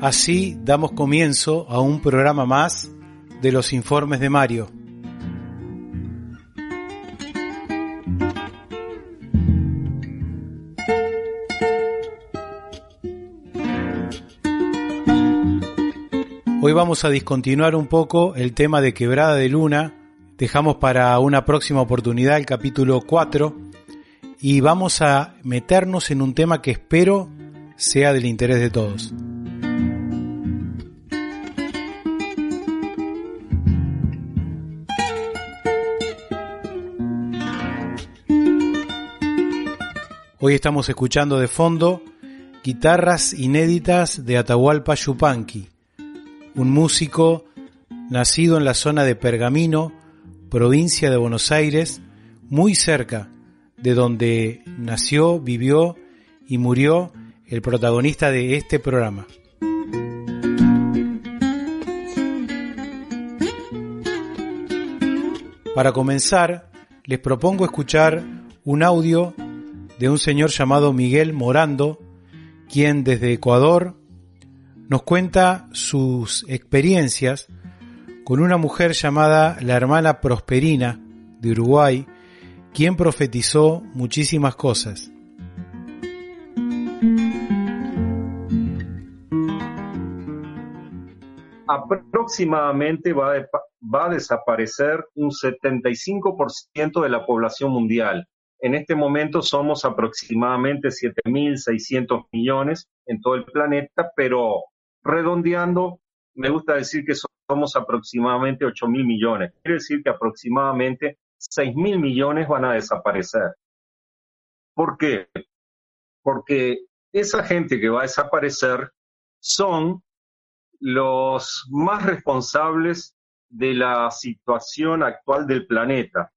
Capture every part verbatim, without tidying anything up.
Así damos comienzo a un programa más de los Informes de Mario. Hoy vamos a discontinuar un poco el tema de Quebrada de Luna. Dejamos para una próxima oportunidad el capítulo cuatro y vamos a meternos en un tema que espero sea del interés de todos. Hoy estamos escuchando de fondo guitarras inéditas de Atahualpa Yupanqui, un músico nacido en la zona de Pergamino, provincia de Buenos Aires, muy cerca de donde nació, vivió y murió el protagonista de este programa. Para comenzar, les propongo escuchar un audio de un señor llamado Miguel Morando, quien desde Ecuador nos cuenta sus experiencias con una mujer llamada la hermana Proserpina de Uruguay, quien profetizó muchísimas cosas. Aproximadamente va, de, va a desaparecer un setenta y cinco por ciento de la población mundial. En este momento somos aproximadamente siete mil seiscientos millones en todo el planeta, pero redondeando, me gusta decir que somos aproximadamente ocho mil millones. Quiere decir que aproximadamente seis mil millones van a desaparecer. ¿Por qué? Porque esa gente que va a desaparecer son los más responsables de la situación actual del planeta.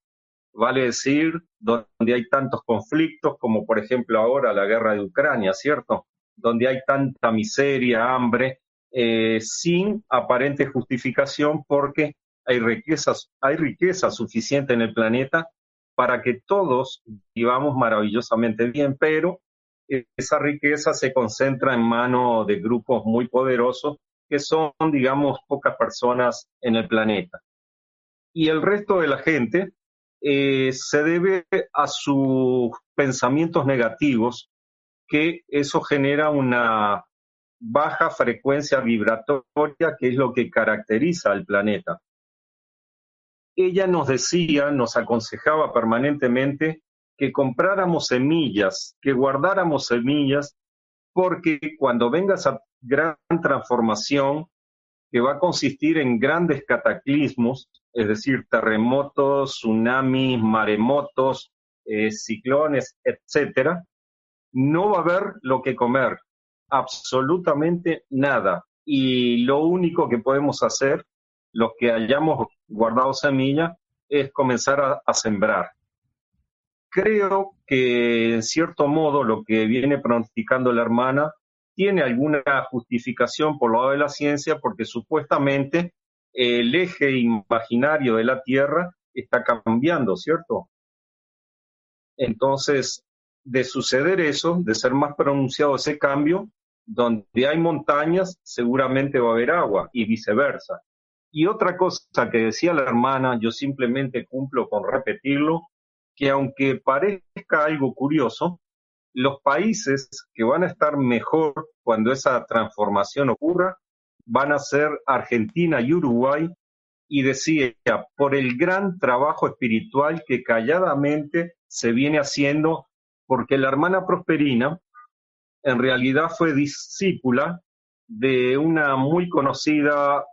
Vale decir, donde hay tantos conflictos, como por ejemplo ahora la guerra de Ucrania, ¿cierto? Donde hay tanta miseria, hambre, eh, sin aparente justificación, porque hay riquezas, hay riqueza suficiente en el planeta para que todos vivamos maravillosamente bien, pero esa riqueza se concentra en manos de grupos muy poderosos, que son, digamos, pocas personas en el planeta. Y el resto de la gente... Eh, se debe a sus pensamientos negativos, que eso genera una baja frecuencia vibratoria, que es lo que caracteriza al planeta. Ella nos decía, nos aconsejaba permanentemente que compráramos semillas, que guardáramos semillas, porque cuando venga esa gran transformación, que va a consistir en grandes cataclismos, es decir, terremotos, tsunamis, maremotos, eh, ciclones, etcétera, no va a haber lo que comer, absolutamente nada. Y lo único que podemos hacer, los que hayamos guardado semilla, es comenzar a, a sembrar. Creo que, en cierto modo, lo que viene pronosticando la hermana tiene alguna justificación por lo de la ciencia, porque supuestamente el eje imaginario de la Tierra está cambiando, ¿cierto? Entonces, de suceder eso, de ser más pronunciado ese cambio, donde hay montañas, seguramente va a haber agua, y viceversa. Y otra cosa que decía la hermana, yo simplemente cumplo con repetirlo, que aunque parezca algo curioso, los países que van a estar mejor cuando esa transformación ocurra van a ser Argentina y Uruguay, y decía, por el gran trabajo espiritual que calladamente se viene haciendo, porque la hermana Proserpina en realidad fue discípula de una muy conocida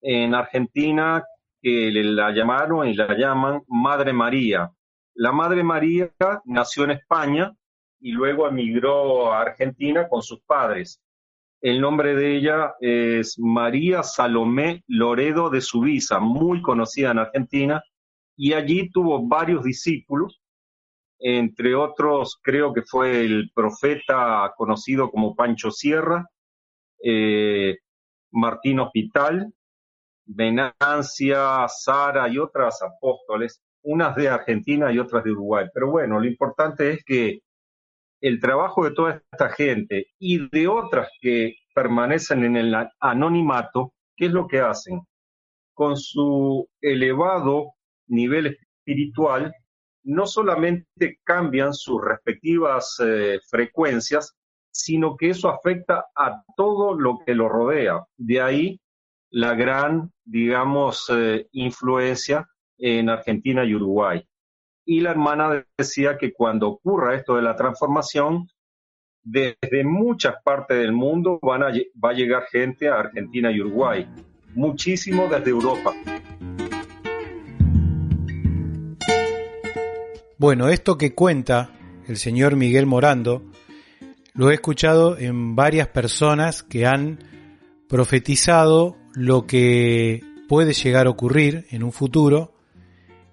en Argentina que la llamaron y la llaman Madre María. La Madre María nació en España y luego emigró a Argentina con sus padres. El nombre de ella es María Salomé Loredo de Subisa, muy conocida en Argentina, y allí tuvo varios discípulos, entre otros creo que fue el profeta conocido como Pancho Sierra, eh, Martín Hospital, Venancia, Sara y otras apóstoles, unas de Argentina y otras de Uruguay. Pero bueno, lo importante es que el trabajo de toda esta gente y de otras que permanecen en el anonimato, ¿qué es lo que hacen? Con su elevado nivel espiritual, no solamente cambian sus respectivas eh, frecuencias, sino que eso afecta a todo lo que lo rodea. De ahí la gran, digamos, eh, influencia en Argentina y Uruguay. Y la hermana decía que cuando ocurra esto de la transformación, desde muchas partes del mundo van a, va a llegar gente a Argentina y Uruguay, muchísimo desde Europa. Bueno, esto que cuenta el señor Miguel Morando, lo he escuchado en varias personas que han profetizado lo que puede llegar a ocurrir en un futuro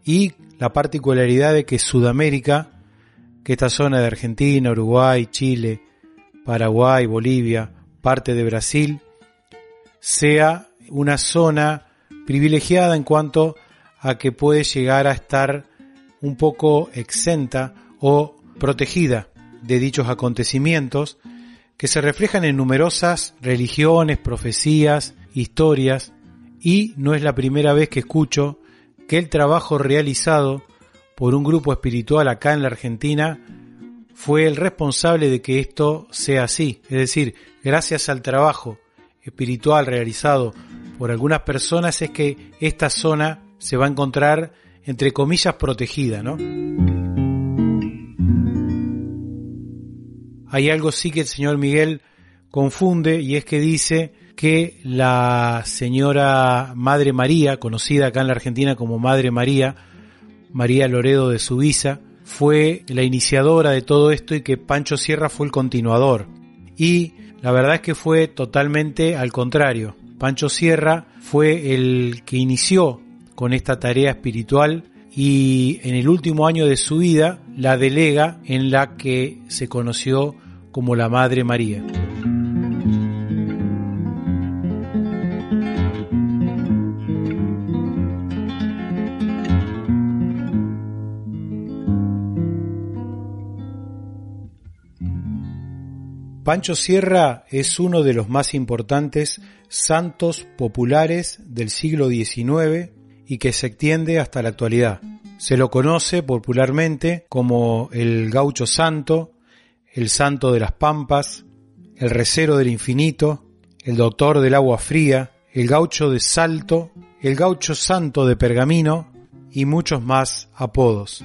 y la particularidad de que Sudamérica, que esta zona de Argentina, Uruguay, Chile, Paraguay, Bolivia, parte de Brasil, sea una zona privilegiada en cuanto a que puede llegar a estar un poco exenta o protegida de dichos acontecimientos que se reflejan en numerosas religiones, profecías, historias, y no es la primera vez que escucho que el trabajo realizado por un grupo espiritual acá en la Argentina fue el responsable de que esto sea así. Es decir, gracias al trabajo espiritual realizado por algunas personas es que esta zona se va a encontrar, entre comillas, protegida, ¿no? Hay algo sí que el señor Miguel confunde, y es que dice que la señora Madre María, conocida acá en la Argentina como Madre María, María Loredo de Subisa, fue la iniciadora de todo esto y que Pancho Sierra fue el continuador. Y la verdad es que fue totalmente al contrario. Pancho Sierra fue el que inició con esta tarea espiritual y en el último año de su vida la delega en la que se conoció como la Madre María. Pancho Sierra es uno de los más importantes santos populares del siglo diecinueve y que se extiende hasta la actualidad. Se lo conoce popularmente como el gaucho santo, el santo de las pampas, el recero del infinito, el doctor del agua fría, el gaucho de Salto, el gaucho santo de Pergamino y muchos más apodos.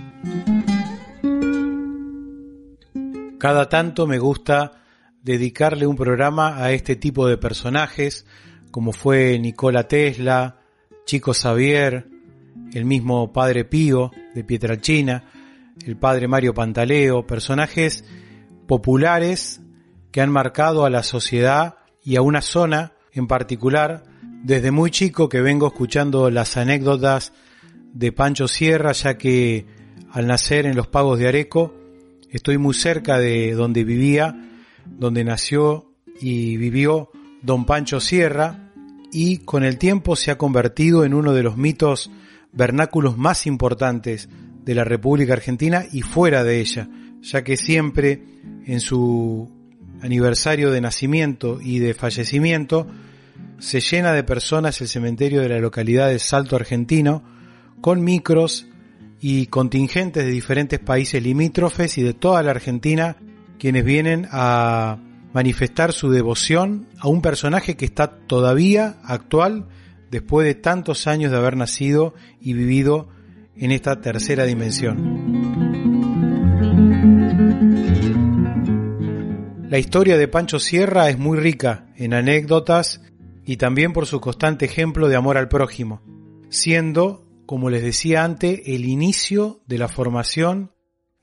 Cada tanto me gusta dedicarle un programa a este tipo de personajes, como fue Nikola Tesla, Chico Xavier, el mismo padre Pío de Pietralchina, el padre Mario Pantaleo, personajes populares que han marcado a la sociedad y a una zona en particular. Desde muy chico que vengo escuchando las anécdotas de Pancho Sierra, ya que al nacer en Los Pagos de Areco, estoy muy cerca de donde vivía, donde nació y vivió don Pancho Sierra, y con el tiempo se ha convertido en uno de los mitos vernáculos más importantes de la República Argentina y fuera de ella, ya que siempre en su aniversario de nacimiento y de fallecimiento se llena de personas el cementerio de la localidad de Salto Argentino con micros y contingentes de diferentes países limítrofes y de toda la Argentina, quienes vienen a manifestar su devoción a un personaje que está todavía actual después de tantos años de haber nacido y vivido en esta tercera dimensión. La historia de Pancho Sierra es muy rica en anécdotas y también por su constante ejemplo de amor al prójimo, siendo, como les decía antes, el inicio de la formación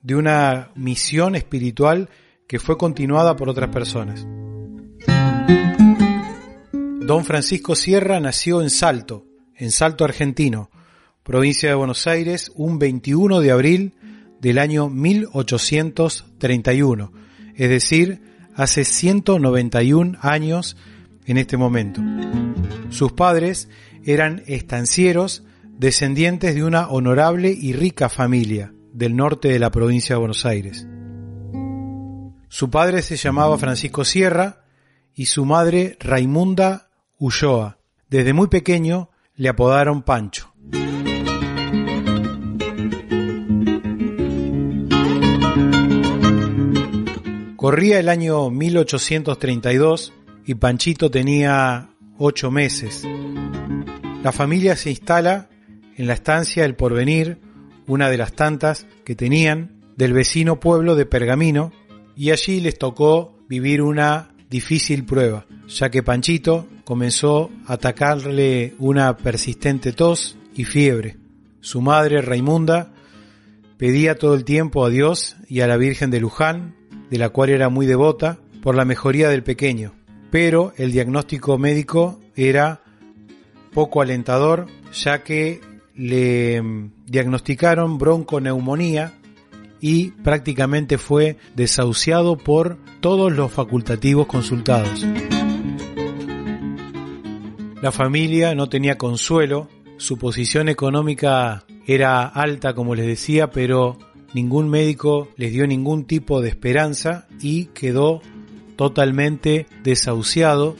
de una misión espiritual que fue continuada por otras personas. Don Francisco Sierra nació en Salto, en Salto Argentino, provincia de Buenos Aires, un veintiuno de abril del año mil ochocientos treinta y uno, es decir, hace ciento noventa y uno años en este momento. Sus padres eran estancieros, descendientes de una honorable y rica familia del norte de la provincia de Buenos Aires. Su padre se llamaba Francisco Sierra y su madre Raimunda Ulloa. Desde muy pequeño le apodaron Pancho. Corría el año mil ochocientos treinta y dos y Panchito tenía ocho meses. La familia se instala en la estancia El Porvenir, una de las tantas que tenían, del vecino pueblo de Pergamino, y allí les tocó vivir una difícil prueba, ya que Panchito comenzó a atacarle una persistente tos y fiebre. Su madre Raimunda pedía todo el tiempo a Dios y a la Virgen de Luján, de la cual era muy devota, por la mejoría del pequeño, pero el diagnóstico médico era poco alentador, ya que le diagnosticaron bronconeumonía y prácticamente fue desahuciado por todos los facultativos consultados. La familia no tenía consuelo, su posición económica era alta, como les decía, pero ningún médico les dio ningún tipo de esperanza y quedó totalmente desahuciado.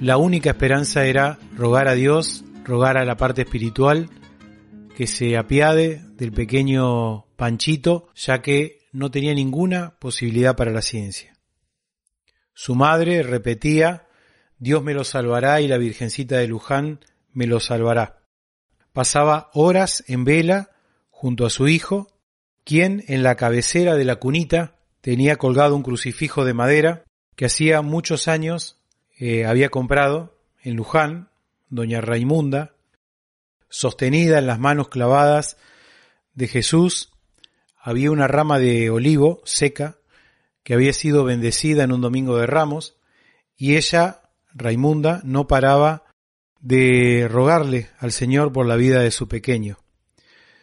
La única esperanza era rogar a Dios, rogar a la parte espiritual, que se apiade del pequeño Panchito, ya que no tenía ninguna posibilidad para la ciencia. Su madre repetía: Dios me lo salvará y la Virgencita de Luján me lo salvará. Pasaba horas en vela junto a su hijo, quien en la cabecera de la cunita tenía colgado un crucifijo de madera que hacía muchos años eh, había comprado en Luján doña Raimunda. Sostenida en las manos clavadas de Jesús, había una rama de olivo seca que había sido bendecida en un domingo de Ramos, y ella, Raimunda, no paraba de rogarle al Señor por la vida de su pequeño.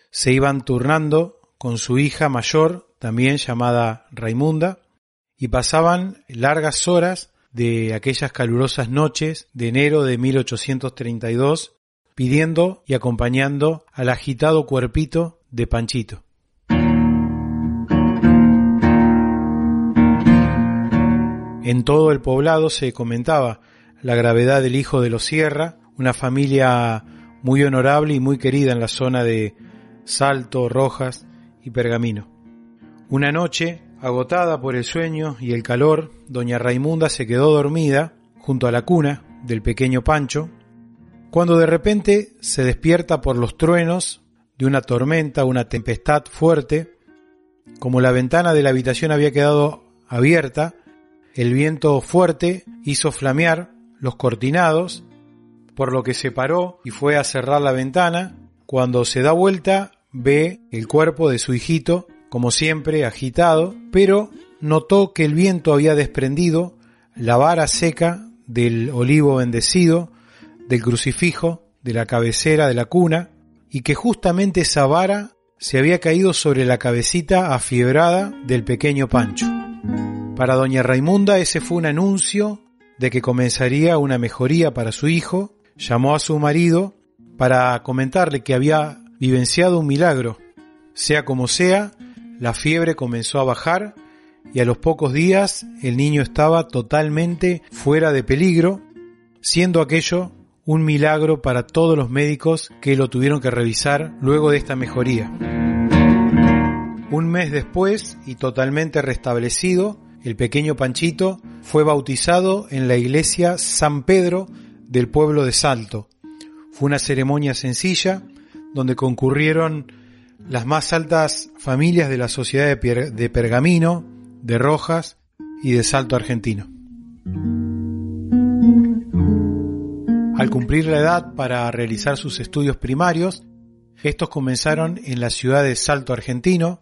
Se iban turnando con su hija mayor, también llamada Raimunda, y pasaban largas horas de aquellas calurosas noches de enero de mil ochocientos treinta y dos, pidiendo y acompañando al agitado cuerpito de Panchito. En todo el poblado se comentaba la gravedad del hijo de los Sierra, una familia muy honorable y muy querida en la zona de Salto, Rojas y Pergamino. Una noche, agotada por el sueño y el calor, doña Raimunda se quedó dormida junto a la cuna del pequeño Pancho, cuando de repente se despierta por los truenos de una tormenta, una tempestad fuerte. Como la ventana de la habitación había quedado abierta, el viento fuerte hizo flamear los cortinados, por lo que se paró y fue a cerrar la ventana. Cuando se da vuelta, ve el cuerpo de su hijito, como siempre, agitado, pero notó que el viento había desprendido la vara seca del olivo bendecido, del crucifijo, de la cabecera de la cuna, y que justamente esa vara se había caído sobre la cabecita afiebrada del pequeño Pancho. Para doña Raimunda ese fue un anuncio de que comenzaría una mejoría para su hijo. Llamó a su marido para comentarle que había vivenciado un milagro. Sea como sea, la fiebre comenzó a bajar y a los pocos días el niño estaba totalmente fuera de peligro, siendo aquello un milagro para todos los médicos que lo tuvieron que revisar luego de esta mejoría. Un mes después, y totalmente restablecido, el pequeño Panchito fue bautizado en la iglesia San Pedro del pueblo de Salto. Fue una ceremonia sencilla donde concurrieron las más altas familias de la sociedad de, Pier- de Pergamino, de Rojas y de Salto Argentino. Al cumplir la edad para realizar sus estudios primarios, estos comenzaron en la ciudad de Salto Argentino,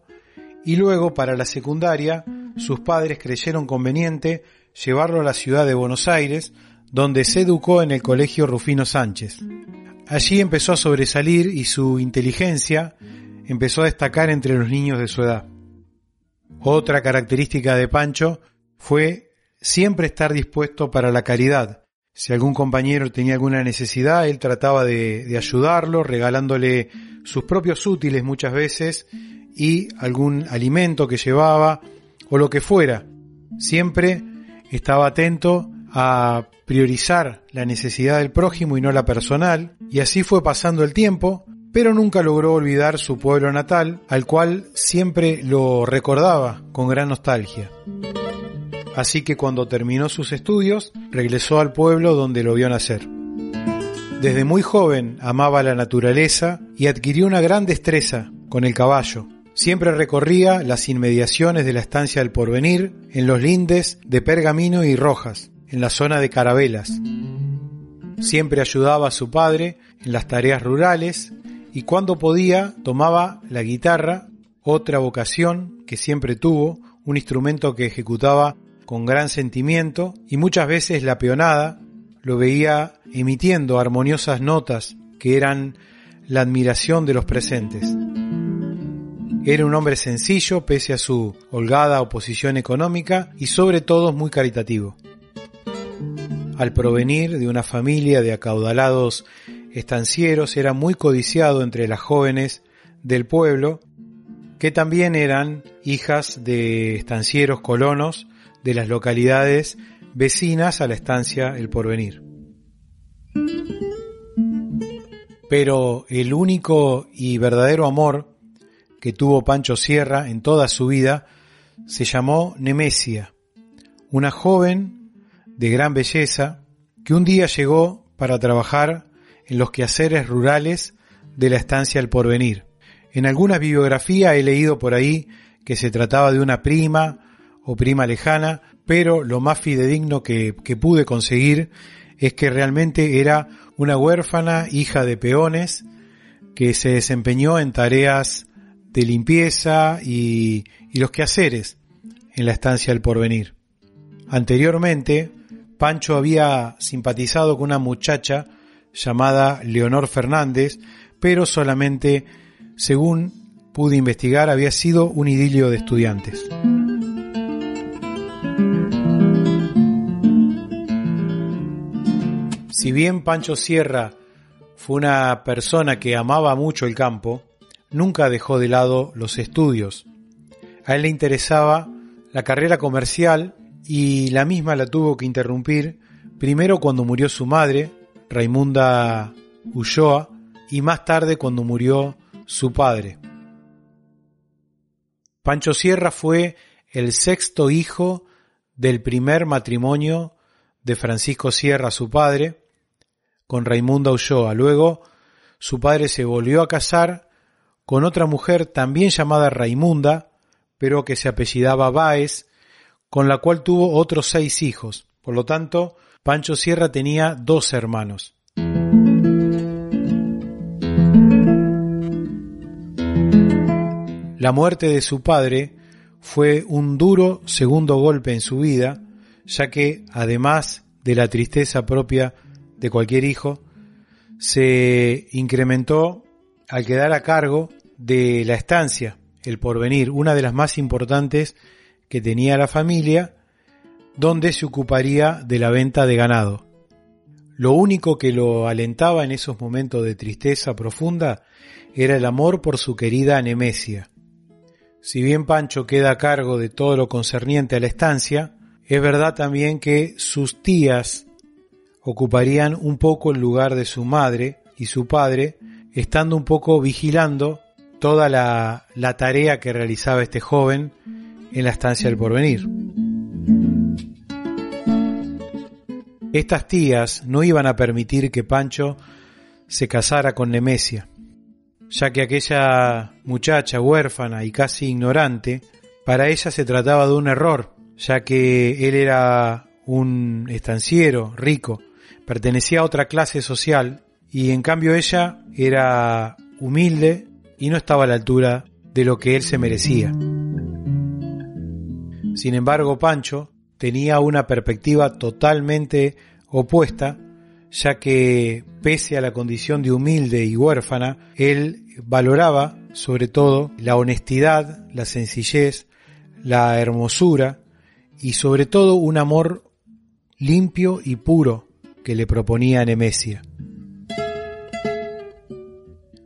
y luego para la secundaria sus padres creyeron conveniente llevarlo a la ciudad de Buenos Aires, donde se educó en el colegio Rufino Sánchez. Allí empezó a sobresalir y su inteligencia empezó a destacar entre los niños de su edad. Otra característica de Pancho fue siempre estar dispuesto para la caridad. Si algún compañero tenía alguna necesidad, él trataba de, de ayudarlo, regalándole sus propios útiles muchas veces y algún alimento que llevaba o lo que fuera. Siempre estaba atento a priorizar la necesidad del prójimo y no la personal, y así fue pasando el tiempo, pero nunca logró olvidar su pueblo natal, al cual siempre lo recordaba con gran nostalgia. Así que cuando terminó sus estudios, regresó al pueblo donde lo vio nacer. Desde muy joven amaba la naturaleza y adquirió una gran destreza con el caballo. Siempre recorría las inmediaciones de la estancia del Porvenir, en los lindes de Pergamino y Rojas, en la zona de Carabelas. Siempre ayudaba a su padre en las tareas rurales y cuando podía tomaba la guitarra, otra vocación que siempre tuvo, un instrumento que ejecutaba con gran sentimiento, y muchas veces la peonada lo veía emitiendo armoniosas notas que eran la admiración de los presentes. Era un hombre sencillo pese a su holgada oposición económica y sobre todo muy caritativo. Al provenir de una familia de acaudalados estancieros, era muy codiciado entre las jóvenes del pueblo, que también eran hijas de estancieros colonos de las localidades vecinas a la estancia El Porvenir. Pero el único y verdadero amor que tuvo Pancho Sierra en toda su vida se llamó Nemesia, una joven de gran belleza que un día llegó para trabajar en los quehaceres rurales de la estancia El Porvenir. En algunas bibliografías he leído por ahí que se trataba de una prima o prima lejana, pero lo más fidedigno que, que pude conseguir es que realmente era una huérfana, hija de peones, que se desempeñó en tareas de limpieza y, y los quehaceres en la estancia El Porvenir. Anteriormente, Pancho había simpatizado con una muchacha llamada Leonor Fernández, pero solamente, según pude investigar, había sido un idilio de estudiantes. Si bien Pancho Sierra fue una persona que amaba mucho el campo, nunca dejó de lado los estudios. A él le interesaba la carrera comercial y la misma la tuvo que interrumpir, primero cuando murió su madre, Raimunda Ulloa, y más tarde cuando murió su padre. Pancho Sierra fue el sexto hijo del primer matrimonio de Francisco Sierra, su padre, con Raimunda Ulloa. Luego, su padre se volvió a casar con otra mujer también llamada Raimunda, pero que se apellidaba Baez, con la cual tuvo otros seis hijos. Por lo tanto, Pancho Sierra tenía dos hermanos. La muerte de su padre fue un duro segundo golpe en su vida, ya que, además de la tristeza propia de cualquier hijo, se incrementó al quedar a cargo de la estancia El Porvenir, una de las más importantes que tenía la familia, donde se ocuparía de la venta de ganado. Lo único que lo alentaba en esos momentos de tristeza profunda era el amor por su querida Nemesia. Si bien Pancho queda a cargo de todo lo concerniente a la estancia, es verdad también que sus tías ocuparían un poco el lugar de su madre y su padre, estando un poco vigilando toda la, la tarea que realizaba este joven en la estancia del Porvenir. Estas tías no iban a permitir que Pancho se casara con Nemesia, ya que aquella muchacha huérfana y casi ignorante, para ella se trataba de un error, ya que él era un estanciero rico, pertenecía a otra clase social, y en cambio ella era humilde y no estaba a la altura de lo que él se merecía. Sin embargo, Pancho tenía una perspectiva totalmente opuesta, ya que pese a la condición de humilde y huérfana, él valoraba sobre todo la honestidad, la sencillez, la hermosura y sobre todo un amor limpio y puro que le proponía Nemesia.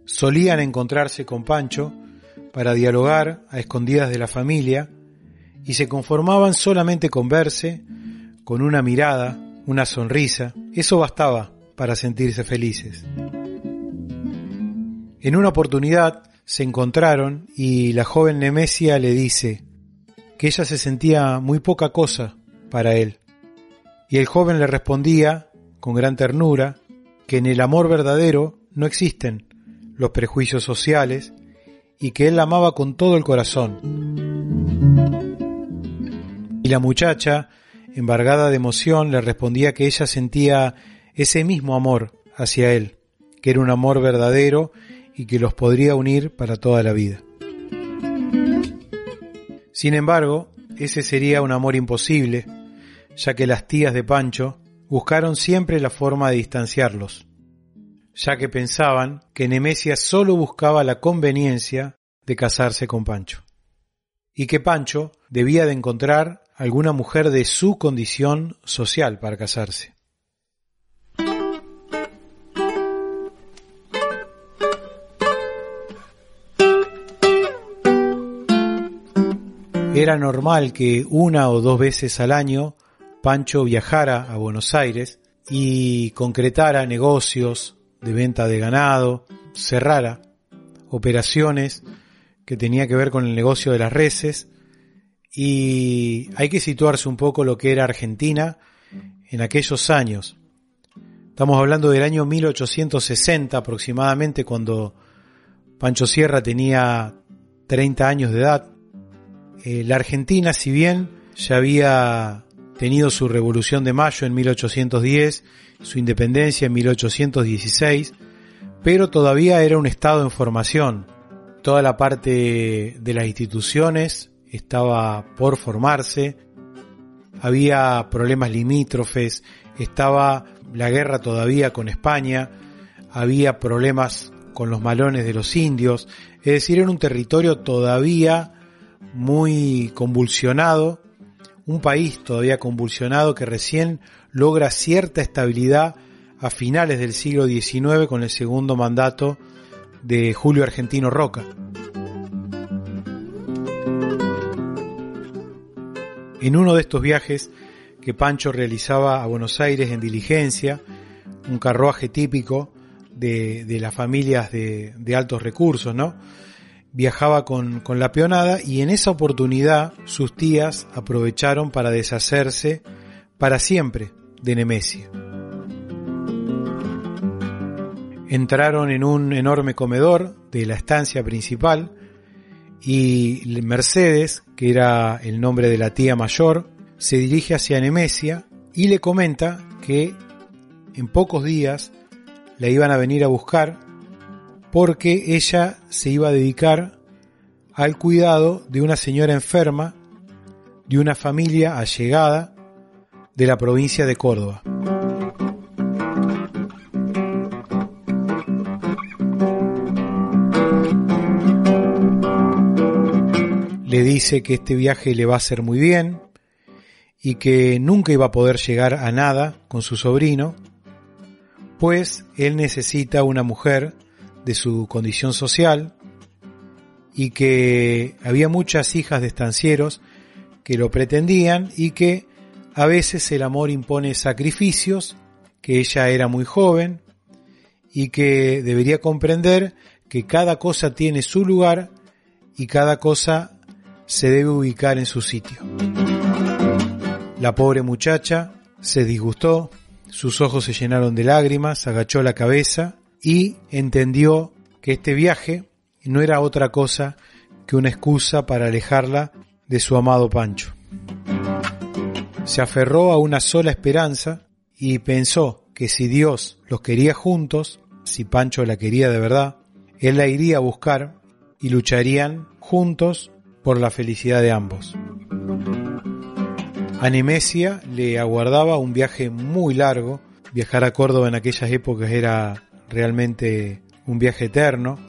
Solían encontrarse con Pancho para dialogar a escondidas de la familia y se conformaban solamente con verse, con una mirada, una sonrisa, eso bastaba para sentirse felices. En una oportunidad se encontraron y la joven Nemesia le dice que ella se sentía muy poca cosa para él. Y el joven le respondía con gran ternura que en el amor verdadero no existen los prejuicios sociales y que él la amaba con todo el corazón. Y la muchacha, embargada de emoción, le respondía que ella sentía ese mismo amor hacia él, que era un amor verdadero y que los podría unir para toda la vida. Sin embargo, ese sería un amor imposible, ya que las tías de Pancho buscaron siempre la forma de distanciarlos, ya que pensaban que Nemesia solo buscaba la conveniencia de casarse con Pancho, y que Pancho debía de encontrar alguna mujer de su condición social para casarse. Era normal que una o dos veces al año Pancho viajara a Buenos Aires y concretara negocios de venta de ganado, cerrara operaciones que tenía que ver con el negocio de las reses, y hay que situarse un poco lo que era Argentina en aquellos años. Estamos hablando del año mil ochocientos sesenta aproximadamente, cuando Pancho Sierra tenía treinta años de edad. La Argentina, si bien ya había tenido su Revolución de Mayo en mil ochocientos diez, su independencia en mil ochocientos dieciséis, pero todavía era un Estado en formación. Toda la parte de las instituciones estaba por formarse, había problemas limítrofes, estaba la guerra todavía con España, había problemas con los malones de los indios, es decir, era un territorio todavía muy convulsionado, un país todavía convulsionado que recién logra cierta estabilidad a finales del siglo diecinueve con el segundo mandato de Julio Argentino Roca. En uno de estos viajes que Pancho realizaba a Buenos Aires en diligencia, un carruaje típico de, de las familias de, de altos recursos, ¿no? Viajaba con, con la peonada, y en esa oportunidad sus tías aprovecharon para deshacerse para siempre de Nemesia. Entraron en un enorme comedor de la estancia principal y Mercedes, que era el nombre de la tía mayor, se dirige hacia Nemesia y le comenta que en pocos días la iban a venir a buscar porque ella se iba a dedicar al cuidado de una señora enferma de una familia allegada de la provincia de Córdoba. Le dice que este viaje le va a hacer muy bien y que nunca iba a poder llegar a nada con su sobrino, pues él necesita una mujer de su condición social, y que había muchas hijas de estancieros que lo pretendían y que a veces el amor impone sacrificios, que ella era muy joven y que debería comprender que cada cosa tiene su lugar y cada cosa se debe ubicar en su sitio. La pobre muchacha se disgustó, sus ojos se llenaron de lágrimas, agachó la cabeza y entendió que este viaje no era otra cosa que una excusa para alejarla de su amado Pancho. Se aferró a una sola esperanza y pensó que si Dios los quería juntos, si Pancho la quería de verdad, él la iría a buscar y lucharían juntos por la felicidad de ambos. A Nemesia le aguardaba un viaje muy largo. Viajar a Córdoba en aquellas épocas era realmente un viaje eterno,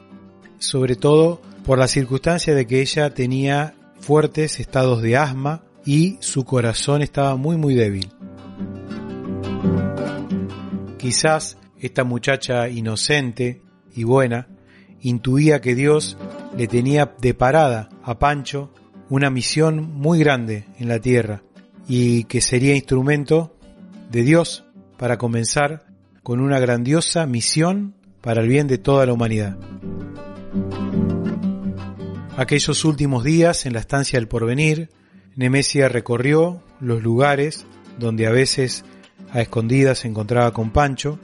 sobre todo por la circunstancia de que ella tenía fuertes estados de asma y su corazón estaba muy muy débil. Quizás esta muchacha inocente y buena intuía que Dios le tenía deparada a Pancho una misión muy grande en la tierra y que sería instrumento de Dios para comenzar con una grandiosa misión para el bien de toda la humanidad. Aquellos últimos días en la estancia del Porvenir, Nemesia recorrió los lugares donde a veces a escondidas se encontraba con Pancho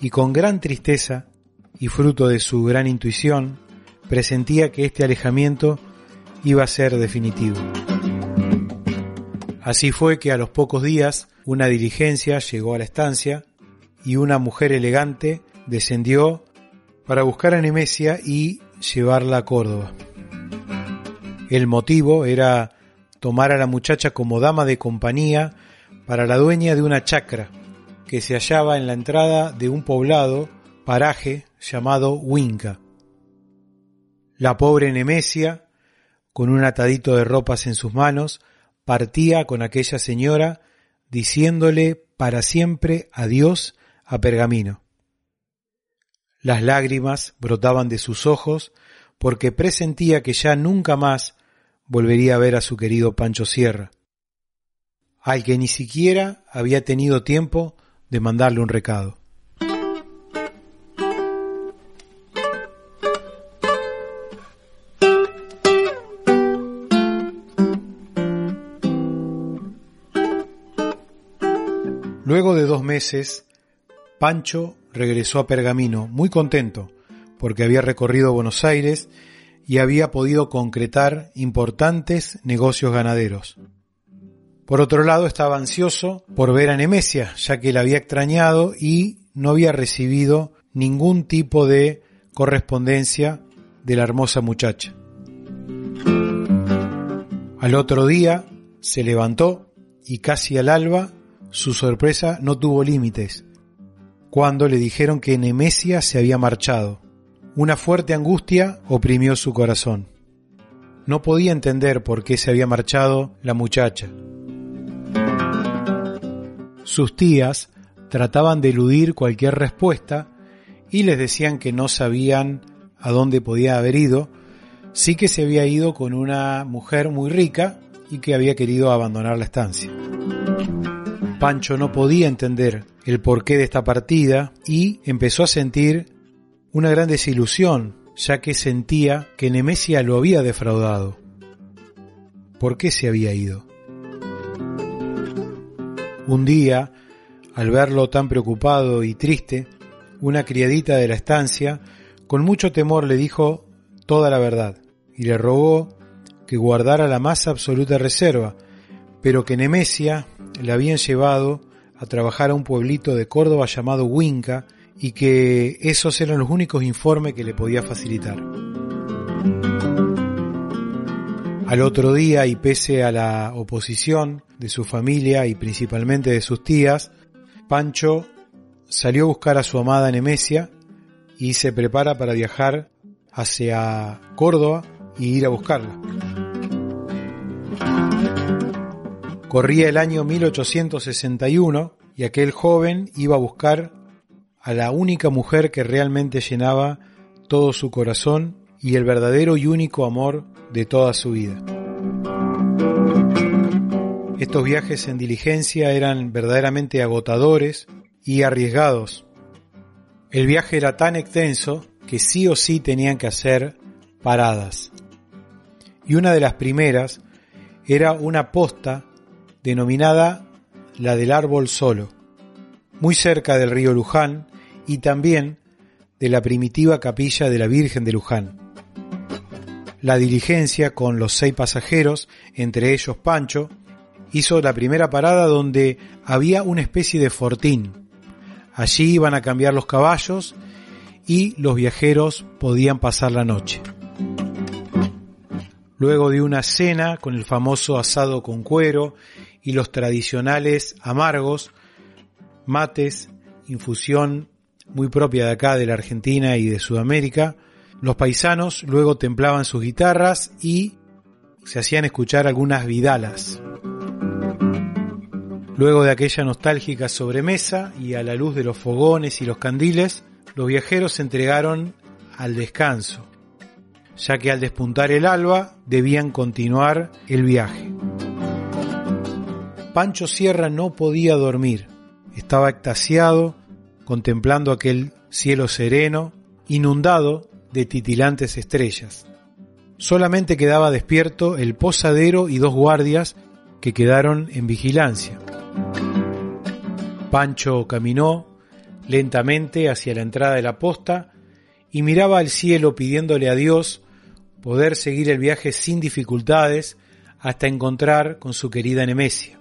y con gran tristeza y fruto de su gran intuición presentía que este alejamiento iba a ser definitivo. Así fue que a los pocos días una diligencia llegó a la estancia y una mujer elegante descendió para buscar a Nemesia y llevarla a Córdoba. El motivo era tomar a la muchacha como dama de compañía para la dueña de una chacra que se hallaba en la entrada de un poblado paraje llamado Huinca. La pobre Nemesia, con un atadito de ropas en sus manos, partía con aquella señora diciéndole para siempre adiós a Pergamino. Las lágrimas brotaban de sus ojos porque presentía que ya nunca más volvería a ver a su querido Pancho Sierra, al que ni siquiera había tenido tiempo de mandarle un recado. Luego de dos meses, Pancho regresó a Pergamino muy contento porque había recorrido Buenos Aires y había podido concretar importantes negocios ganaderos. Por otro lado, estaba ansioso por ver a Nemesia, ya que la había extrañado y no había recibido ningún tipo de correspondencia de la hermosa muchacha. Al otro día se levantó y casi al alba su sorpresa no tuvo límites cuando le dijeron que Nemesia se había marchado. Una fuerte angustia oprimió su corazón. No podía entender por qué se había marchado la muchacha. Sus tías trataban de eludir cualquier respuesta y les decían que no sabían a dónde podía haber ido, sí que se había ido con una mujer muy rica y que había querido abandonar la estancia. Pancho no podía entender el porqué de esta partida y empezó a sentir una gran desilusión, ya que sentía que Nemesia lo había defraudado. ¿Por qué se había ido? Un día, al verlo tan preocupado y triste, una criadita de la estancia, con mucho temor le dijo toda la verdad y le rogó que guardara la más absoluta reserva, pero que Nemesia la habían llevado a trabajar a un pueblito de Córdoba llamado Huinca, y que esos eran los únicos informes que le podía facilitar. Al otro día, y pese a la oposición de su familia y principalmente de sus tías, Pancho salió a buscar a su amada Nemesia y se prepara para viajar hacia Córdoba y ir a buscarla. Corría el año mil ochocientos sesenta y uno y aquel joven iba a buscar a la única mujer que realmente llenaba todo su corazón y el verdadero y único amor de toda su vida. Estos viajes en diligencia eran verdaderamente agotadores y arriesgados. El viaje era tan extenso que sí o sí tenían que hacer paradas. Y una de las primeras era una posta denominada la del Árbol Solo, muy cerca del río Luján y también de la primitiva capilla de la Virgen de Luján. La diligencia, con los seis pasajeros, entre ellos Pancho, hizo la primera parada donde había una especie de fortín. Allí iban a cambiar los caballos y los viajeros podían pasar la noche. Luego de una cena con el famoso asado con cuero y los tradicionales amargos, mates, infusión muy propia de acá, de la Argentina y de Sudamérica, los paisanos luego templaban sus guitarras y se hacían escuchar algunas vidalas. Luego de aquella nostálgica sobremesa y a la luz de los fogones y los candiles, los viajeros se entregaron al descanso, ya que al despuntar el alba debían continuar el viaje. Pancho Sierra no podía dormir estaba extasiado contemplando aquel cielo sereno, inundado de titilantes estrellas. Solamente quedaba despierto el posadero y dos guardias que quedaron en vigilancia. Pancho caminó lentamente hacia la entrada de la posta y miraba al cielo pidiéndole a Dios poder seguir el viaje sin dificultades hasta encontrar con su querida Nemesia.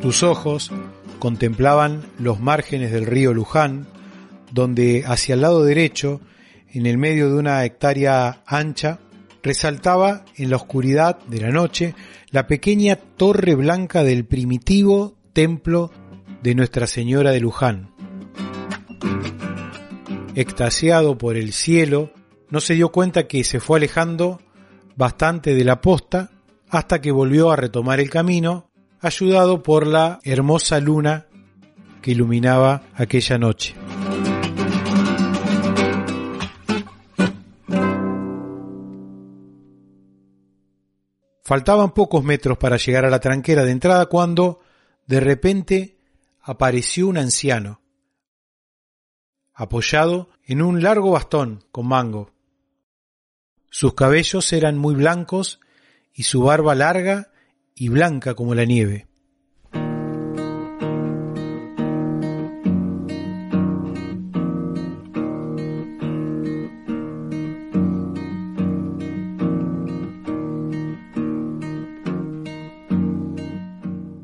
Sus ojos contemplaban los márgenes del río Luján, donde hacia el lado derecho, en el medio de una hectárea ancha, resaltaba en la oscuridad de la noche la pequeña torre blanca del primitivo templo de Nuestra Señora de Luján. Extasiado por el cielo, no se dio cuenta que se fue alejando bastante de la posta hasta que volvió a retomar el camino, ayudado por la hermosa luna que iluminaba aquella noche. Faltaban pocos metros para llegar a la tranquera de entrada cuando, de repente, apareció un anciano, apoyado en un largo bastón con mango. Sus cabellos eran muy blancos y su barba larga y blanca como la nieve.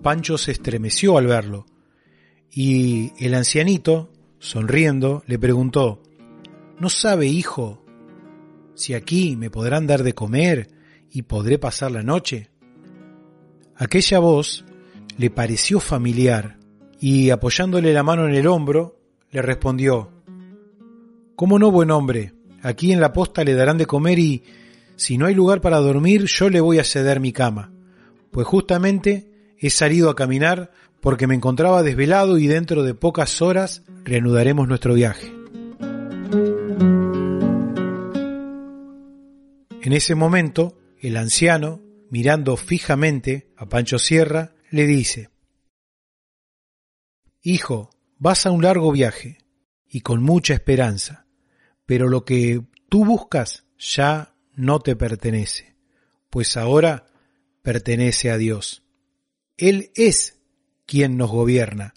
Pancho se estremeció al verlo y el ancianito, sonriendo, le preguntó: «¿No sabe, hijo, si aquí me podrán dar de comer y podré pasar la noche?». Aquella voz le pareció familiar y, apoyándole la mano en el hombro, le respondió: «¿Cómo no, buen hombre? Aquí en la posta le darán de comer y, si no hay lugar para dormir, yo le voy a ceder mi cama, pues justamente he salido a caminar porque me encontraba desvelado y dentro de pocas horas reanudaremos nuestro viaje». En ese momento, el anciano, mirando fijamente a Pancho Sierra, le dice: «Hijo, vas a un largo viaje y con mucha esperanza, pero lo que tú buscas ya no te pertenece, pues ahora pertenece a Dios. Él es quien nos gobierna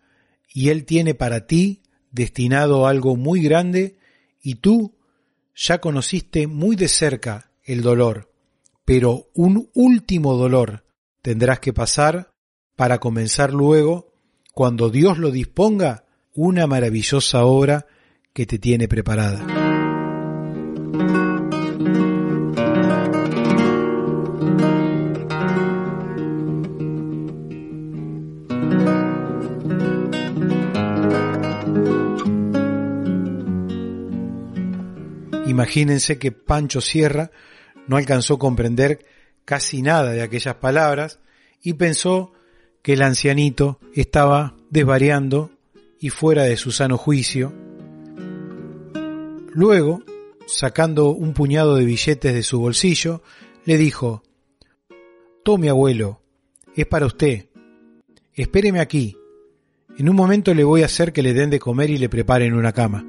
y Él tiene para ti destinado algo muy grande y tú ya conociste muy de cerca el dolor, pero un último dolor tendrás que pasar para comenzar luego, cuando Dios lo disponga, una maravillosa obra que te tiene preparada». Imagínense que Pancho Sierra no alcanzó a comprender casi nada de aquellas palabras y pensó que el ancianito estaba desvariando y fuera de su sano juicio. Luego, sacando un puñado de billetes de su bolsillo, le dijo: «Tome, abuelo, es para usted. Espéreme aquí. En un momento le voy a hacer que le den de comer y le preparen una cama».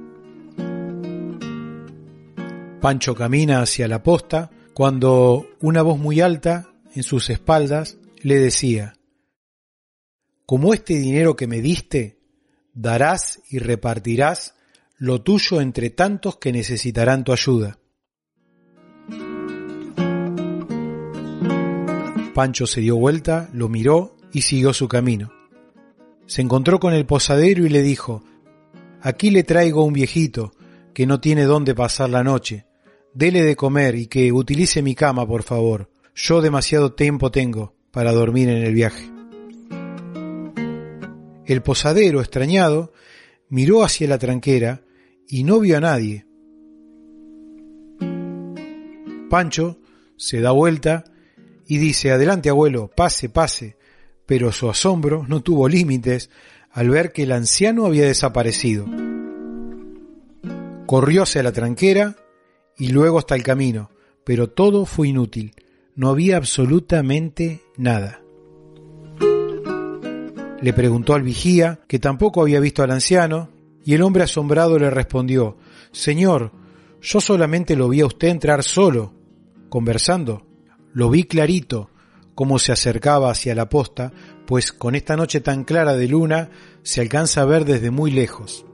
Pancho camina hacia la posta cuando una voz muy alta en sus espaldas le decía: «Como este dinero que me diste, darás y repartirás lo tuyo entre tantos que necesitarán tu ayuda». Pancho se dio vuelta, lo miró y siguió su camino. Se encontró con el posadero y le dijo: «Aquí le traigo un viejito que no tiene dónde pasar la noche. Dele de comer y que utilice mi cama, por favor. Yo demasiado tiempo tengo para dormir en el viaje». El posadero, extrañado, miró hacia la tranquera y no vio a nadie. Pancho se da vuelta y dice: «Adelante, abuelo, pase, pase». Pero su asombro no tuvo límites al ver que el anciano había desaparecido. Corrió hacia la tranquera y luego hasta el camino, pero todo fue inútil, no había absolutamente nada. le preguntó al vigía, que tampoco había visto al anciano, y el hombre asombrado le respondió: «Señor, yo solamente lo vi a usted entrar solo, conversando. Lo vi clarito, como se acercaba hacia la posta, pues con esta noche tan clara de luna se alcanza a ver desde muy lejos».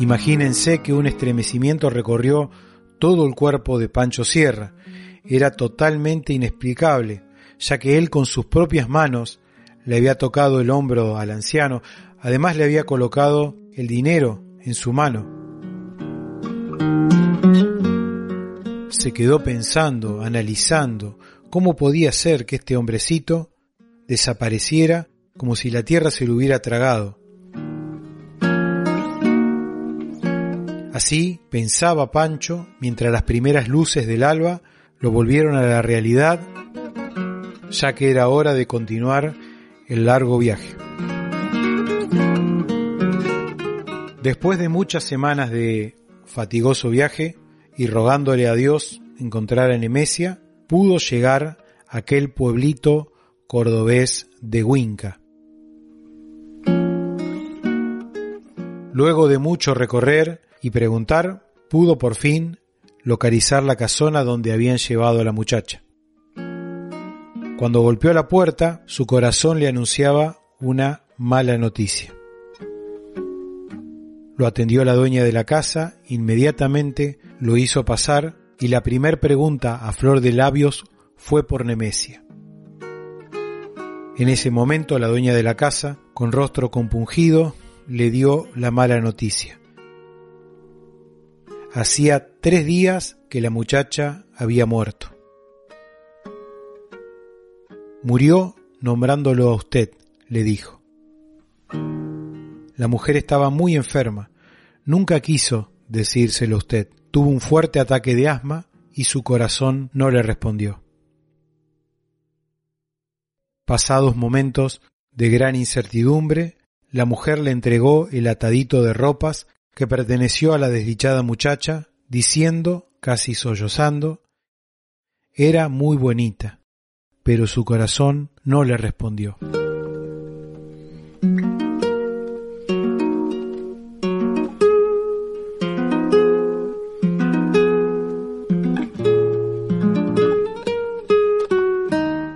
Imagínense que un estremecimiento recorrió todo el cuerpo de Pancho Sierra. Era totalmente inexplicable, ya que él con sus propias manos le había tocado el hombro al anciano, además le había colocado el dinero en su mano. Se quedó pensando, analizando, cómo podía ser que este hombrecito desapareciera como si la tierra se lo hubiera tragado. Así pensaba Pancho mientras las primeras luces del alba lo volvieron a la realidad, ya que era hora de continuar el largo viaje. Después de muchas semanas de fatigoso viaje y rogándole a Dios encontrar a Nemesia, pudo llegar a aquel pueblito cordobés de Huinca. Luego de mucho recorrer y preguntar, pudo por fin localizar la casona donde habían llevado a la muchacha. Cuando golpeó la puerta, su corazón le anunciaba una mala noticia. Lo atendió la dueña de la casa, inmediatamente lo hizo pasar y la primer pregunta a flor de labios fue por Nemesia. En ese momento la dueña de la casa, con rostro compungido, le dio la mala noticia. Hacía tres días que la muchacha había muerto. «Murió nombrándolo a usted», le dijo. La mujer estaba muy enferma. Nunca quiso decírselo a usted. Tuvo un fuerte ataque de asma y su corazón no le respondió. Pasados momentos de gran incertidumbre, la mujer le entregó el atadito de ropas que perteneció a la desdichada muchacha, diciendo, casi sollozando: «Era muy bonita, pero su corazón no le respondió».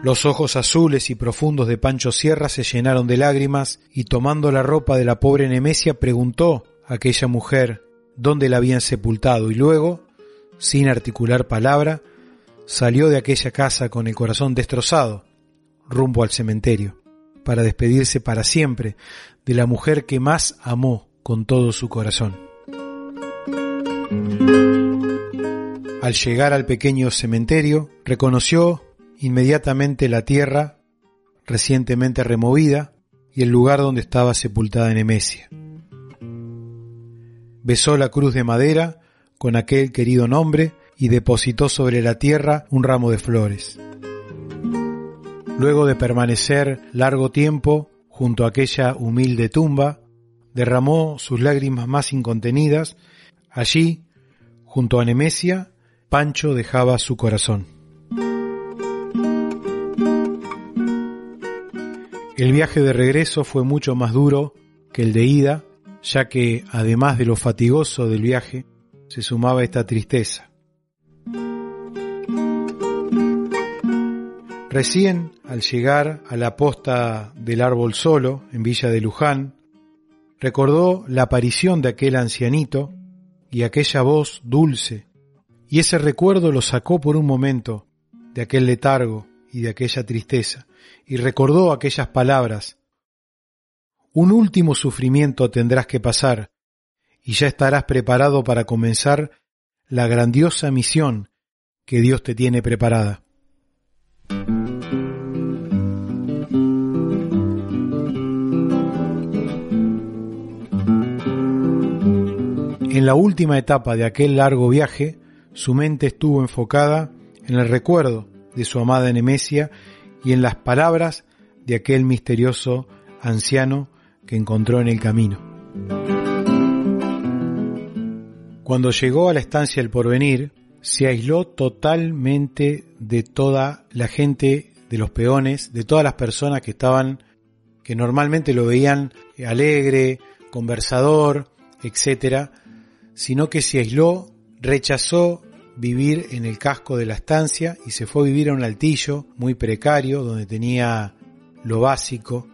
Los ojos azules y profundos de Pancho Sierra se llenaron de lágrimas y, tomando la ropa de la pobre Nemesia, preguntó aquella mujer dónde la habían sepultado y luego, sin articular palabra, salió de aquella casa con el corazón destrozado, rumbo al cementerio, para despedirse para siempre de la mujer que más amó con todo su corazón. Al llegar al pequeño cementerio, reconoció inmediatamente la tierra recientemente removida y el lugar donde estaba sepultada Nemesia. Besó la cruz de madera con aquel querido nombre y depositó sobre la tierra un ramo de flores. Luego de permanecer largo tiempo junto a aquella humilde tumba, derramó sus lágrimas más incontenidas. Allí, junto a Nemesia, Pancho dejaba su corazón. El viaje de regreso fue mucho más duro que el de ida, ya que, además de lo fatigoso del viaje, se sumaba esta tristeza. Recién, al llegar a la posta del Árbol Solo, en Villa de Luján, recordó la aparición de aquel ancianito y aquella voz dulce, y ese recuerdo lo sacó por un momento de aquel letargo y de aquella tristeza, y recordó aquellas palabras: «Un último sufrimiento tendrás que pasar, y ya estarás preparado para comenzar la grandiosa misión que Dios te tiene preparada». En la última etapa de aquel largo viaje, su mente estuvo enfocada en el recuerdo de su amada Nemesia y en las palabras de aquel misterioso anciano que encontró en el camino. Cuando llegó a la estancia El Porvenir, se aisló totalmente de toda la gente, de los peones, de todas las personas que estaban, que normalmente lo veían alegre, conversador, etcétera, sino que se aisló, rechazó vivir en el casco de la estancia y se fue a vivir a un altillo muy precario donde tenía lo básico.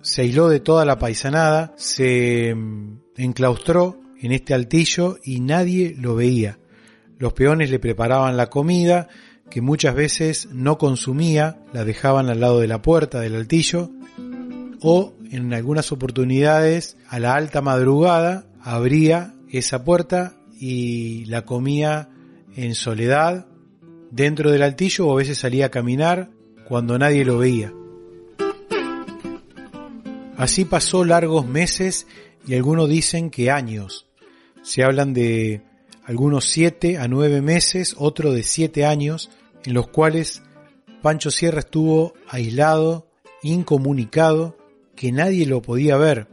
Se aisló de toda la paisanada, se enclaustró en este altillo y nadie lo veía. Los peones le preparaban la comida, que muchas veces no consumía, la dejaban al lado de la puerta del altillo, o en algunas oportunidades a la alta madrugada abría esa puerta y la comía en soledad dentro del altillo, o a veces salía a caminar cuando nadie lo veía. Así pasó largos meses y algunos dicen que años. Se hablan de algunos siete a nueve meses, otro de siete años, en los cuales Pancho Sierra estuvo aislado, incomunicado, que nadie lo podía ver.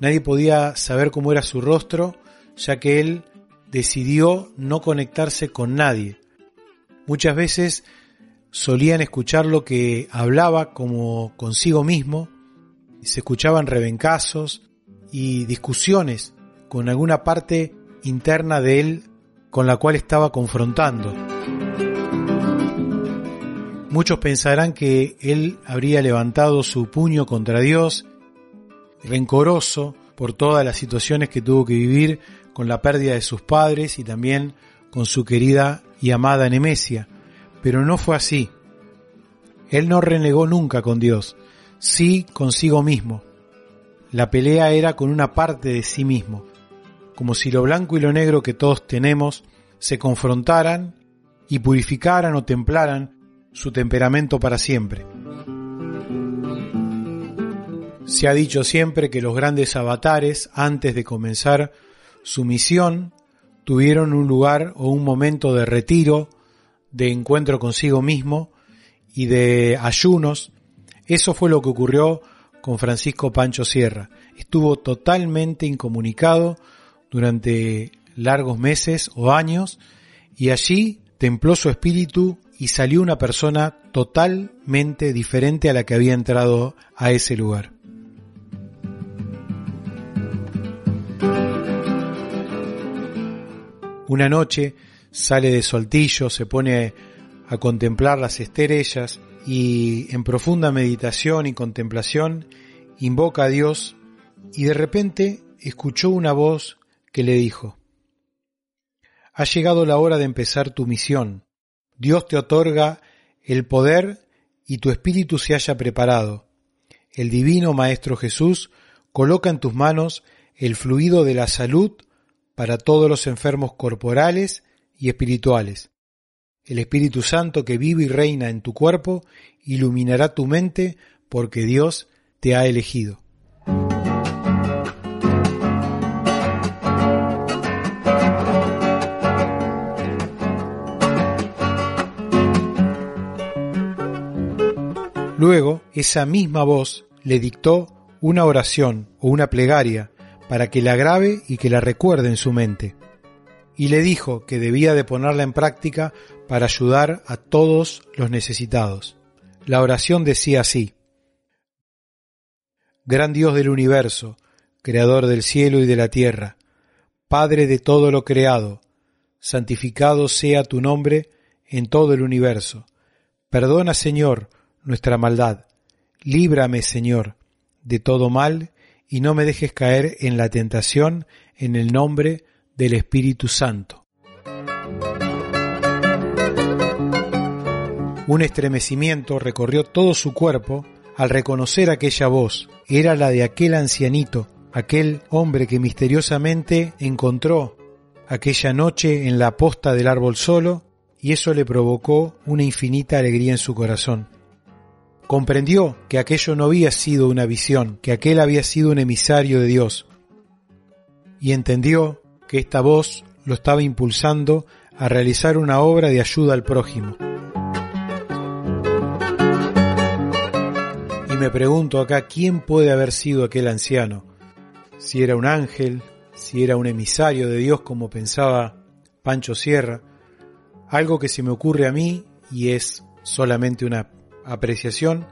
Nadie podía saber cómo era su rostro, ya que él decidió no conectarse con nadie. Muchas veces solían escuchar lo que hablaba como consigo mismo, se escuchaban rebencazos y discusiones con alguna parte interna de él con la cual estaba confrontando. Muchos pensarán que él habría levantado su puño contra Dios, rencoroso por todas las situaciones que tuvo que vivir con la pérdida de sus padres y también con su querida y amada Nemesia, pero no fue así. Él no renegó nunca con Dios, sí consigo mismo. La pelea era con una parte de sí mismo, como si lo blanco y lo negro que todos tenemos se confrontaran y purificaran o templaran su temperamento para siempre. Se ha dicho siempre que los grandes avatares, antes de comenzar su misión, tuvieron un lugar o un momento de retiro, de encuentro consigo mismo y de ayunos. Eso fue lo que ocurrió con Francisco Pancho Sierra. Estuvo totalmente incomunicado durante largos meses o años, y allí templó su espíritu y salió una persona totalmente diferente a la que había entrado a ese lugar. Una noche sale de su altillo, se pone a contemplar las estrellas y en profunda meditación y contemplación invoca a Dios, y de repente escuchó una voz que le dijo: ha llegado la hora de empezar tu misión. Dios te otorga el poder y tu espíritu se haya preparado. El divino Maestro Jesús coloca en tus manos el fluido de la salud para todos los enfermos corporales y espirituales. El Espíritu Santo que vive y reina en tu cuerpo iluminará tu mente porque Dios te ha elegido. Luego, esa misma voz le dictó una oración o una plegaria para que la grabe y que la recuerde en su mente, y le dijo que debía de ponerla en práctica para ayudar a todos los necesitados. La oración decía así: Gran Dios del universo, Creador del cielo y de la tierra, Padre de todo lo creado, santificado sea tu nombre en todo el universo. Perdona, Señor, nuestra maldad, líbrame, Señor, de todo mal y no me dejes caer en la tentación, en el nombre del Espíritu Santo. Un estremecimiento recorrió todo su cuerpo al reconocer aquella voz. Era la de aquel ancianito, aquel hombre que misteriosamente encontró aquella noche en la posta del árbol solo, y eso le provocó una infinita alegría en su corazón. Comprendió que aquello no había sido una visión, que aquel había sido un emisario de Dios, y entendió que esta voz lo estaba impulsando a realizar una obra de ayuda al prójimo. Y me pregunto acá, ¿quién puede haber sido aquel anciano? Si era un ángel, si era un emisario de Dios como pensaba Pancho Sierra, Algo que se me ocurre a mí, y es solamente una apreciación,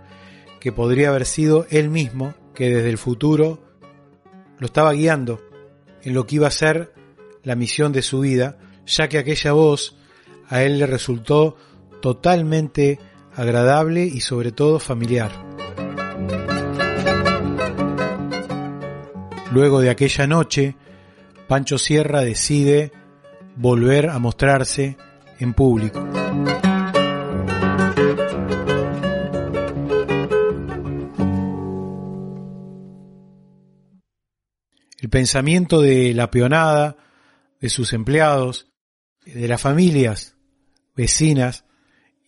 que podría haber sido él mismo que desde el futuro lo estaba guiando en lo que iba a ser la misión de su vida, ya que aquella voz a él le resultó totalmente agradable y sobre todo familiar. Luego de aquella noche, Pancho Sierra decide volver a mostrarse en público. El pensamiento de la peonada, de sus empleados, de las familias vecinas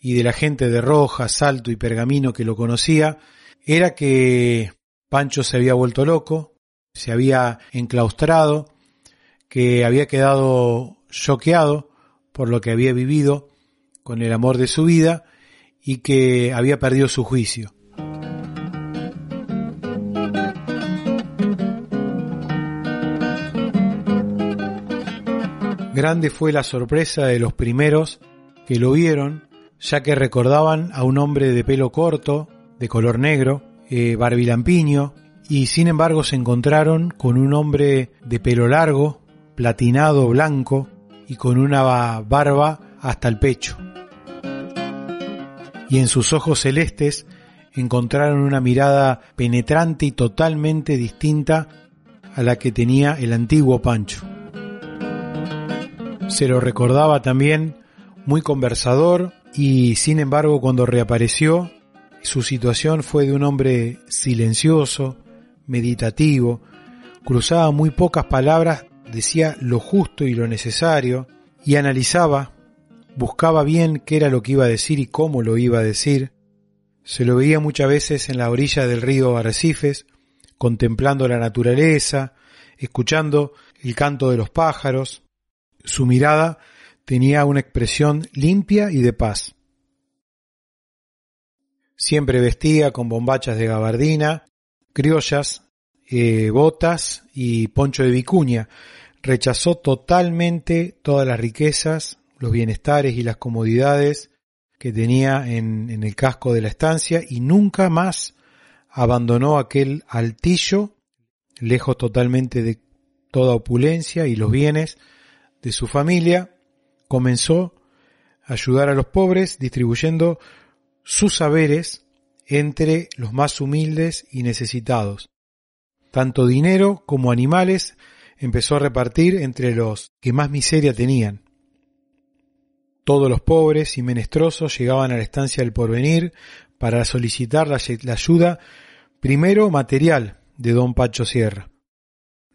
y de la gente de Rojas, Salto y Pergamino que lo conocía, era que Pancho se había vuelto loco, se había enclaustrado, que había quedado choqueado por lo que había vivido con el amor de su vida y que había perdido su juicio. Grande fue la sorpresa de los primeros que lo vieron, ya que recordaban a un hombre de pelo corto, de color negro, eh, barbilampiño, y sin embargo se encontraron con un hombre de pelo largo, platinado, blanco, y con una barba hasta el pecho. Y en sus ojos celestes encontraron una mirada penetrante y totalmente distinta a la que tenía el antiguo Pancho. Se lo recordaba también muy conversador, y sin embargo cuando reapareció su situación fue de un hombre silencioso, meditativo, cruzaba muy pocas palabras, decía lo justo y lo necesario y analizaba, buscaba bien qué era lo que iba a decir y cómo lo iba a decir. Se lo veía muchas veces en la orilla del río Arrecifes, contemplando la naturaleza, escuchando el canto de los pájaros. Su mirada tenía una expresión limpia y de paz. Siempre vestía con bombachas de gabardina, criollas, eh, botas y poncho de vicuña. Rechazó totalmente todas las riquezas, los bienestares y las comodidades que tenía en, en el casco de la estancia y nunca más abandonó aquel altillo, lejos totalmente de toda opulencia y los bienes de su familia. Comenzó a ayudar a los pobres distribuyendo sus saberes entre los más humildes y necesitados. Tanto dinero como animales empezó a repartir entre los que más miseria tenían. Todos los pobres y menesterosos llegaban a la estancia del Porvenir para solicitar la, la ayuda, primero material, de don Pancho Sierra.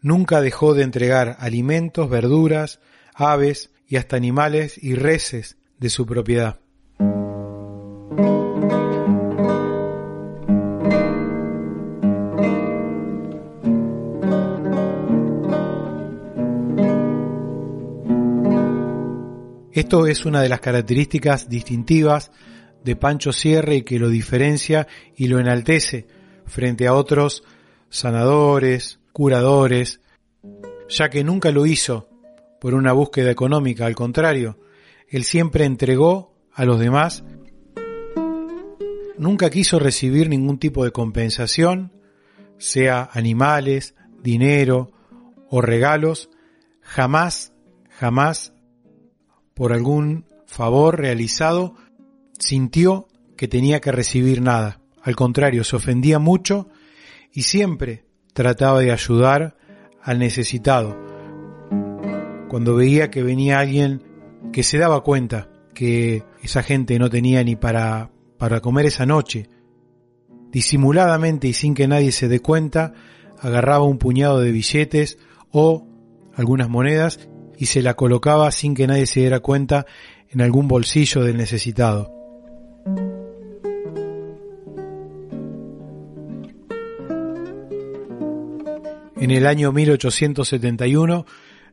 Nunca dejó de entregar alimentos, verduras, aves y hasta animales y reses de su propiedad. Esto es una de las características distintivas de Pancho Sierra y que lo diferencia y lo enaltece frente a otros sanadores, curadores, ya que nunca lo hizo por una búsqueda económica, al contrario, él siempre entregó a los demás, nunca quiso recibir ningún tipo de compensación, sea animales, dinero o regalos, jamás, jamás, por algún favor realizado, sintió que tenía que recibir nada, al contrario, se ofendía mucho y siempre trataba de ayudar al necesitado. Cuando veía que venía alguien que se daba cuenta que esa gente no tenía ni para, para comer esa noche, disimuladamente y sin que nadie se dé cuenta, agarraba un puñado de billetes o algunas monedas y se la colocaba sin que nadie se diera cuenta en algún bolsillo del necesitado. En el año mil ochocientos setenta y uno,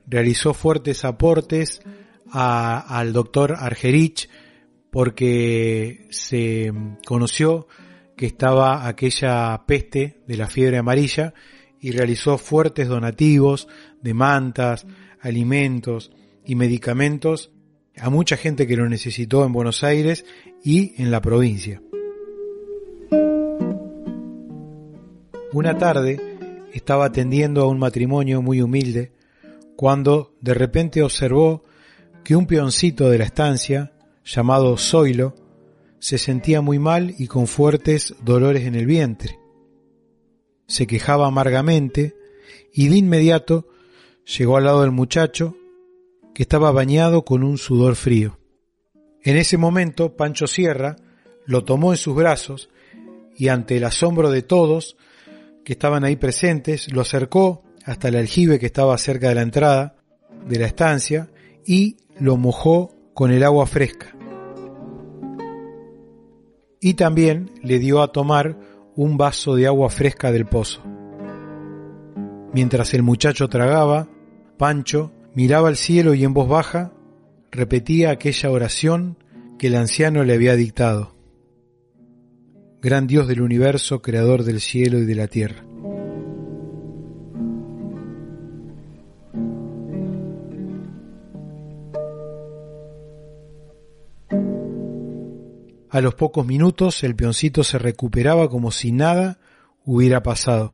realizó fuertes aportes a, al doctor Argerich porque se conoció que estaba aquella peste de la fiebre amarilla y realizó fuertes donativos de mantas, alimentos y medicamentos a mucha gente que lo necesitó en Buenos Aires y en la provincia. Una tarde estaba atendiendo a un matrimonio muy humilde cuando de repente observó que un peoncito de la estancia, llamado Zoilo, se sentía muy mal y con fuertes dolores en el vientre. Se quejaba amargamente y de inmediato llegó al lado del muchacho, que estaba bañado con un sudor frío. En ese momento Pancho Sierra lo tomó en sus brazos y, ante el asombro de todos que estaban ahí presentes, lo acercó hasta el aljibe que estaba cerca de la entrada de la estancia y lo mojó con el agua fresca. Y también le dio a tomar un vaso de agua fresca del pozo. Mientras el muchacho tragaba, Pancho miraba al cielo y en voz baja repetía aquella oración que el anciano le había dictado. Gran Dios del universo, creador del cielo y de la tierra. A los pocos minutos el peoncito se recuperaba como si nada hubiera pasado.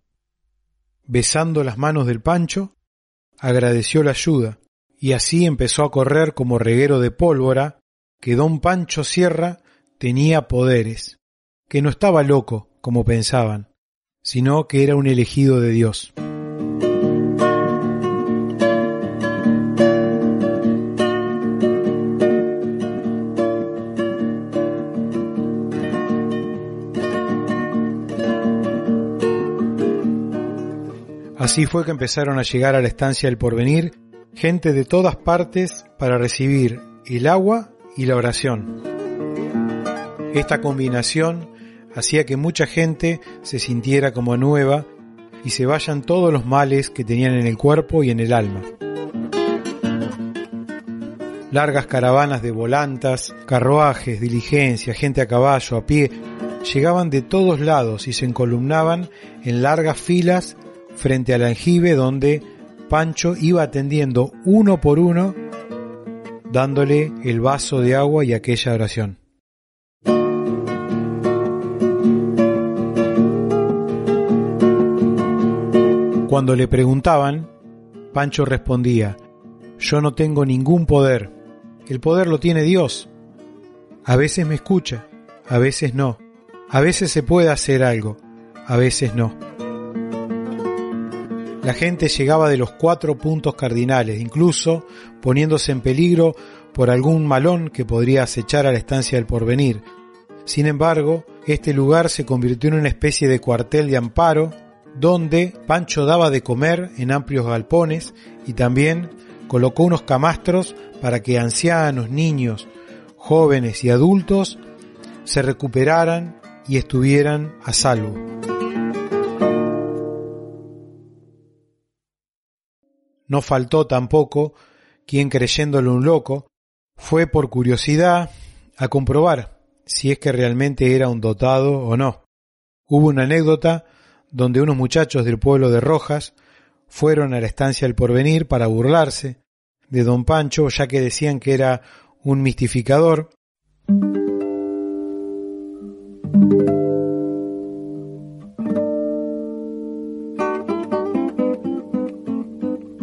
Besando las manos del Pancho, agradeció la ayuda y así empezó a correr como reguero de pólvora que don Pancho Sierra tenía poderes, que no estaba loco como pensaban, sino que era un elegido de Dios. Así fue que empezaron a llegar a la estancia del Porvenir gente de todas partes para recibir el agua y la oración. Esta combinación hacía que mucha gente se sintiera como nueva y se vayan todos los males que tenían en el cuerpo y en el alma. Largas caravanas de volantas, carruajes, diligencias, gente a caballo, a pie, llegaban de todos lados y se encolumnaban en largas filas frente al aljibe donde Pancho iba atendiendo uno por uno, dándole el vaso de agua y aquella oración. Cuando le preguntaban, Pancho respondía: yo no tengo ningún poder, el poder lo tiene Dios. A veces me escucha, a veces no, a veces se puede hacer algo, a veces no. La gente llegaba de los cuatro puntos cardinales, incluso poniéndose en peligro por algún malón que podría acechar a la estancia del Porvenir. Sin embargo, este lugar se convirtió en una especie de cuartel de amparo, donde Pancho daba de comer en amplios galpones y también colocó unos camastros para que ancianos, niños, jóvenes y adultos se recuperaran y estuvieran a salvo. No faltó tampoco quien, creyéndolo un loco, fue por curiosidad a comprobar si es que realmente era un dotado o no. Hubo una anécdota donde unos muchachos del pueblo de Rojas fueron a la estancia del Porvenir para burlarse de don Pancho, ya que decían que era un mistificador.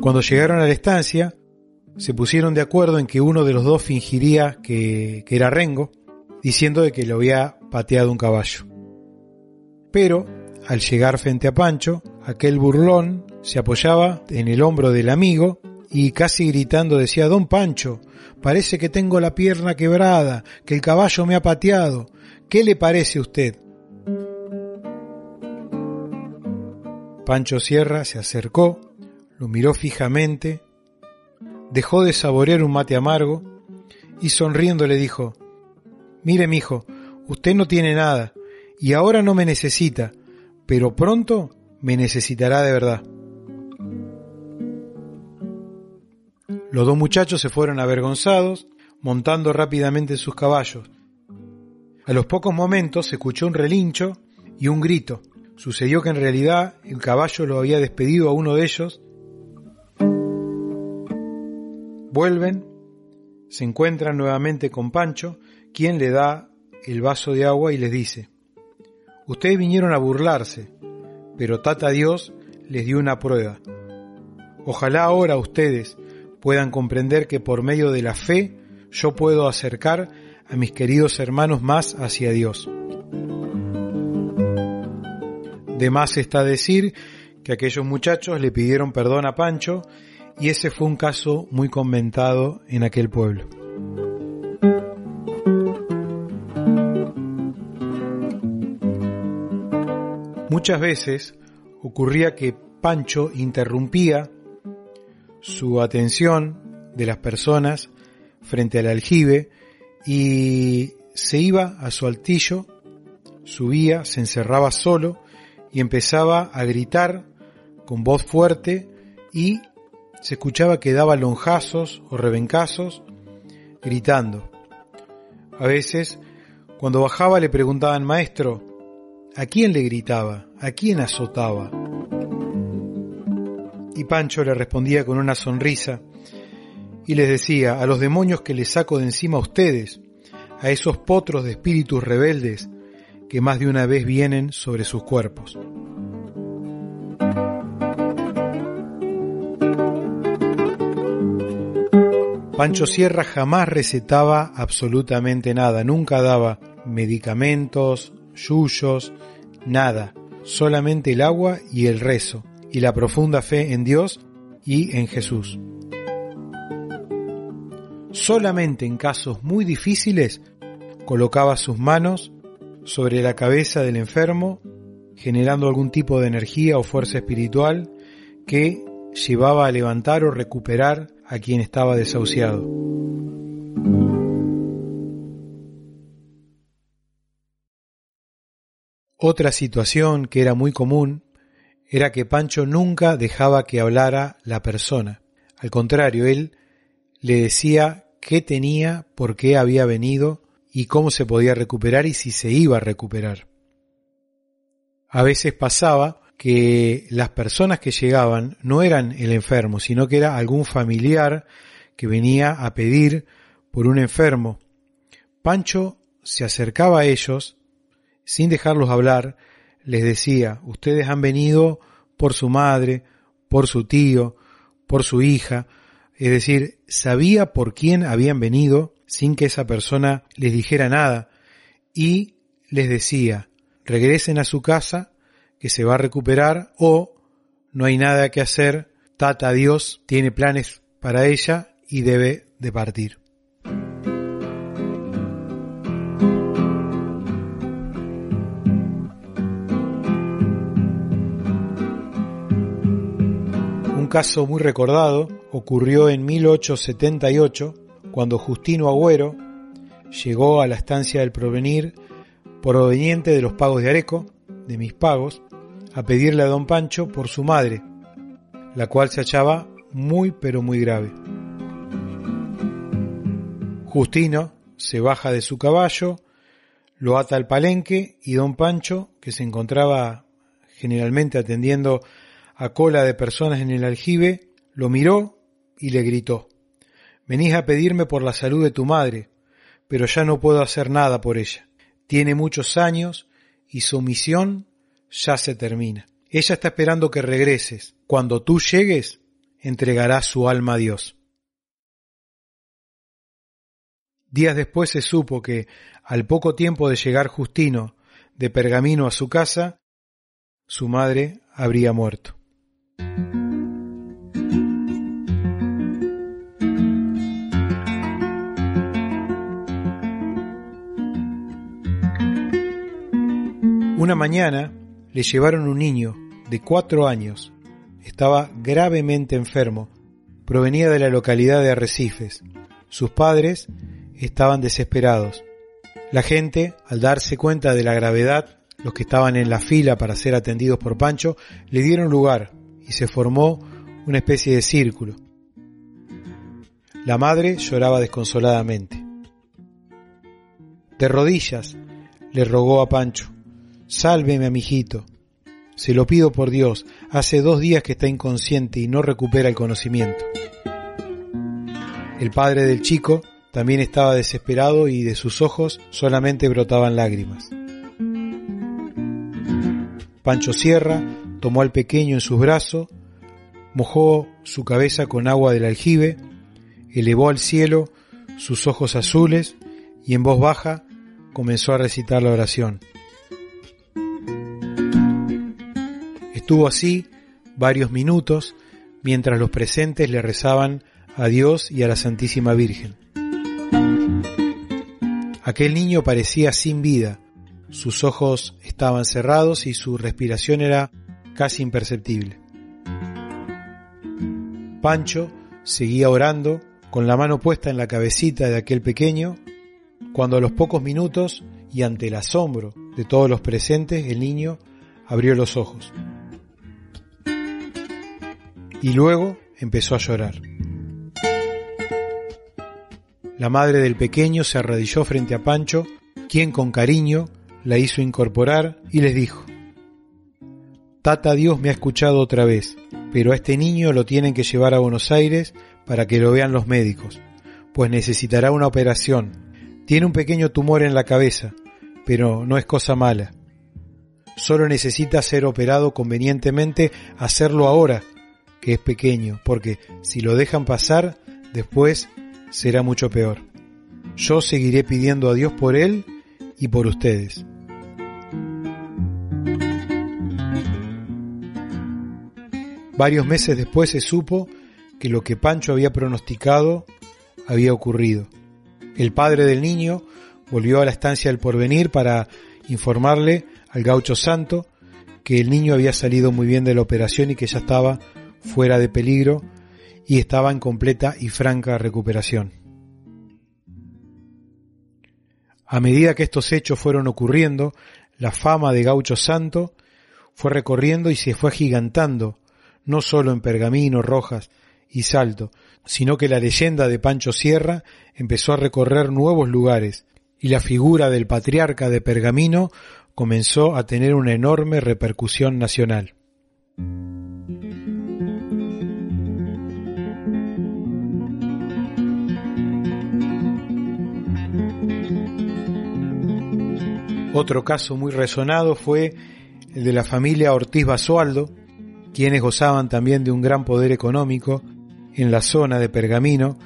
Cuando llegaron a la estancia, se pusieron de acuerdo en que uno de los dos fingiría que, que era rengo, diciendo de que le había pateado un caballo. Pero, al llegar frente a Pancho, aquel burlón se apoyaba en el hombro del amigo y casi gritando decía: «Don Pancho, parece que tengo la pierna quebrada, que el caballo me ha pateado. ¿Qué le parece a usted?». Pancho Sierra se acercó, lo miró fijamente, dejó de saborear un mate amargo y sonriendo le dijo: «Mire, mijo, usted no tiene nada y ahora no me necesita, pero pronto me necesitará de verdad». Los dos muchachos se fueron avergonzados, montando rápidamente sus caballos. A los pocos momentos se escuchó un relincho y un grito. Sucedió que en realidad el caballo lo había despedido a uno de ellos. Vuelven se encuentran nuevamente con Pancho, quien le da el vaso de agua y les dice: ustedes vinieron a burlarse, pero Tata Dios les dio una prueba. Ojalá ahora ustedes puedan comprender que por medio de la fe yo puedo acercar a mis queridos hermanos más hacia Dios. De más está decir que aquellos muchachos le pidieron perdón a Pancho, y ese fue un caso muy comentado en aquel pueblo. Muchas veces ocurría que Pancho interrumpía su atención de las personas frente al aljibe y se iba a su altillo, subía, se encerraba solo y empezaba a gritar con voz fuerte, y se escuchaba que daba lonjazos o rebencazos gritando. A veces, cuando bajaba, le preguntaban: maestro, ¿a quién le gritaba? ¿A quién azotaba? Y Pancho le respondía con una sonrisa y les decía: a los demonios que les saco de encima a ustedes, a esos potros de espíritus rebeldes que más de una vez vienen sobre sus cuerpos. Pancho Sierra jamás recetaba absolutamente nada, nunca daba medicamentos, yuyos, nada, solamente el agua y el rezo, y la profunda fe en Dios y en Jesús. Solamente en casos muy difíciles colocaba sus manos sobre la cabeza del enfermo, generando algún tipo de energía o fuerza espiritual que llevaba a levantar o recuperar a quien estaba desahuciado. Otra situación que era muy común era que Pancho nunca dejaba que hablara la persona. Al contrario, él le decía qué tenía, por qué había venido y cómo se podía recuperar y si se iba a recuperar. A veces pasaba que las personas que llegaban no eran el enfermo, sino que era algún familiar que venía a pedir por un enfermo. Pancho se acercaba a ellos, sin dejarlos hablar, les decía: ustedes han venido por su madre, por su tío, por su hija. Es decir, sabía por quién habían venido sin que esa persona les dijera nada, y les decía: regresen a su casa, que se va a recuperar, o no hay nada que hacer, Tata Dios tiene planes para ella y debe de partir. Un caso muy recordado ocurrió en mil ochocientos setenta y ocho, cuando Justino Agüero llegó a la estancia del Porvenir proveniente de los Pagos de Areco, de mis pagos, a pedirle a don Pancho por su madre, la cual se hallaba muy pero muy grave. Justino se baja de su caballo, lo ata al palenque y don Pancho, que se encontraba generalmente atendiendo a cola de personas en el aljibe, lo miró y le gritó: venís a pedirme por la salud de tu madre, pero ya no puedo hacer nada por ella. Tiene muchos años y su misión ya se termina. Ella está esperando que regreses. Cuando tú llegues, entregará su alma a Dios. Días después se supo que, al poco tiempo de llegar Justino de Pergamino a su casa, su madre habría muerto. Una mañana le llevaron un niño de cuatro años. Estaba gravemente enfermo. Provenía de la localidad de Arrecifes. Sus padres estaban desesperados. La gente, al darse cuenta de la gravedad, los que estaban en la fila para ser atendidos por Pancho, le dieron lugar y se formó una especie de círculo. La madre lloraba desconsoladamente. De rodillas le rogó a Pancho: sálveme a mi hijito, se lo pido por Dios, hace dos días que está inconsciente y no recupera el conocimiento. El padre del chico También estaba desesperado y de sus ojos solamente brotaban lágrimas. Pancho Sierra tomó al pequeño en sus brazos, mojó su cabeza con agua del aljibe, elevó al cielo sus ojos azules y en voz baja comenzó a recitar la oración. Estuvo así varios minutos mientras los presentes le rezaban a Dios y a la Santísima Virgen. Aquel niño parecía sin vida, sus ojos estaban cerrados y su respiración era casi imperceptible. Pancho seguía orando con la mano puesta en la cabecita de aquel pequeño, cuando a los pocos minutos y ante el asombro de todos los presentes, el niño abrió los ojos. Y luego empezó a llorar. La madre del pequeño se arrodilló frente a Pancho, quien con cariño la hizo incorporar y les dijo: «Tata, Dios me ha escuchado otra vez, pero a este niño lo tienen que llevar a Buenos Aires para que lo vean los médicos, pues necesitará una operación. Tiene un pequeño tumor en la cabeza, pero no es cosa mala. Solo necesita ser operado convenientemente, hacerlo ahora, que es pequeño, porque si lo dejan pasar, después será mucho peor. Yo seguiré pidiendo a Dios por él y por ustedes». Varios meses después se supo que lo que Pancho había pronosticado había ocurrido. El padre del niño volvió a la estancia del Porvenir para informarle al gaucho santo que el niño había salido muy bien de la operación y que ya estaba fuera de peligro y estaba en completa y franca recuperación. A medida que estos hechos fueron ocurriendo, la fama de gaucho santo fue recorriendo y se fue agigantando, no solo en Pergamino, Rojas y Salto, sino que la leyenda de Pancho Sierra empezó a recorrer nuevos lugares y la figura del patriarca de Pergamino comenzó a tener una enorme repercusión nacional. Otro caso muy resonado fue el de la familia Ortiz Basualdo, quienes gozaban también de un gran poder económico en la zona de Pergamino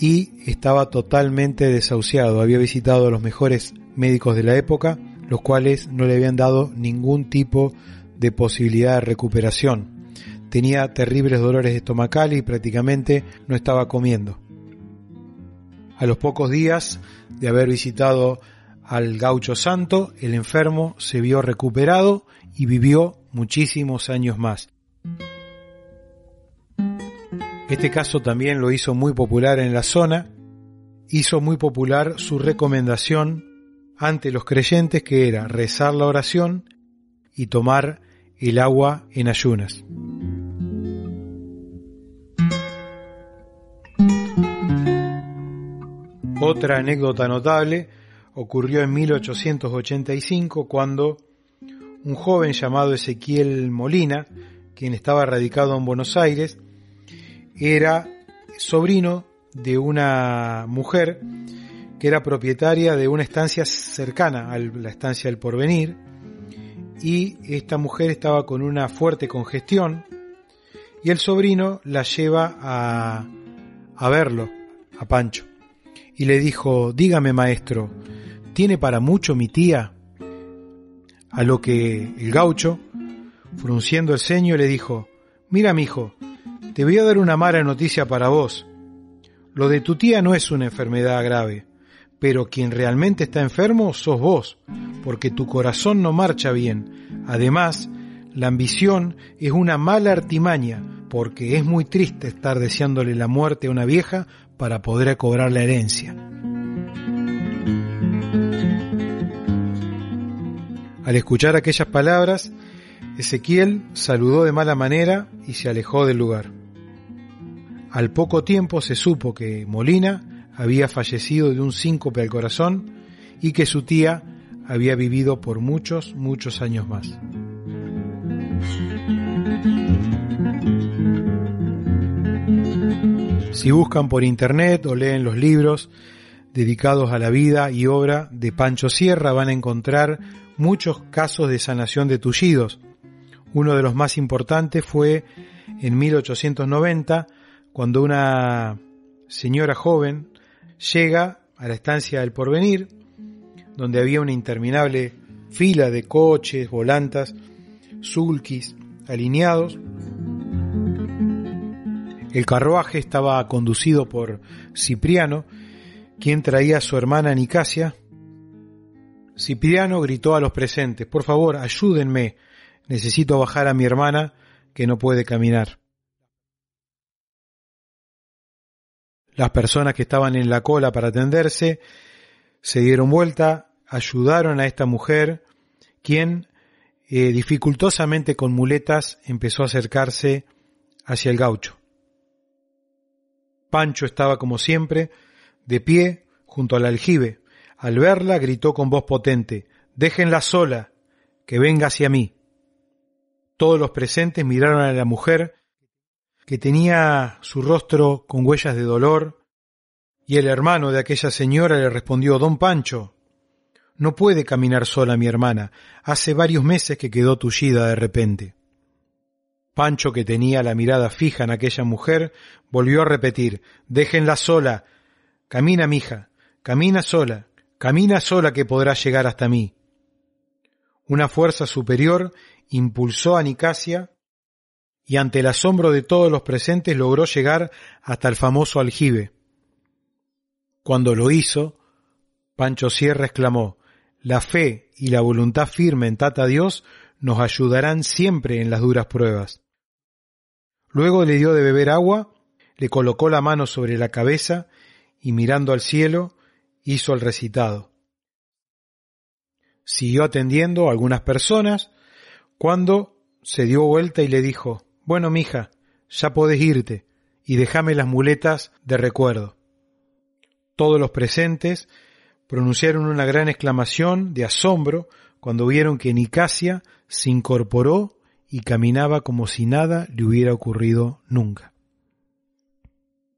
y estaba totalmente desahuciado. Había visitado a los mejores médicos de la época, los cuales no le habían dado ningún tipo de posibilidad de recuperación. Tenía terribles dolores estomacales y prácticamente no estaba comiendo. A los pocos días de haber visitado al gaucho santo, el enfermo se vio recuperado y vivió muchísimos años más. Este caso también lo hizo muy popular en la zona, hizo muy popular su recomendación ante los creyentes, que era rezar la oración y tomar el agua en ayunas. Otra anécdota notable ocurrió en mil ochocientos ochenta y cinco, cuando un joven llamado Ezequiel Molina, quien estaba radicado en Buenos Aires, era sobrino de una mujer que era propietaria de una estancia cercana a la estancia del Porvenir, y esta mujer estaba con una fuerte congestión y el sobrino la lleva a, a verlo, a Pancho, y le dijo: «Dígame, maestro, ¿tiene para mucho mi tía?». A lo que el gaucho, frunciendo el ceño, le dijo: «Mira, mijo, te voy a dar una mala noticia para vos. Lo de tu tía no es una enfermedad grave, pero quien realmente está enfermo sos vos, porque tu corazón no marcha bien. Además, la ambición es una mala artimaña, porque es muy triste estar deseándole la muerte a una vieja para poder cobrar la herencia». Al escuchar aquellas palabras, Ezequiel saludó de mala manera y se alejó del lugar. Al poco tiempo se supo que Molina había fallecido de un síncope al corazón y que su tía había vivido por muchos, muchos años más. Si buscan por internet o leen los libros dedicados a la vida y obra de Pancho Sierra van a encontrar muchos casos de sanación de tullidos. Uno de los más importantes fue en mil ochocientos noventa, cuando una señora joven llega a la estancia del Porvenir, donde había una interminable fila de coches, volantas, sulquis alineados. El carruaje estaba conducido por Cipriano, quien traía a su hermana Nicasia. Cipriano gritó a los presentes: por favor, ayúdenme, necesito bajar a mi hermana que no puede caminar. Las personas que estaban en la cola para atenderse se dieron vuelta, ayudaron a esta mujer, quien eh, dificultosamente con muletas empezó a acercarse hacia el gaucho. Pancho estaba como siempre, de pie, junto al aljibe. Al verla gritó con voz potente: «Déjenla sola, que venga hacia mí». Todos los presentes miraron a la mujer, que tenía su rostro con huellas de dolor, y el hermano de aquella señora le respondió: «Don Pancho, no puede caminar sola mi hermana, hace varios meses que quedó tullida de repente». Pancho, que tenía la mirada fija en aquella mujer, volvió a repetir: «Déjenla sola, camina mija, camina sola, camina sola que podrá llegar hasta mí». Una fuerza superior impulsó a Nicasia y ante el asombro de todos los presentes logró llegar hasta el famoso aljibe. Cuando lo hizo, Pancho Sierra exclamó: «La fe y la voluntad firme en Tata Dios nos ayudarán siempre en las duras pruebas». Luego le dio de beber agua, le colocó la mano sobre la cabeza y mirando al cielo hizo el recitado. Siguió atendiendo a algunas personas cuando se dio vuelta y le dijo: «Bueno, mija, ya podés irte y déjame las muletas de recuerdo». Todos los presentes pronunciaron una gran exclamación de asombro cuando vieron que Nicasia se incorporó y caminaba como si nada le hubiera ocurrido nunca.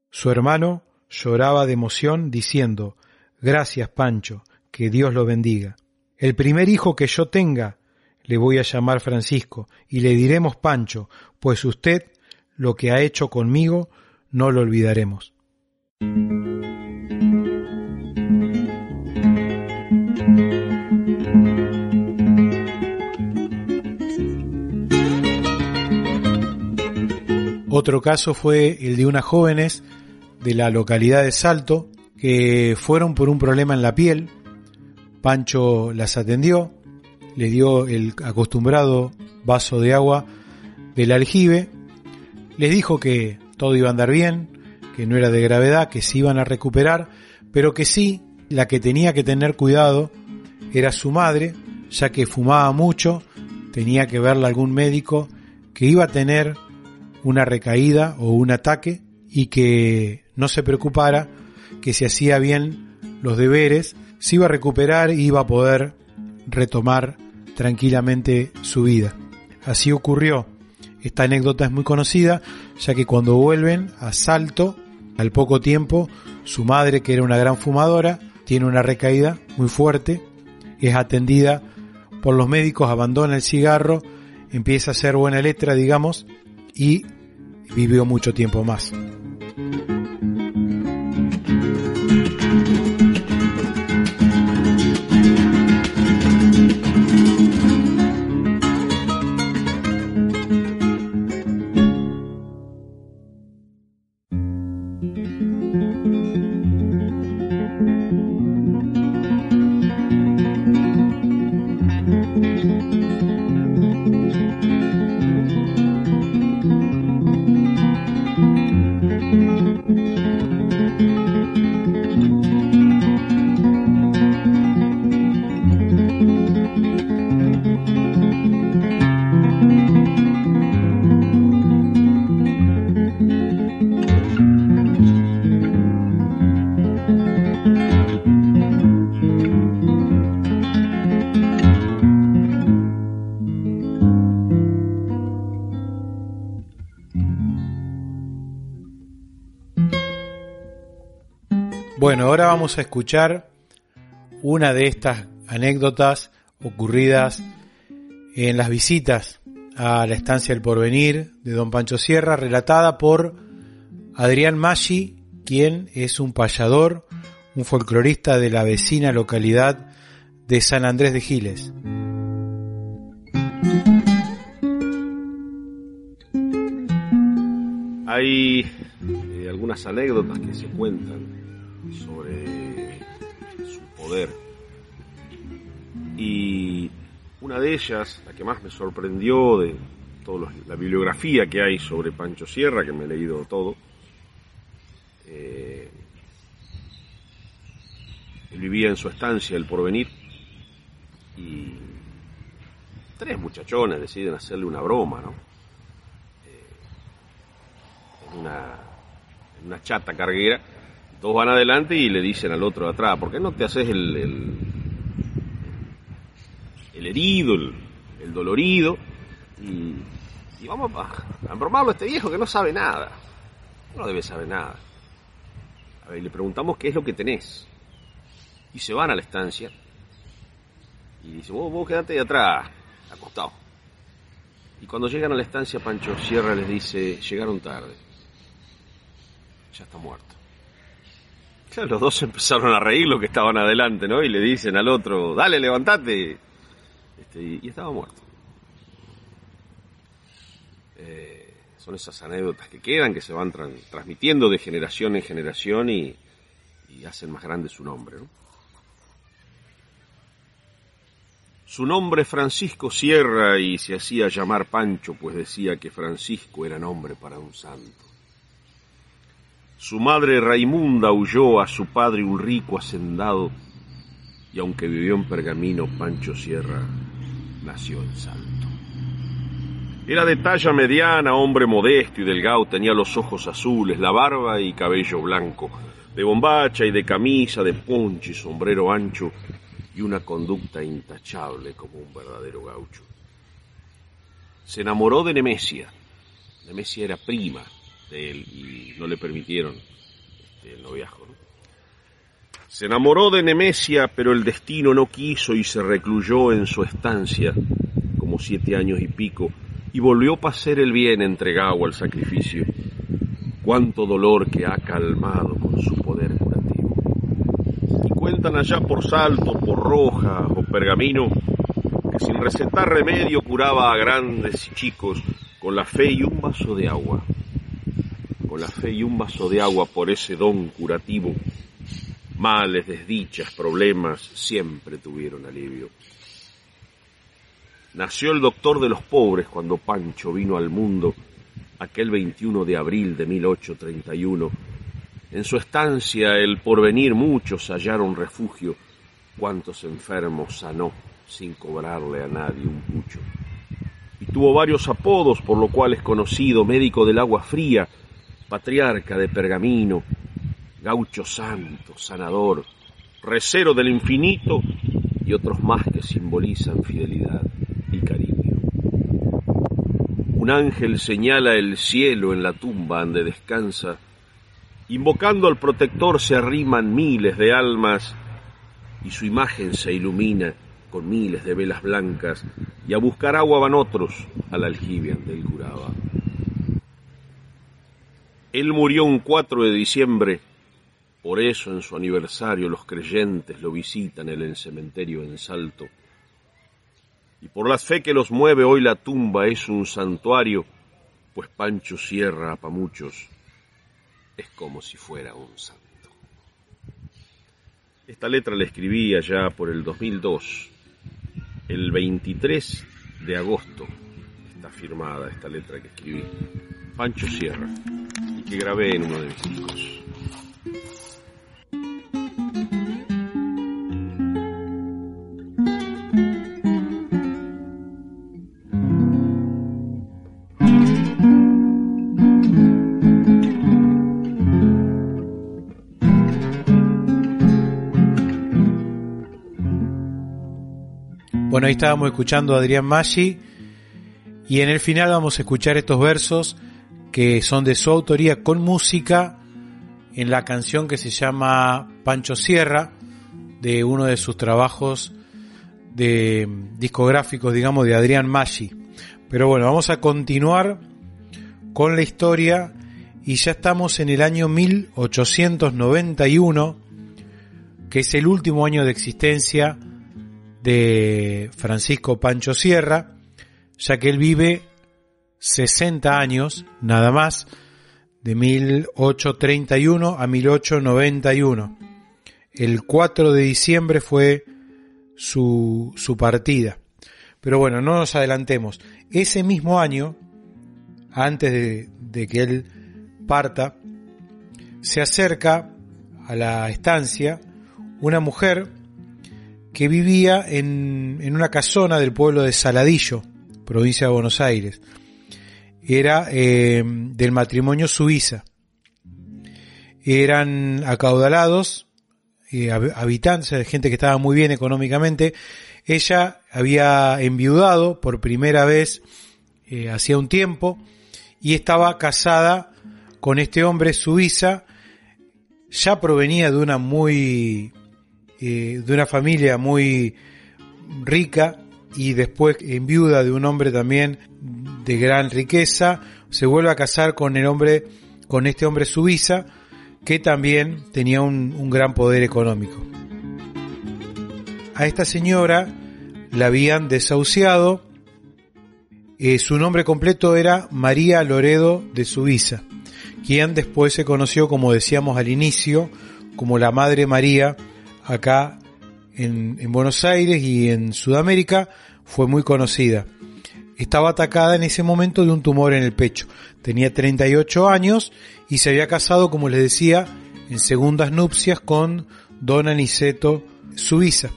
Su hermano lloraba de emoción diciendo: «Gracias, Pancho, que Dios lo bendiga. El primer hijo que yo tenga le voy a llamar Francisco y le diremos Pancho, pues usted lo que ha hecho conmigo no lo olvidaremos». Otro caso fue el de unas jóvenes de la localidad de Salto que fueron por un problema en la piel. Pancho las atendió, les dio el acostumbrado vaso de agua del aljibe, les dijo que todo iba a andar bien, que no era de gravedad, que se iban a recuperar, pero que sí, la que tenía que tener cuidado era su madre, ya que fumaba mucho, tenía que verla algún médico, que iba a tener una recaída o un ataque y que no se preocupara, que si hacía bien los deberes, se iba a recuperar y iba a poder retomar tranquilamente su vida. Así ocurrió. Esta anécdota es muy conocida, ya que cuando vuelven a Salto, al poco tiempo, su madre, que era una gran fumadora, tiene una recaída muy fuerte, es atendida por los médicos, abandona el cigarro, empieza a hacer buena letra, digamos, y vivió mucho tiempo más. Bueno, ahora vamos a escuchar una de estas anécdotas ocurridas en las visitas a la estancia El Porvenir de don Pancho Sierra, relatada por Adrián Maggi, quien es un payador, un folclorista de la vecina localidad de San Andrés de Giles. Hay eh, algunas anécdotas que se cuentan sobre su poder, y una de ellas, la que más me sorprendió de toda la bibliografía que hay sobre Pancho Sierra, que me he leído todo, eh, él vivía en su estancia El Porvenir y tres muchachones deciden hacerle una broma, ¿no? Una, una chata carguera, dos van adelante y le dicen al otro de atrás: ¿por qué no te haces el el, el herido, el, el dolorido? Y, y vamos a, a bromarlo a este viejo que no sabe nada, no debe saber nada. A ver, le preguntamos qué es lo que tenés. Y se van a la estancia y dicen: vos, vos quedate de atrás, acostado. Y cuando llegan a la estancia, Pancho Sierra les dice: llegaron tarde. Ya está muerto. Claro, los dos empezaron a reír, los que estaban adelante, ¿no? Y le dicen al otro: dale, levantate. Este, y, y estaba muerto. Eh, son esas anécdotas que quedan, que se van tra- transmitiendo de generación en generación y, y hacen más grande su nombre, ¿no? Su nombre es Francisco Sierra y se hacía llamar Pancho, pues decía que Francisco era nombre para un santo. Su madre Raimunda Ulloa, su padre un rico hacendado, y aunque vivió en Pergamino, Pancho Sierra nació en Salto. Era de talla mediana, hombre modesto y delgado, tenía los ojos azules, la barba y cabello blanco, de bombacha y de camisa, de ponche y sombrero ancho, y una conducta intachable como un verdadero gaucho. Se enamoró de Nemesia. Nemesia era prima de él y no le permitieron este, el noviazgo, ¿no? Se enamoró de Nemesia, pero el destino no quiso y se recluyó en su estancia como siete años y pico, y volvió para hacer el bien entregado al sacrificio. Cuánto dolor que ha calmado con su poder curativo. Y cuentan allá por Salto, por Roja o Pergamino, que sin recetar remedio curaba a grandes y chicos con la fe y un vaso de agua. Con la fe y un vaso de agua, por ese don curativo, males, desdichas, problemas, siempre tuvieron alivio. Nació el doctor de los pobres cuando Pancho vino al mundo, aquel veintiuno de abril de mil ochocientos treinta y uno. En su estancia El Porvenir muchos hallaron refugio, cuantos enfermos sanó sin cobrarle a nadie un pucho. Y tuvo varios apodos, por lo cual es conocido: médico del agua fría, patriarca de Pergamino, gaucho santo, sanador, recero del infinito y otros más que simbolizan fidelidad y cariño. Un ángel señala el cielo en la tumba donde descansa, invocando al protector se arriman miles de almas y su imagen se ilumina con miles de velas blancas, y a buscar agua van otros al aljibe del curaba. Él murió un cuatro de diciembre, por eso en su aniversario los creyentes lo visitan en el cementerio en Salto. Y por la fe que los mueve hoy la tumba es un santuario, pues Pancho Sierra para muchos es como si fuera un santo. Esta letra la escribí allá por el dos mil dos, el veintitrés de agosto está firmada esta letra que escribí, Pancho Sierra, que grabé en uno de mis discos. Bueno, ahí estábamos escuchando a Adrián Maggi, y en el final vamos a escuchar estos versos que son de su autoría, con música en la canción que se llama Pancho Sierra, de uno de sus trabajos de discográficos, digamos, de Adrián Maggi. Pero bueno, vamos a continuar con la historia y ya estamos en el año mil ochocientos noventa y uno, que es el último año de existencia de Francisco Pancho Sierra, ya que él vive sesenta años, nada más, de mil ochocientos treinta y uno a mil ochocientos noventa y uno. El cuatro de diciembre fue su, su partida. Pero bueno, no nos adelantemos. Ese mismo año, antes de, de que él parta, se acerca a la estancia una mujer que vivía en, en una casona del pueblo de Saladillo, provincia de Buenos Aires. Era eh, del matrimonio Subisa. Eran acaudalados, eh, habitantes, gente que estaba muy bien económicamente. Ella había enviudado por primera vez eh, hacía un tiempo y estaba casada con este hombre Subisa. Ya provenía de una muy eh, de una familia muy rica y después enviuda de un hombre también de gran riqueza. Se vuelve a casar con el hombre, con este hombre Subisa, que también tenía un, un gran poder económico. A esta señora la habían desahuciado. Eh, su nombre completo era María Loredo de Subisa, quien después se conoció, como decíamos al inicio, como la Madre María acá en, en Buenos Aires y en Sudamérica. Fue muy conocida. Estaba atacada en ese momento de un tumor en el pecho. Tenía treinta y ocho años y se había casado, como les decía, en segundas nupcias con don Aniceto Subisa,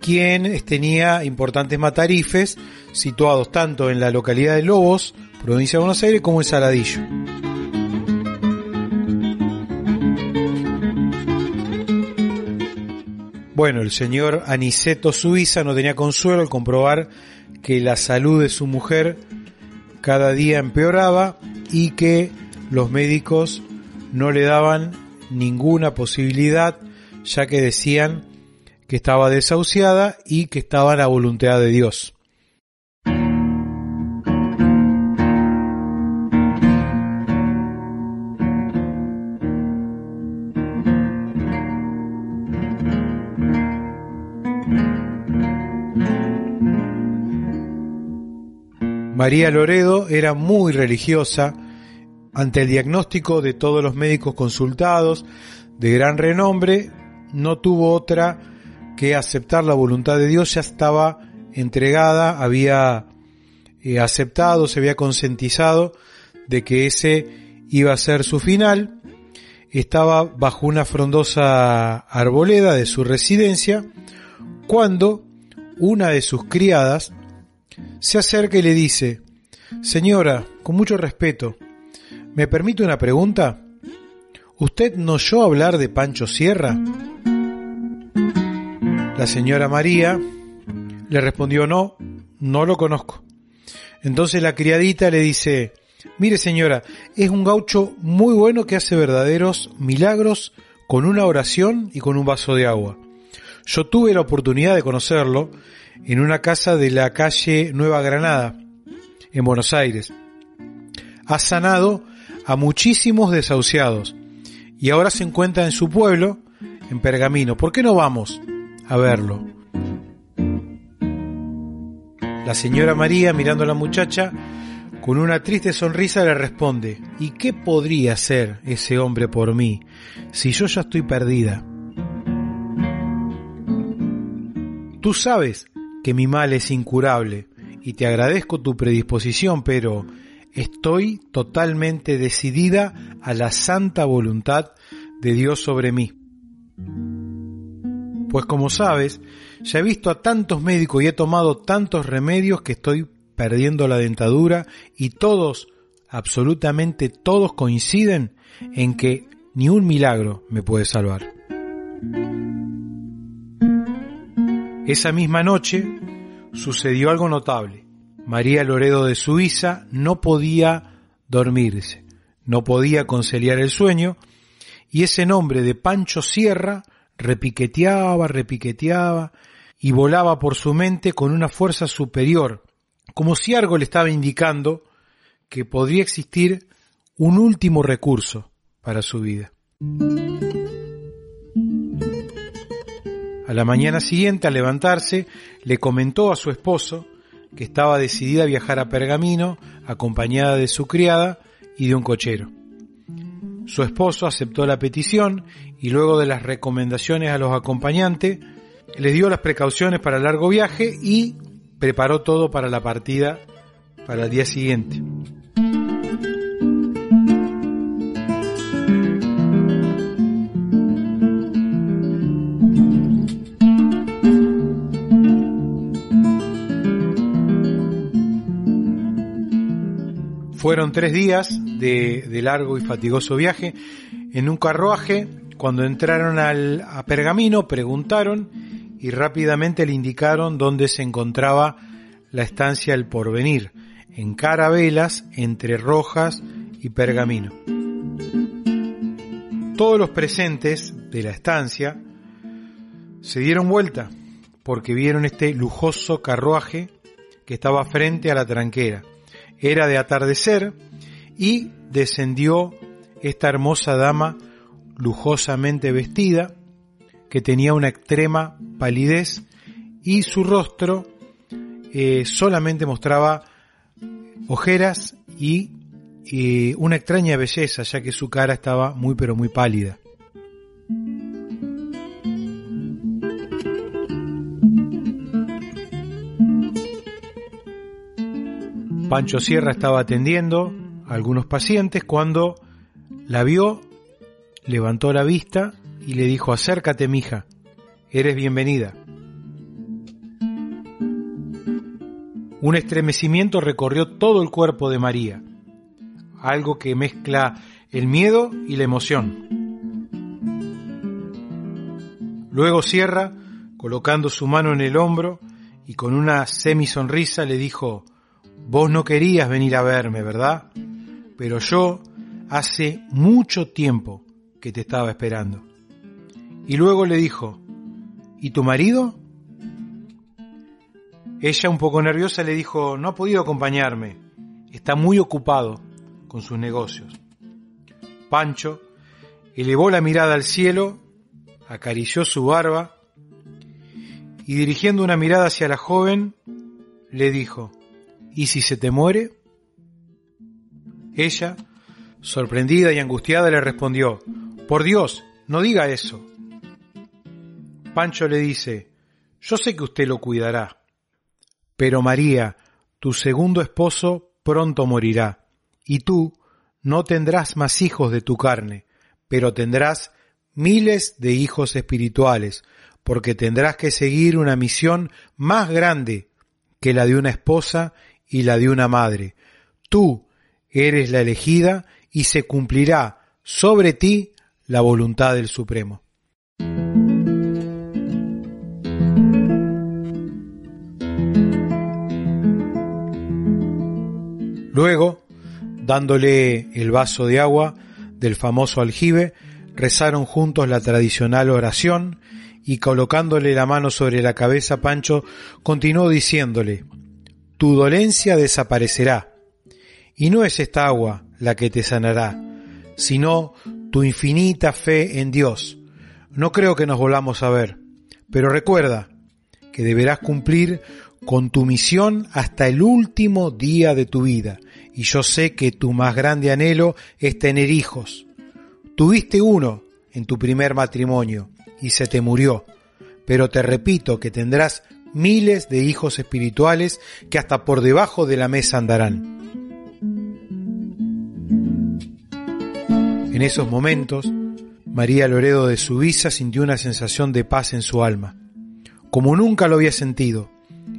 quien tenía importantes matarifes situados tanto en la localidad de Lobos, provincia de Buenos Aires, como en Saladillo. Bueno, el señor Aniceto Subisa no tenía consuelo al comprobar que la salud de su mujer cada día empeoraba y que los médicos no le daban ninguna posibilidad, ya que decían que estaba desahuciada y que estaba a la voluntad de Dios. María Loredo era muy religiosa. Ante el diagnóstico de todos los médicos consultados de gran renombre, no tuvo otra que aceptar la voluntad de Dios. Ya estaba entregada, había eh, aceptado, se había concientizado de que ese iba a ser su final. Estaba bajo una frondosa arboleda de su residencia cuando una de sus criadas se acerca y le dice: «Señora, con mucho respeto, ¿me permite una pregunta? ¿Usted no oyó hablar de Pancho Sierra?». La señora María le respondió: «No, no lo conozco». Entonces la criadita le dice: «Mire, señora, es un gaucho muy bueno que hace verdaderos milagros con una oración y con un vaso de agua. Yo tuve la oportunidad de conocerlo en una casa de la calle Nueva Granada, en Buenos Aires. Ha sanado a muchísimos desahuciados y ahora se encuentra en su pueblo, en Pergamino. ¿Por qué no vamos a verlo?». La señora María, mirando a la muchacha con una triste sonrisa, le responde: «¿Y qué podría hacer ese hombre por mí si yo ya estoy perdida? Tú sabes que mi mal es incurable y te agradezco tu predisposición, pero estoy totalmente decidida a la santa voluntad de Dios sobre mí. Pues como sabes, ya he visto a tantos médicos y he tomado tantos remedios que estoy perdiendo la dentadura y todos, absolutamente todos, coinciden en que ni un milagro me puede salvar». Esa misma noche sucedió algo notable. María Loredo de Subisa no podía dormirse, no podía conciliar el sueño y ese nombre de Pancho Sierra repiqueteaba, repiqueteaba y volaba por su mente con una fuerza superior, como si algo le estaba indicando que podría existir un último recurso para su vida. A la mañana siguiente, al levantarse, le comentó a su esposo que estaba decidida a viajar a Pergamino, acompañada de su criada y de un cochero. Su esposo aceptó la petición y luego de las recomendaciones a los acompañantes, les dio las precauciones para el largo viaje y preparó todo para la partida para el día siguiente. Fueron tres días de, de largo y fatigoso viaje. En un carruaje, cuando entraron al, a Pergamino, preguntaron y rápidamente le indicaron dónde se encontraba la estancia El Porvenir, en Carabelas, entre Rojas y Pergamino. Todos los presentes de la estancia se dieron vuelta porque vieron este lujoso carruaje que estaba frente a la tranquera. Era de atardecer y descendió esta hermosa dama lujosamente vestida que tenía una extrema palidez y su rostro eh, solamente mostraba ojeras y eh, una extraña belleza, ya que su cara estaba muy pero muy pálida. Pancho Sierra estaba atendiendo a algunos pacientes cuando la vio, levantó la vista y le dijo: acércate, mija, eres bienvenida. Un estremecimiento recorrió todo el cuerpo de María, algo que mezcla el miedo y la emoción. Luego Sierra, colocando su mano en el hombro y con una semisonrisa, le dijo: vos no querías venir a verme, ¿verdad? Pero yo hace mucho tiempo que te estaba esperando. Y luego le dijo: ¿y tu marido? Ella, un poco nerviosa, le dijo: no ha podido acompañarme, está muy ocupado con sus negocios. Pancho elevó la mirada al cielo, acarició su barba y, dirigiendo una mirada hacia la joven, le dijo: ¿y si se te muere? Ella, sorprendida y angustiada, le respondió: por Dios, no diga eso. Pancho le dice: yo sé que usted lo cuidará, pero María, tu segundo esposo, pronto morirá, y tú no tendrás más hijos de tu carne, pero tendrás miles de hijos espirituales, porque tendrás que seguir una misión más grande que la de una esposa y la de una madre. Tú eres la elegida y se cumplirá sobre ti la voluntad del Supremo. Luego, dándole el vaso de agua del famoso aljibe, rezaron juntos la tradicional oración y, colocándole la mano sobre la cabeza, Pancho continuó diciéndole: tu dolencia desaparecerá, y no es esta agua la que te sanará, sino tu infinita fe en Dios. No creo que nos volvamos a ver, pero recuerda que deberás cumplir con tu misión hasta el último día de tu vida, y yo sé que tu más grande anhelo es tener hijos. Tuviste uno en tu primer matrimonio y se te murió, pero te repito que tendrás miles de hijos espirituales que hasta por debajo de la mesa andarán. En esos momentos, María Loredo de Subisa sintió una sensación de paz en su alma, como nunca lo había sentido,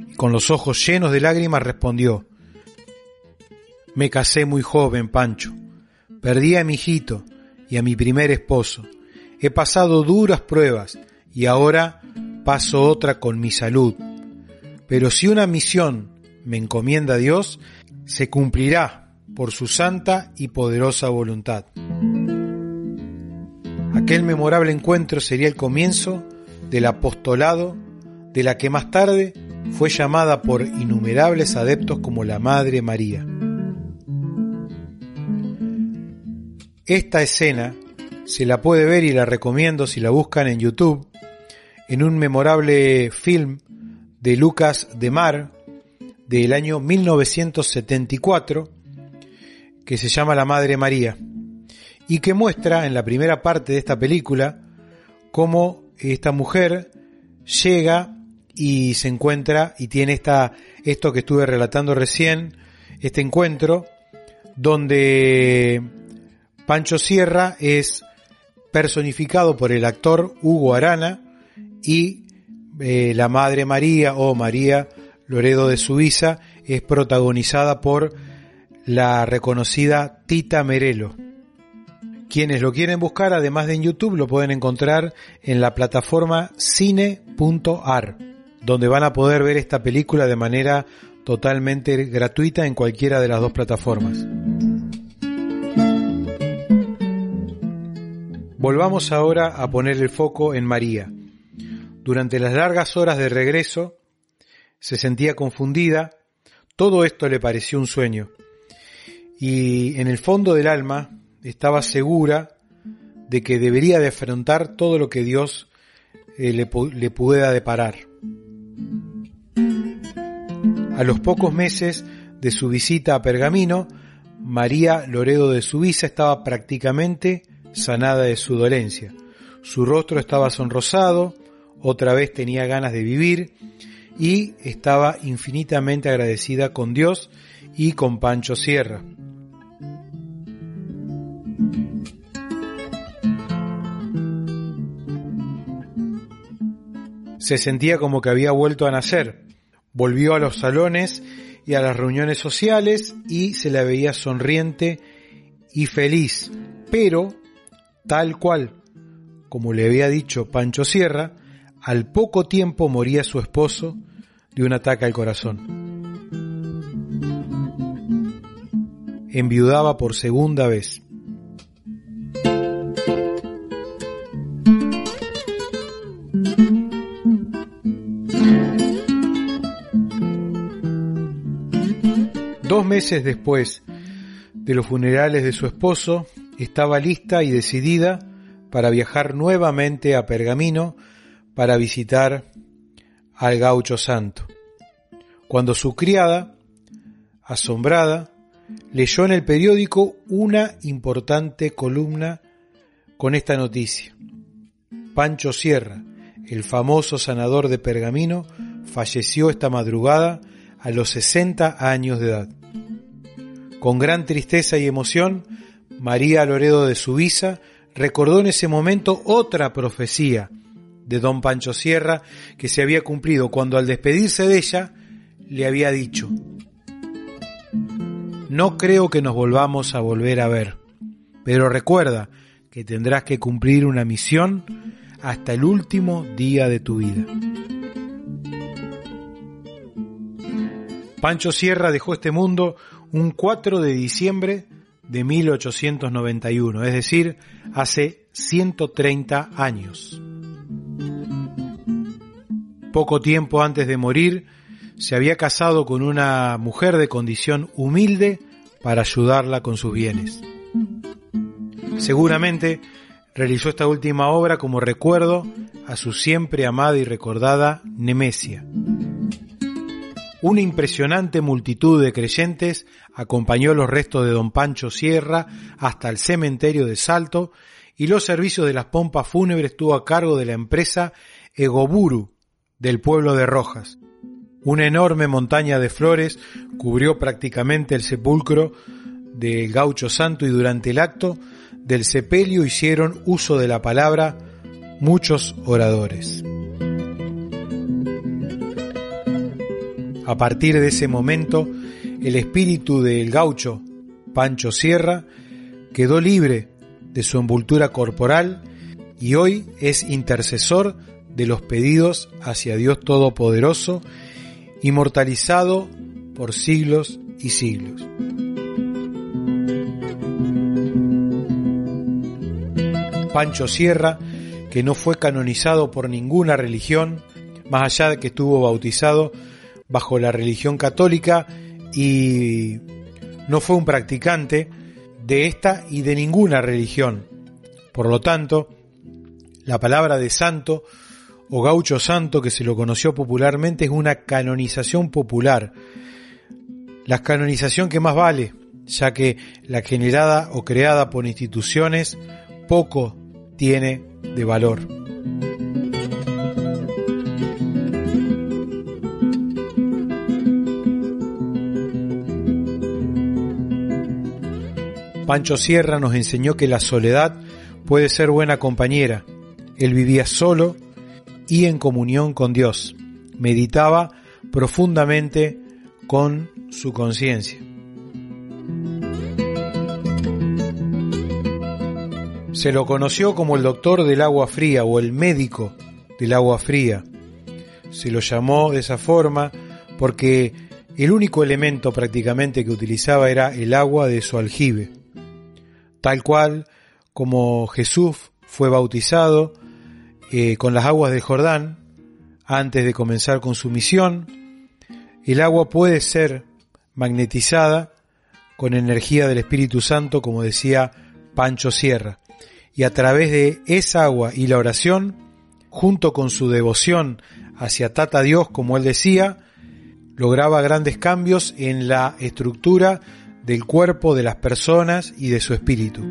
y con los ojos llenos de lágrimas respondió: me casé muy joven, Pancho. Perdí a mi hijito y a mi primer esposo. He pasado duras pruebas y ahora paso otra con mi salud. Pero si una misión me encomienda a Dios, se cumplirá por su santa y poderosa voluntad. Aquel memorable encuentro sería el comienzo del apostolado de la que más tarde fue llamada por innumerables adeptos como la Madre María. Esta escena se la puede ver, y la recomiendo si la buscan en YouTube, en un memorable film de Lucas de Mar del año mil novecientos setenta y cuatro que se llama La Madre María, y que muestra en la primera parte de esta película cómo esta mujer llega y se encuentra y tiene esta esto que estuve relatando recién, este encuentro donde Pancho Sierra es personificado por el actor Hugo Arana y eh, la Madre María o María Loredo de Subisa es protagonizada por la reconocida Tita Merelo. Quienes lo quieren buscar, además de en YouTube, lo pueden encontrar en la plataforma cine punto a r, donde van a poder ver esta película de manera totalmente gratuita en cualquiera de las dos plataformas. Volvamos ahora a poner el foco en María. Durante las largas horas de regreso, se sentía confundida, todo esto le pareció un sueño, y en el fondo del alma estaba segura de que debería de afrontar todo lo que Dios eh, le, le pudiera deparar. A los pocos meses de su visita a Pergamino, María Loredo de Subisa estaba prácticamente sanada de su dolencia. Su rostro estaba sonrosado, otra vez tenía ganas de vivir, y estaba infinitamente agradecida con Dios y con Pancho Sierra. Se sentía como que había vuelto a nacer. Volvió a los salones y a las reuniones sociales y se la veía sonriente y feliz, pero tal cual, como le había dicho Pancho Sierra, al poco tiempo moría su esposo de un ataque al corazón. Enviudaba por segunda vez. Dos meses después de los funerales de su esposo, estaba lista y decidida para viajar nuevamente a Pergamino para visitar al gaucho santo, cuando su criada, asombrada, leyó en el periódico una importante columna con esta noticia: Pancho Sierra, el famoso sanador de Pergamino, falleció esta madrugada a los sesenta años de edad. Con gran tristeza y emoción, María Loredo de Subisa recordó en ese momento otra profecía de don Pancho Sierra que se había cumplido cuando, al despedirse de ella, le había dicho: no creo que nos volvamos a volver a ver, pero recuerda que tendrás que cumplir una misión hasta el último día de tu vida. Pancho Sierra dejó este mundo un cuatro de diciembre de mil ochocientos noventa y uno, es decir, hace ciento treinta años. Poco tiempo antes de morir, se había casado con una mujer de condición humilde para ayudarla con sus bienes. Seguramente realizó esta última obra como recuerdo a su siempre amada y recordada Nemesia. Una impresionante multitud de creyentes acompañó los restos de don Pancho Sierra hasta el cementerio de Salto, y los servicios de las pompas fúnebres estuvo a cargo de la empresa Egoburu, del pueblo de Rojas. Una enorme montaña de flores cubrió prácticamente el sepulcro del gaucho santo, y durante el acto del sepelio hicieron uso de la palabra muchos oradores. A partir de ese momento, el espíritu del gaucho Pancho Sierra quedó libre de su envoltura corporal y hoy es intercesor de los pedidos hacia Dios Todopoderoso, inmortalizado por siglos y siglos. Pancho Sierra, que no fue canonizado por ninguna religión, más allá de que estuvo bautizado bajo la religión católica y no fue un practicante de esta y de ninguna religión. Por lo tanto, la palabra de santo o gaucho santo, que se lo conoció popularmente, es una canonización popular. La canonización que más vale, ya que la generada o creada por instituciones poco tiene de valor. Pancho Sierra nos enseñó que la soledad puede ser buena compañera. Él vivía solo y en comunión con Dios. Meditaba profundamente con su conciencia. Se lo conoció como el doctor del agua fría o el médico del agua fría. Se lo llamó de esa forma porque el único elemento prácticamente que utilizaba era el agua de su aljibe. Tal cual como Jesús fue bautizado eh, con las aguas del Jordán antes de comenzar con su misión, el agua puede ser magnetizada con energía del Espíritu Santo, como decía Pancho Sierra, y a través de esa agua y la oración, junto con su devoción hacia Tata Dios, como él decía, lograba grandes cambios en la estructura del cuerpo de las personas y de su espíritu.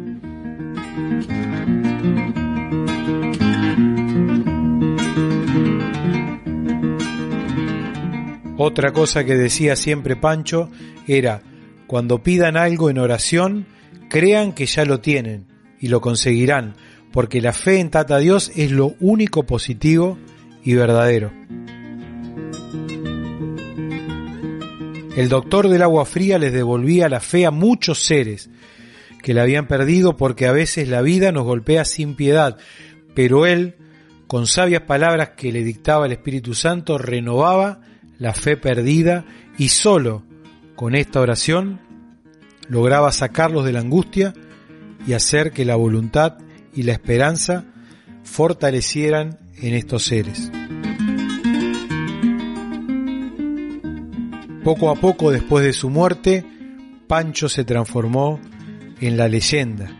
Otra cosa que decía siempre Pancho era: cuando pidan algo en oración, crean que ya lo tienen y lo conseguirán, porque la fe en Tata Dios es lo único positivo y verdadero. El doctor del agua fría les devolvía la fe a muchos seres que la habían perdido, porque a veces la vida nos golpea sin piedad, pero él, con sabias palabras que le dictaba el Espíritu Santo, renovaba la fe perdida, y solo con esta oración lograba sacarlos de la angustia y hacer que la voluntad y la esperanza fortalecieran en estos seres. Poco a poco, después de su muerte, Pancho se transformó en la leyenda.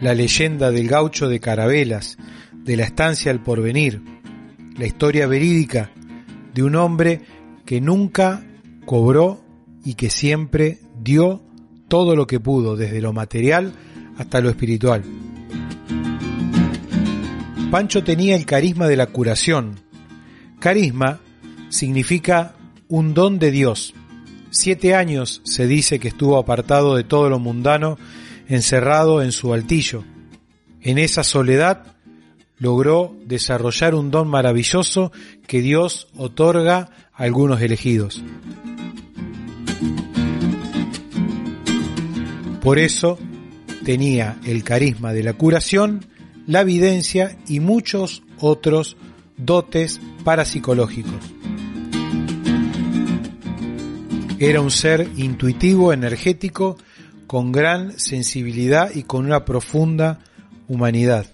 La leyenda del gaucho de Carabelas, de la estancia El Porvenir, la historia verídica de un hombre que nunca cobró y que siempre dio todo lo que pudo, desde lo material hasta lo espiritual. Pancho tenía el carisma de la curación. Carisma significa un don de Dios. Siete años se dice que estuvo apartado de todo lo mundano, encerrado en su altillo. En esa soledad logró desarrollar un don maravilloso que Dios otorga a algunos elegidos. Por eso tenía el carisma de la curación, la evidencia y muchos otros dotes parapsicológicos. Era un ser intuitivo, energético, con gran sensibilidad y con una profunda humanidad.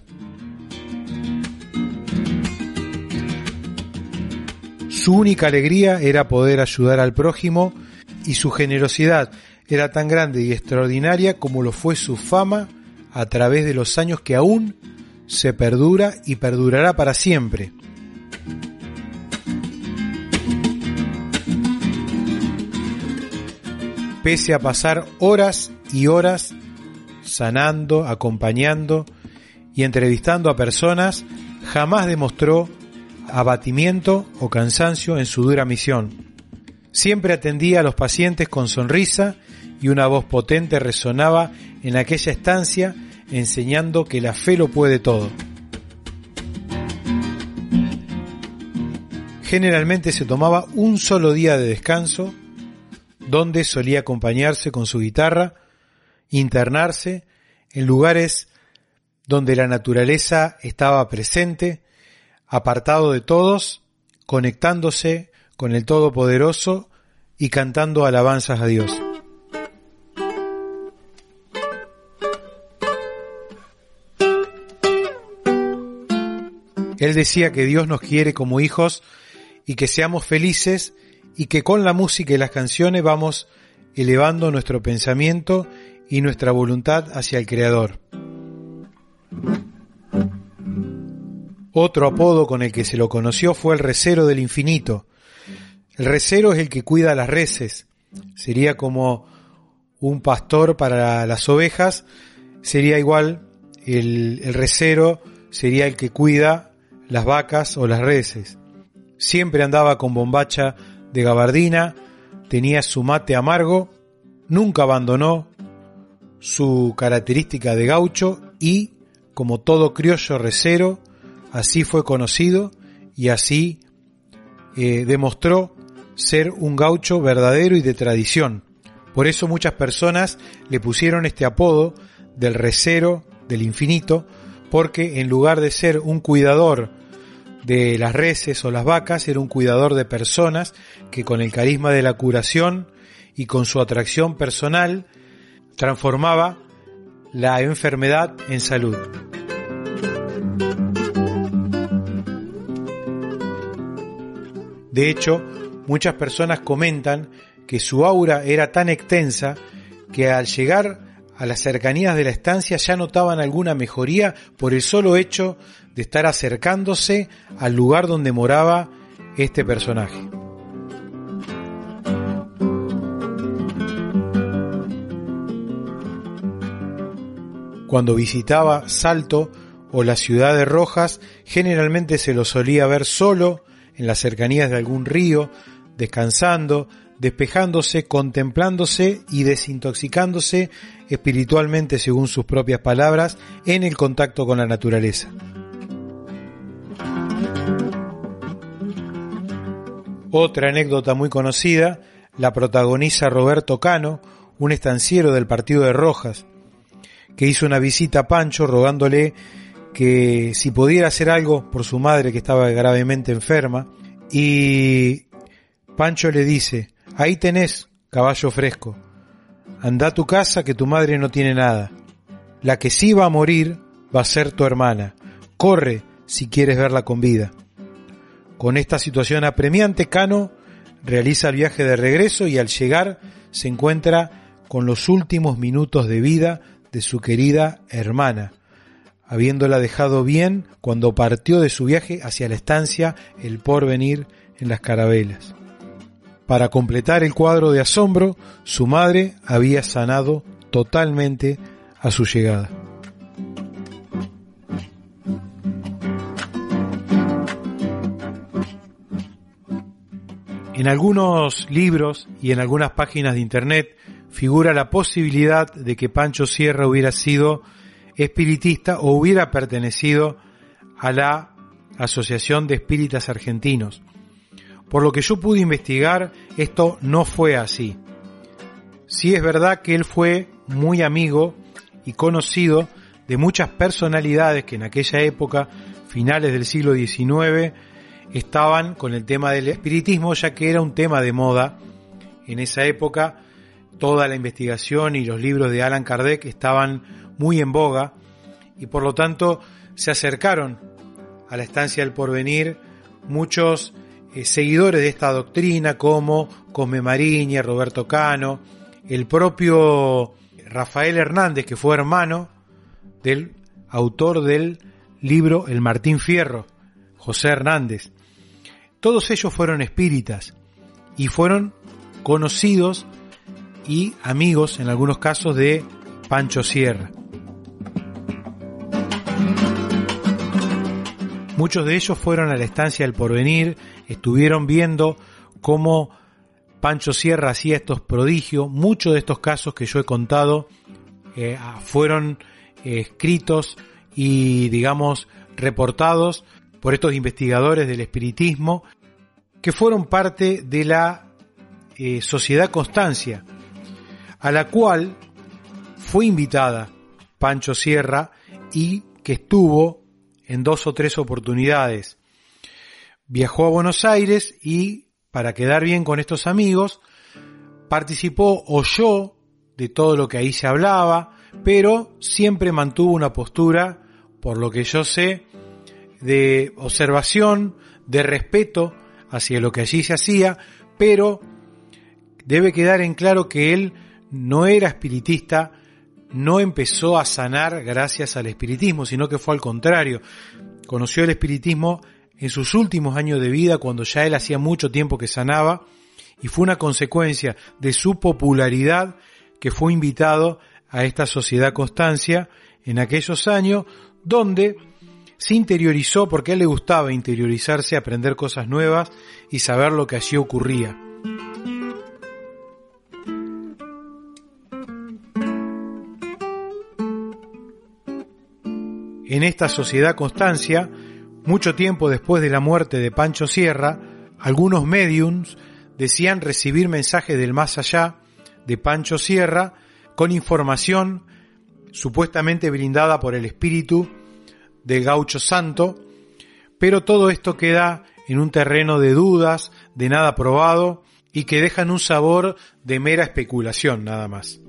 Su única alegría era poder ayudar al prójimo, y su generosidad era tan grande y extraordinaria como lo fue su fama a través de los años, que aún se perdura y perdurará para siempre. Pese a pasar horas y horas sanando, acompañando y entrevistando a personas, jamás demostró abatimiento o cansancio en su dura misión. Siempre atendía a los pacientes con sonrisa, y una voz potente resonaba en aquella estancia, enseñando que la fe lo puede todo. Generalmente se tomaba un solo día de descanso, donde solía acompañarse con su guitarra, internarse en lugares donde la naturaleza estaba presente, apartado de todos, conectándose con el Todopoderoso y cantando alabanzas a Dios. Él decía que Dios nos quiere como hijos y que seamos felices y que con la música y las canciones vamos elevando nuestro pensamiento y nuestra voluntad hacia el Creador. Otro apodo con el que se lo conoció fue el recero del infinito. El recero es el que cuida las reses. Sería como un pastor para las ovejas, sería igual, el, el recero sería el que cuida las vacas o las reses. Siempre andaba con bombacha de gabardina, tenía su mate amargo, nunca abandonó su característica de gaucho y, como todo criollo recero, así fue conocido y así eh, demostró ser un gaucho verdadero y de tradición. Por eso muchas personas le pusieron este apodo del recero del infinito, porque en lugar de ser un cuidador de las reses o las vacas, era un cuidador de personas que con el carisma de la curación y con su atracción personal transformaba la enfermedad en salud. De hecho, muchas personas comentan que su aura era tan extensa que al llegar a las cercanías de la estancia ya notaban alguna mejoría por el solo hecho de estar acercándose al lugar donde moraba este personaje. Cuando visitaba Salto o la ciudad de Rojas, generalmente se lo solía ver solo en las cercanías de algún río, descansando, despejándose, contemplándose y desintoxicándose espiritualmente, según sus propias palabras, en el contacto con la naturaleza. Otra anécdota muy conocida la protagoniza Roberto Cano, un estanciero del partido de Rojas, que hizo una visita a Pancho rogándole que si pudiera hacer algo por su madre que estaba gravemente enferma, y Pancho le dice: ahí tenés, caballo fresco. Andá a tu casa que tu madre no tiene nada. La que sí va a morir va a ser tu hermana. Corre si quieres verla con vida. Con esta situación apremiante, Cano realiza el viaje de regreso y al llegar se encuentra con los últimos minutos de vida de su querida hermana, habiéndola dejado bien cuando partió de su viaje hacia la estancia El Porvenir en las Carabelas. Para completar el cuadro de asombro, su madre había sanado totalmente a su llegada. En algunos libros y en algunas páginas de internet figura la posibilidad de que Pancho Sierra hubiera sido espiritista o hubiera pertenecido a la Asociación de Espíritas Argentinos. Por lo que yo pude investigar, esto no fue así. Sí es verdad que él fue muy amigo y conocido de muchas personalidades que en aquella época, finales del siglo diecinueve, estaban con el tema del espiritismo, ya que era un tema de moda. En esa época, toda la investigación y los libros de Alan Kardec estaban muy en boga y por lo tanto se acercaron a la estancia del Porvenir muchos Eh, seguidores de esta doctrina como Cosme Mariña, Roberto Cano, el propio Rafael Hernández, que fue hermano del autor del libro El Martín Fierro, José Hernández. Todos ellos fueron espíritas y fueron conocidos y amigos, en algunos casos, de Pancho Sierra. Muchos de ellos fueron a la estancia del Porvenir, estuvieron viendo cómo Pancho Sierra hacía estos prodigios. Muchos de estos casos que yo he contado eh, fueron eh, escritos y, digamos, reportados por estos investigadores del espiritismo que fueron parte de la eh, Sociedad Constancia, a la cual fue invitada Pancho Sierra y que estuvo en dos o tres oportunidades. Viajó a Buenos Aires y, para quedar bien con estos amigos, participó, oyó de todo lo que ahí se hablaba, pero siempre mantuvo una postura, por lo que yo sé, de observación, de respeto hacia lo que allí se hacía, pero debe quedar en claro que él no era espiritista, no empezó a sanar gracias al espiritismo, sino que fue al contrario. Conoció el espiritismo en sus últimos años de vida, cuando ya él hacía mucho tiempo que sanaba, y fue una consecuencia de su popularidad que fue invitado a esta sociedad Constancia en aquellos años, donde se interiorizó, porque a él le gustaba interiorizarse, aprender cosas nuevas y saber lo que allí ocurría. En esta sociedad Constancia, mucho tiempo después de la muerte de Pancho Sierra, algunos médiums decían recibir mensajes del más allá de Pancho Sierra con información supuestamente brindada por el espíritu del gaucho santo, pero todo esto queda en un terreno de dudas, de nada probado, y que dejan un sabor de mera especulación nada más.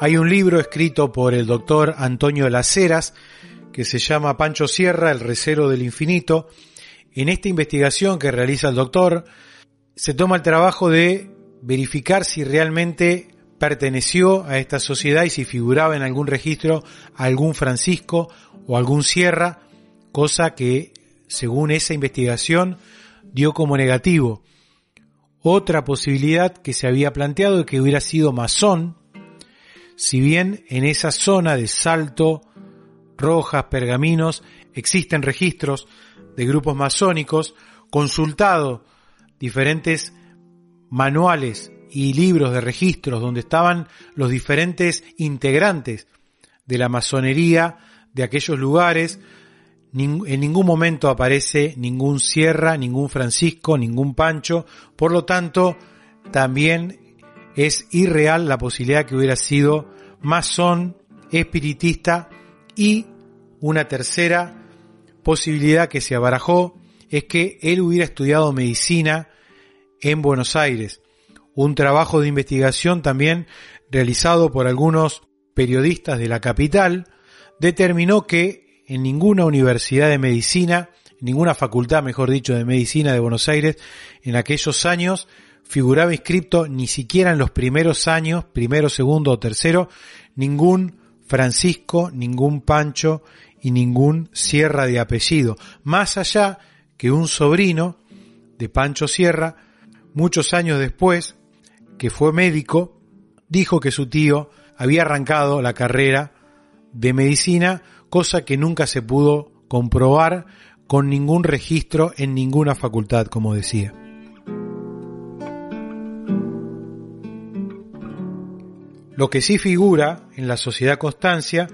Hay un libro escrito por el doctor Antonio Laceras que se llama Pancho Sierra, el recero del infinito. En esta investigación que realiza el doctor, se toma el trabajo de verificar si realmente perteneció a esta sociedad y si figuraba en algún registro algún Francisco o algún Sierra, cosa que, según esa investigación, dio como negativo. Otra posibilidad que se había planteado es que hubiera sido masón, si bien en esa zona de Salto, Rojas, Pergaminos, existen registros de grupos masónicos, consultado diferentes manuales y libros de registros donde estaban los diferentes integrantes de la masonería de aquellos lugares, en ningún momento aparece ningún Sierra, ningún Francisco, ningún Pancho, por lo tanto también es irreal la posibilidad que hubiera sido masón, espiritista, y una tercera posibilidad que se abarajó es que él hubiera estudiado medicina en Buenos Aires. Un trabajo de investigación también realizado por algunos periodistas de la capital determinó que en ninguna universidad de medicina, ninguna facultad, mejor dicho, de medicina de Buenos Aires en aquellos años figuraba inscripto, ni siquiera en los primeros años, primero, segundo o tercero, ningún Francisco, ningún Pancho y ningún Sierra de apellido. Más allá que un sobrino de Pancho Sierra, muchos años después, que fue médico, dijo que su tío había arrancado la carrera de medicina, cosa que nunca se pudo comprobar con ningún registro en ninguna facultad, como decía. Lo que sí figura en la sociedad Constancia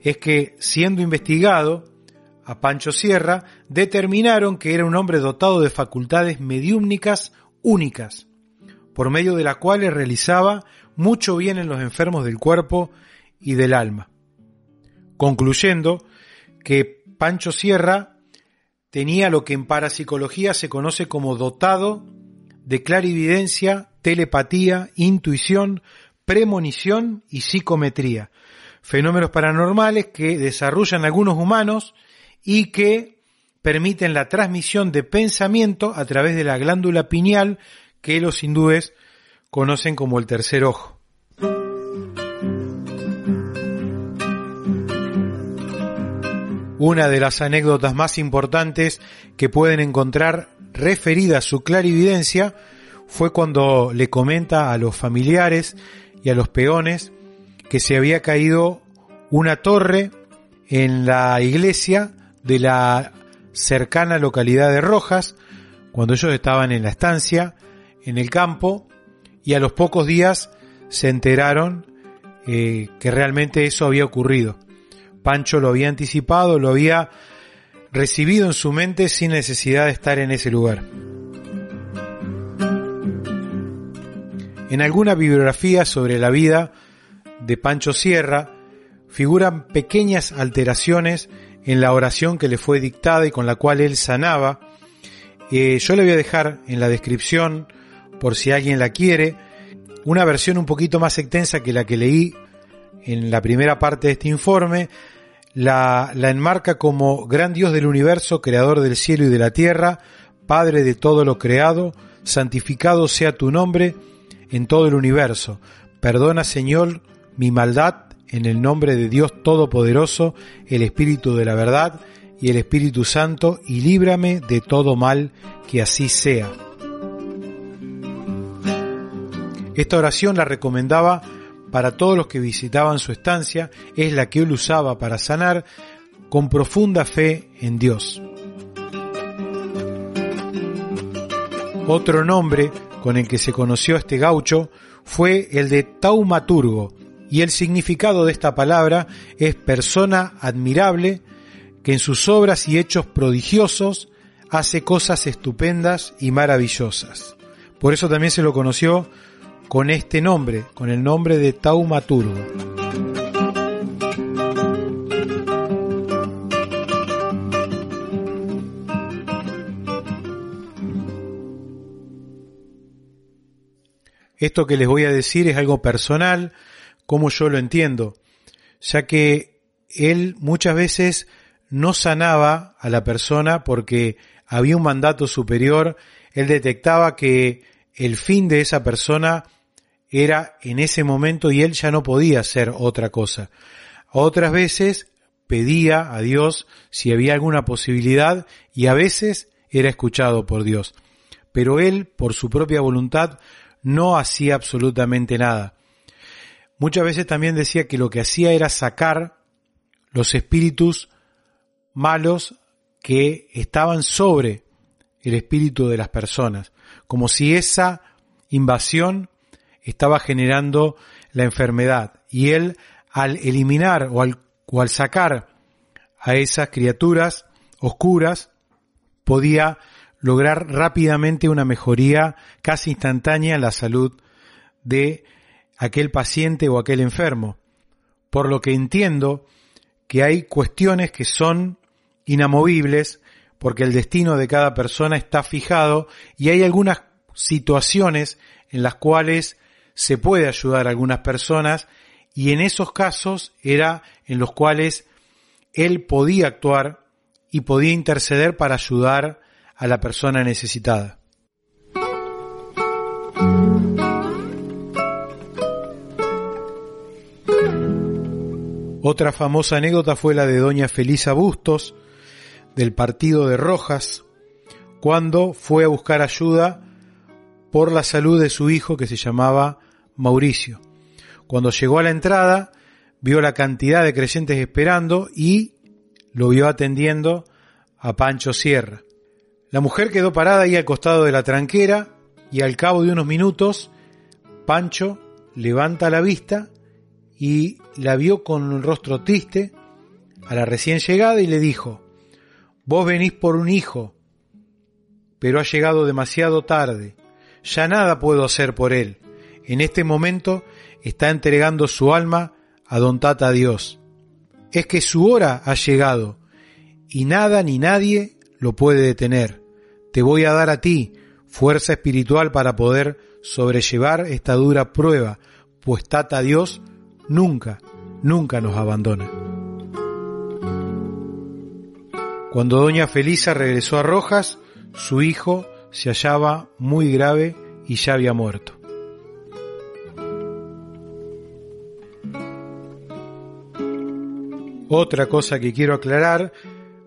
es que, siendo investigado a Pancho Sierra, determinaron que era un hombre dotado de facultades mediúmnicas únicas, por medio de las cuales realizaba mucho bien en los enfermos del cuerpo y del alma. Concluyendo que Pancho Sierra tenía lo que en parapsicología se conoce como dotado de clarividencia, telepatía, intuición, premonición y psicometría, fenómenos paranormales que desarrollan algunos humanos y que permiten la transmisión de pensamiento a través de la glándula pineal que los hindúes conocen como el tercer ojo. Una de las anécdotas más importantes que pueden encontrar referida a su clarividencia fue cuando le comenta a los familiares y a los peones que se había caído una torre en la iglesia de la cercana localidad de Rojas, cuando ellos estaban en la estancia, en el campo, y a los pocos días se enteraron eh, que realmente eso había ocurrido. Pancho lo había anticipado, lo había recibido en su mente sin necesidad de estar en ese lugar. En alguna bibliografía sobre la vida de Pancho Sierra figuran pequeñas alteraciones en la oración que le fue dictada y con la cual él sanaba. Eh, yo le voy a dejar en la descripción, por si alguien la quiere, una versión un poquito más extensa que la que leí en la primera parte de este informe, la, la enmarca como gran Dios del universo, creador del cielo y de la tierra, Padre de todo lo creado, santificado sea tu nombre en todo el universo. Perdona, Señor, mi maldad, en el nombre de Dios Todopoderoso, el Espíritu de la verdad y el Espíritu Santo, y líbrame de todo mal, que así sea. Esta oración la recomendaba para todos los que visitaban su estancia, es la que él usaba para sanar, con profunda fe en Dios. Otro nombre con el que se conoció a este gaucho fue el de taumaturgo, y el significado de esta palabra es persona admirable que en sus obras y hechos prodigiosos hace cosas estupendas y maravillosas. Por eso también se lo conoció con este nombre, con el nombre de taumaturgo. Esto que les voy a decir es algo personal, como yo lo entiendo, ya que él muchas veces no sanaba a la persona porque había un mandato superior. Él detectaba que el fin de esa persona era en ese momento y él ya no podía hacer otra cosa. Otras veces pedía a Dios si había alguna posibilidad y a veces era escuchado por Dios. Pero él, por su propia voluntad, no hacía absolutamente nada. Muchas veces también decía que lo que hacía era sacar los espíritus malos que estaban sobre el espíritu de las personas, como si esa invasión estaba generando la enfermedad. Y él, al eliminar o al, o al sacar a esas criaturas oscuras, podía lograr rápidamente una mejoría casi instantánea en la salud de aquel paciente o aquel enfermo, por lo que entiendo que hay cuestiones que son inamovibles porque el destino de cada persona está fijado y hay algunas situaciones en las cuales se puede ayudar a algunas personas y en esos casos era en los cuales él podía actuar y podía interceder para ayudar a la persona necesitada. Otra famosa anécdota fue la de doña Felisa Bustos, del partido de Rojas, cuando fue a buscar ayuda por la salud de su hijo que se llamaba Mauricio. Cuando llegó a la entrada, vio la cantidad de creyentes esperando y lo vio atendiendo a Pancho Sierra. La mujer quedó parada ahí al costado de la tranquera y al cabo de unos minutos, Pancho levanta la vista y la vio con un rostro triste a la recién llegada y le dijo: «Vos venís por un hijo, pero ha llegado demasiado tarde. Ya nada puedo hacer por él. En este momento está entregando su alma a don Tata Dios. Es que su hora ha llegado y nada ni nadie lo puede detener. Te voy a dar a ti fuerza espiritual para poder sobrellevar esta dura prueba, pues Tata Dios nunca, nunca nos abandona». Cuando doña Felisa regresó a Rojas, su hijo se hallaba muy grave y ya había muerto. Otra cosa que quiero aclarar,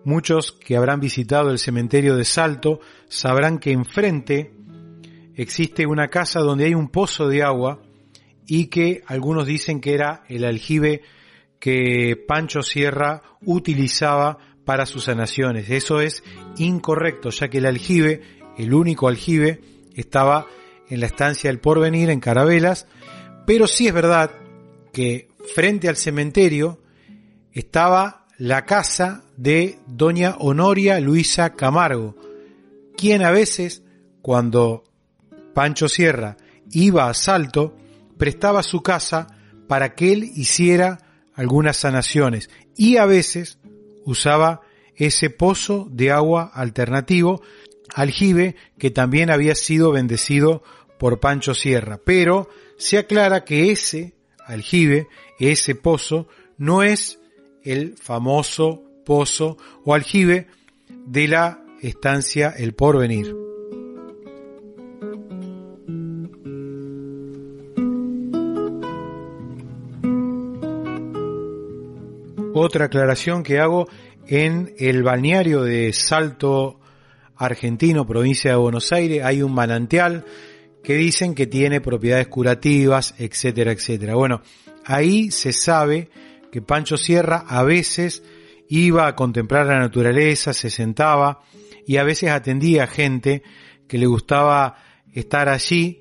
muchos que habrán visitado el cementerio de Salto sabrán que enfrente existe una casa donde hay un pozo de agua y que algunos dicen que era el aljibe que Pancho Sierra utilizaba para sus sanaciones. Eso es incorrecto, ya que el aljibe, el único aljibe, estaba en la estancia del Porvenir, en Carabelas, pero sí es verdad que frente al cementerio estaba la casa de doña Honoria Luisa Camargo, quien a veces, cuando Pancho Sierra iba a Salto, prestaba su casa para que él hiciera algunas sanaciones y a veces usaba ese pozo de agua alternativo, aljibe, que también había sido bendecido por Pancho Sierra, pero se aclara que ese aljibe, ese pozo, no es el famoso pozo o aljibe de la estancia El Porvenir. Otra aclaración que hago en el balneario de Salto Argentino, provincia de Buenos Aires, hay un manantial que dicen que tiene propiedades curativas, etcétera, etcétera. Bueno, ahí se sabe que Pancho Sierra a veces iba a contemplar la naturaleza, se sentaba y a veces atendía a gente que le gustaba estar allí,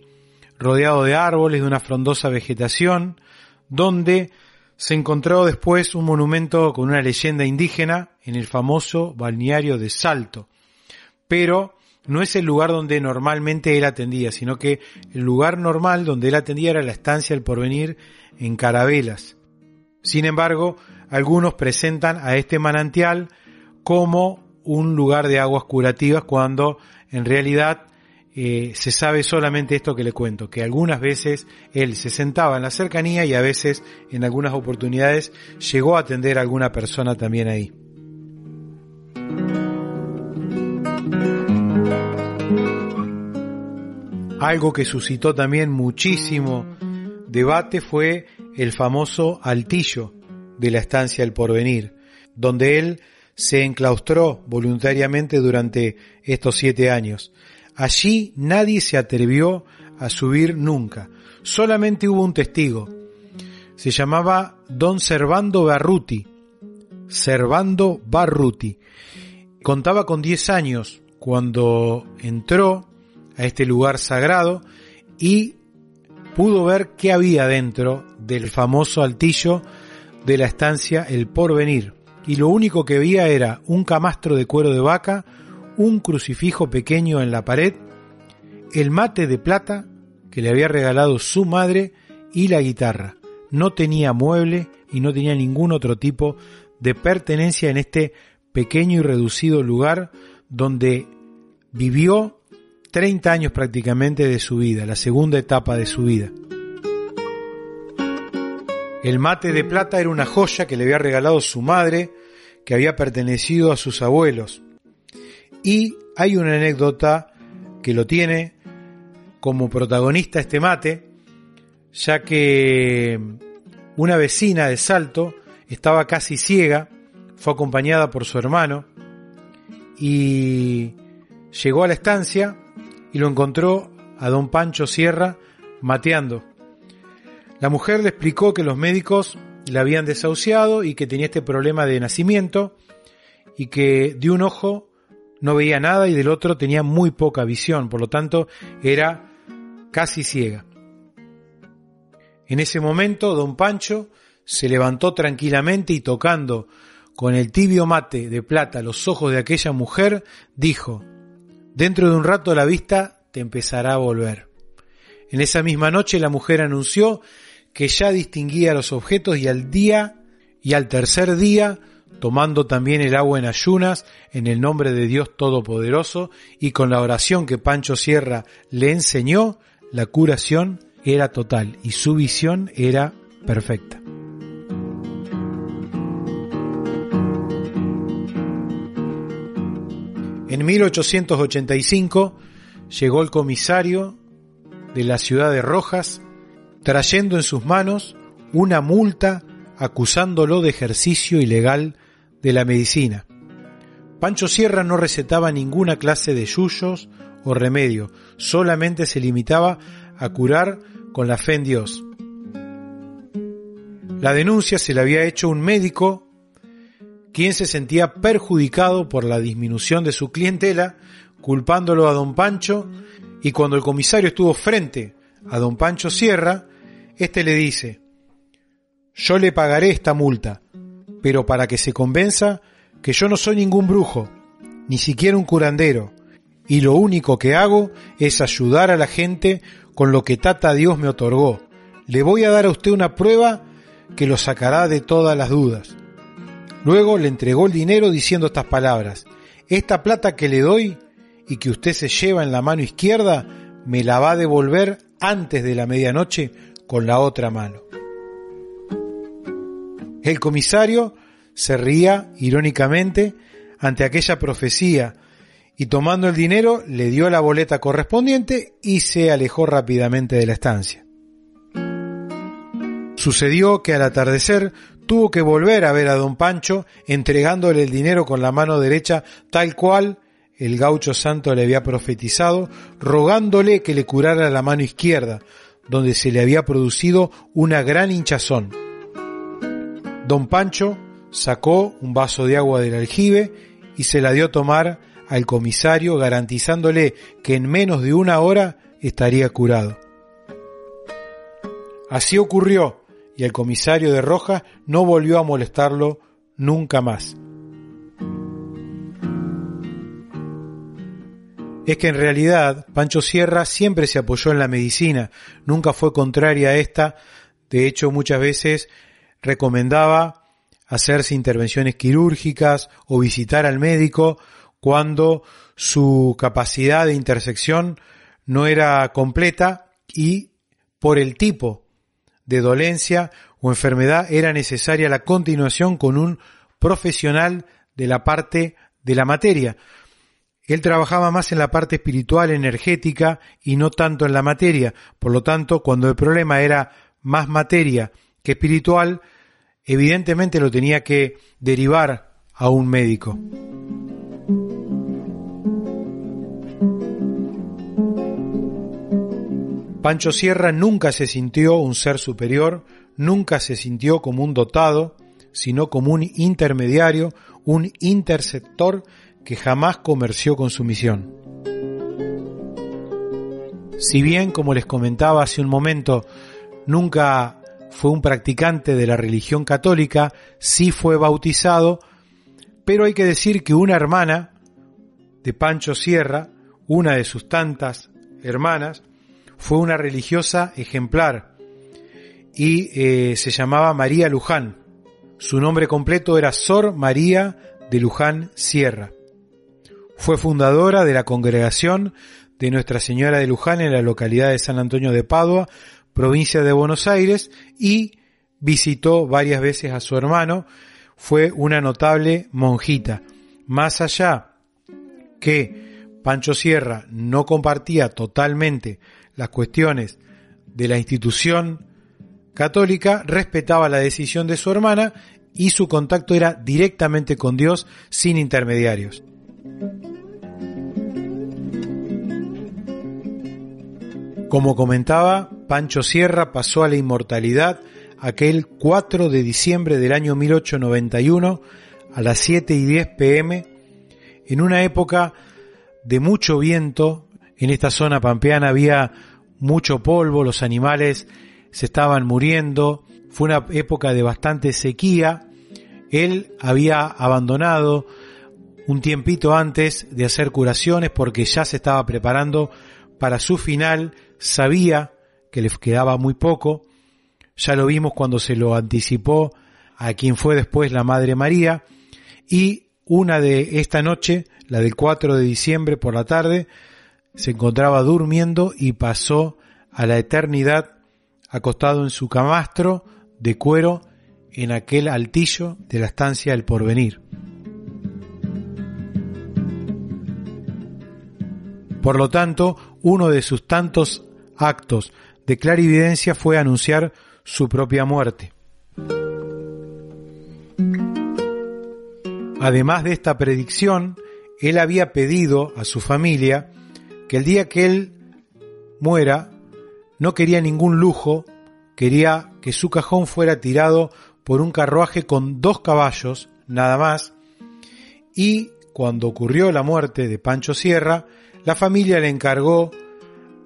rodeado de árboles, de una frondosa vegetación, donde se encontró después un monumento con una leyenda indígena en el famoso balneario de Salto. Pero no es el lugar donde normalmente él atendía, sino que el lugar normal donde él atendía era la estancia El Porvenir en Carabelas. Sin embargo, algunos presentan a este manantial como un lugar de aguas curativas cuando en realidad eh, se sabe solamente esto que le cuento, que algunas veces él se sentaba en la cercanía y a veces en algunas oportunidades llegó a atender a alguna persona también ahí. Algo que suscitó también muchísimo debate fue el famoso altillo de la estancia El Porvenir, donde él se enclaustró voluntariamente durante estos siete años. Allí nadie se atrevió a subir nunca. Solamente hubo un testigo. Se llamaba don Servando Barruti. Servando Barruti. Contaba con diez años cuando entró a este lugar sagrado y pudo ver qué había dentro del famoso altillo de la estancia El Porvenir. Y lo único que veía era un camastro de cuero de vaca, un crucifijo pequeño en la pared, el mate de plata que le había regalado su madre y la guitarra. No tenía mueble y no tenía ningún otro tipo de pertenencia en este pequeño y reducido lugar donde vivió treinta años prácticamente de su vida, la segunda etapa de su vida. El mate de plata era una joya que le había regalado su madre, que había pertenecido a sus abuelos. Y hay una anécdota que lo tiene como protagonista este mate, ya que una vecina de Salto estaba casi ciega, fue acompañada por su hermano y llegó a la estancia y lo encontró a don Pancho Sierra mateando. La mujer le explicó que los médicos la habían desahuciado y que tenía este problema de nacimiento y que de un ojo no veía nada y del otro tenía muy poca visión, por lo tanto era casi ciega. En ese momento don Pancho se levantó tranquilamente y tocando con el tibio mate de plata los ojos de aquella mujer, dijo: dentro de un rato la vista te empezará a volver. En esa misma noche la mujer anunció que ya distinguía los objetos y al día y al tercer día, tomando también el agua en ayunas, en el nombre de Dios Todopoderoso y con la oración que Pancho Sierra le enseñó, la curación era total y su visión era perfecta. En mil ochocientos ochenta y cinco llegó el comisario de la ciudad de Rojas trayendo en sus manos una multa acusándolo de ejercicio ilegal de la medicina. Pancho Sierra no recetaba ninguna clase de yuyos o remedio, solamente se limitaba a curar con la fe en Dios. La denuncia se la había hecho un médico quien se sentía perjudicado por la disminución de su clientela, culpándolo a don Pancho, y cuando el comisario estuvo frente a don Pancho Sierra, este le dice: yo le pagaré esta multa, pero para que se convenza que yo no soy ningún brujo, ni siquiera un curandero, y lo único que hago es ayudar a la gente con lo que Tata Dios me otorgó. Le voy a dar a usted una prueba que lo sacará de todas las dudas. Luego le entregó el dinero diciendo estas palabras: esta plata que le doy y que usted se lleva en la mano izquierda me la va a devolver antes de la medianoche con la otra mano. El comisario se ría irónicamente ante aquella profecía y, tomando el dinero, le dio la boleta correspondiente y se alejó rápidamente de la estancia. Sucedió que al atardecer tuvo que volver a ver a don Pancho entregándole el dinero con la mano derecha, tal cual el gaucho santo le había profetizado, rogándole que le curara la mano izquierda, donde se le había producido una gran hinchazón. Don Pancho sacó un vaso de agua del aljibe y se la dio a tomar al comisario, garantizándole que en menos de una hora estaría curado. Así ocurrió, y el comisario de Rojas no volvió a molestarlo nunca más. Es que en realidad Pancho Sierra siempre se apoyó en la medicina, nunca fue contraria a esta, de hecho muchas veces recomendaba hacerse intervenciones quirúrgicas o visitar al médico cuando su capacidad de intersección no era completa y por el tipo de dolencia o enfermedad era necesaria la continuación con un profesional de la parte de la materia. Él trabajaba más en la parte espiritual, energética y no tanto en la materia. Por lo tanto, cuando el problema era más materia que espiritual, evidentemente lo tenía que derivar a un médico. Pancho Sierra nunca se sintió un ser superior, nunca se sintió como un dotado, sino como un intermediario, un interceptor que jamás comerció con su misión. Si bien, como les comentaba hace un momento, nunca fue un practicante de la religión católica, sí fue bautizado, pero hay que decir que una hermana de Pancho Sierra, una de sus tantas hermanas, fue una religiosa ejemplar y eh, se llamaba María Luján. Su nombre completo era Sor María de Luján Sierra. Fue fundadora de la congregación de Nuestra Señora de Luján en la localidad de San Antonio de Padua, provincia de Buenos Aires, y visitó varias veces a su hermano. Fue una notable monjita. Más allá que Pancho Sierra no compartía totalmente las cuestiones de la institución católica, respetaba la decisión de su hermana y su contacto era directamente con Dios, sin intermediarios. Como comentaba, Pancho Sierra pasó a la inmortalidad aquel cuatro de diciembre del año mil ochocientos noventa y uno a las siete y diez pe eme en una época de mucho viento. En esta zona pampeana había mucho polvo, los animales se estaban muriendo, fue una época de bastante sequía. Él había abandonado un tiempito antes de hacer curaciones porque ya se estaba preparando para su final, sabía que le quedaba muy poco, ya lo vimos cuando se lo anticipó a quien fue después la Madre María, y una de esta noche, la del cuatro de diciembre por la tarde, se encontraba durmiendo y pasó a la eternidad acostado en su camastro de cuero en aquel altillo de la estancia El Porvenir. Por lo tanto, uno de sus tantos actos de clarividencia fue anunciar su propia muerte. Además de esta predicción, él había pedido a su familia que el día que él muera no quería ningún lujo, quería que su cajón fuera tirado por un carruaje con dos caballos, nada más, y cuando ocurrió la muerte de Pancho Sierra, la familia le encargó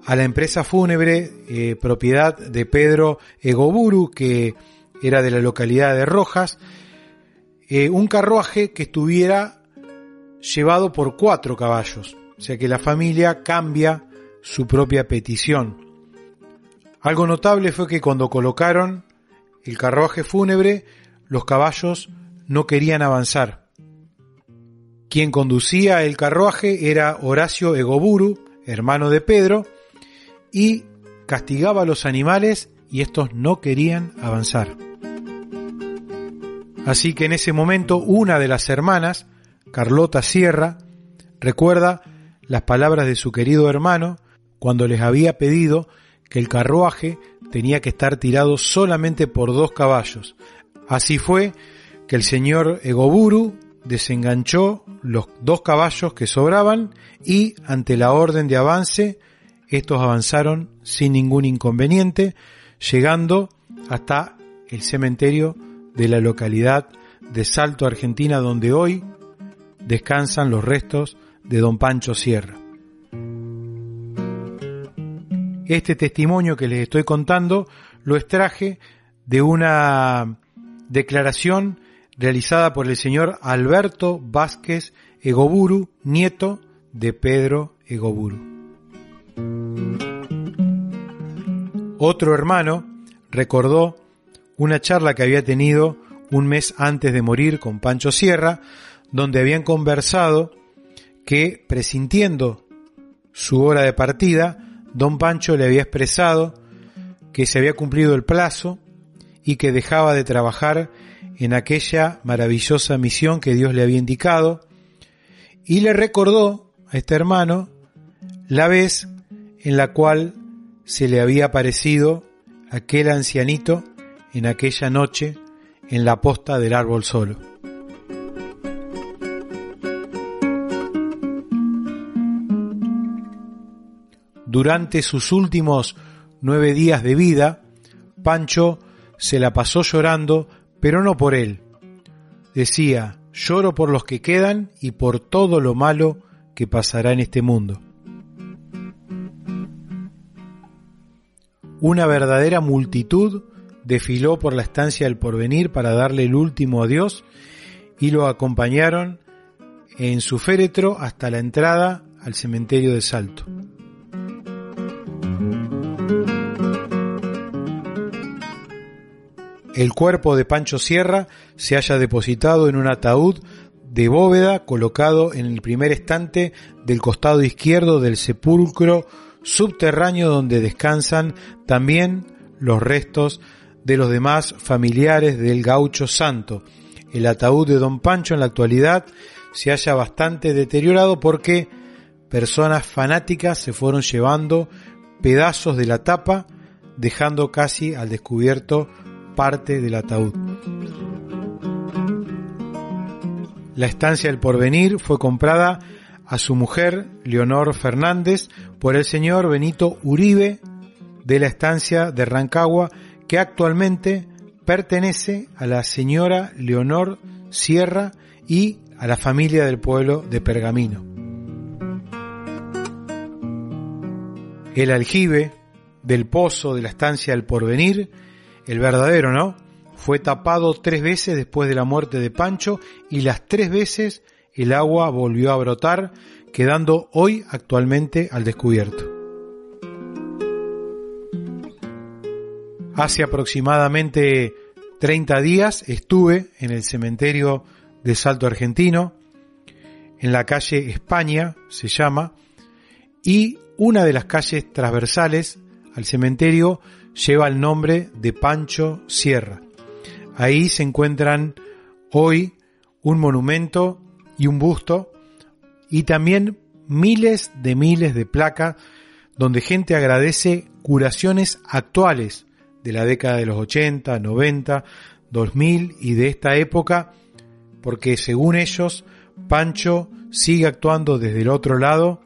a la empresa fúnebre, eh, propiedad de Pedro Egoburu, que era de la localidad de Rojas, eh, un carruaje que estuviera llevado por cuatro caballos. O sea que la familia cambia su propia petición. Algo notable fue que cuando colocaron el carruaje fúnebre, los caballos no querían avanzar. Quien conducía el carruaje era Horacio Egoburu, hermano de Pedro, y castigaba a los animales y estos no querían avanzar. Así que en ese momento una de las hermanas, Carlota Sierra, recuerda las palabras de su querido hermano cuando les había pedido que el carruaje tenía que estar tirado solamente por dos caballos. Así fue que el señor Egoburu desenganchó los dos caballos que sobraban y, ante la orden de avance, estos avanzaron sin ningún inconveniente, llegando hasta el cementerio de la localidad de Salto, Argentina, donde hoy descansan los restos de don Pancho Sierra. Este testimonio que les estoy contando lo extraje de una declaración realizada por el señor Alberto Vázquez Egoburu, nieto de Pedro Egoburu. Otro hermano recordó una charla que había tenido un mes antes de morir con Pancho Sierra, donde habían conversado que, presintiendo su hora de partida, don Pancho le había expresado que se había cumplido el plazo y que dejaba de trabajar en aquella maravillosa misión que Dios le había indicado, y le recordó a este hermano la vez en la cual se le había aparecido aquel ancianito en aquella noche en la posta del árbol solo. Durante sus últimos nueve días de vida, Pancho se la pasó llorando, pero no por él. Decía: lloro por los que quedan y por todo lo malo que pasará en este mundo. Una verdadera multitud desfiló por la estancia del Porvenir para darle el último adiós y lo acompañaron en su féretro hasta la entrada al cementerio de Salto. El cuerpo de Pancho Sierra se halla depositado en un ataúd de bóveda colocado en el primer estante del costado izquierdo del sepulcro subterráneo, donde descansan también los restos de los demás familiares del gaucho santo. El ataúd de don Pancho en la actualidad se halla bastante deteriorado porque personas fanáticas se fueron llevando pedazos de la tapa, dejando casi al descubierto parte del ataúd. La estancia del Porvenir fue comprada a su mujer, Leonor Fernández, por el señor Benito Uribe, de la estancia de Rancagua, que actualmente pertenece a la señora Leonor Sierra y a la familia del pueblo de Pergamino. El aljibe del pozo de la estancia del Porvenir, el verdadero, ¿no?, fue tapado tres veces después de la muerte de Pancho, y las tres veces el agua volvió a brotar, quedando hoy actualmente al descubierto. Hace aproximadamente treinta días estuve en el cementerio de Salto, Argentino, en la calle España se llama, y una de las calles transversales al cementerio lleva el nombre de Pancho Sierra. Ahí se encuentran hoy un monumento y un busto, y también miles de miles de placas donde gente agradece curaciones actuales de la década de los ochenta, noventa, dos mil y de esta época, porque según ellos Pancho sigue actuando desde el otro lado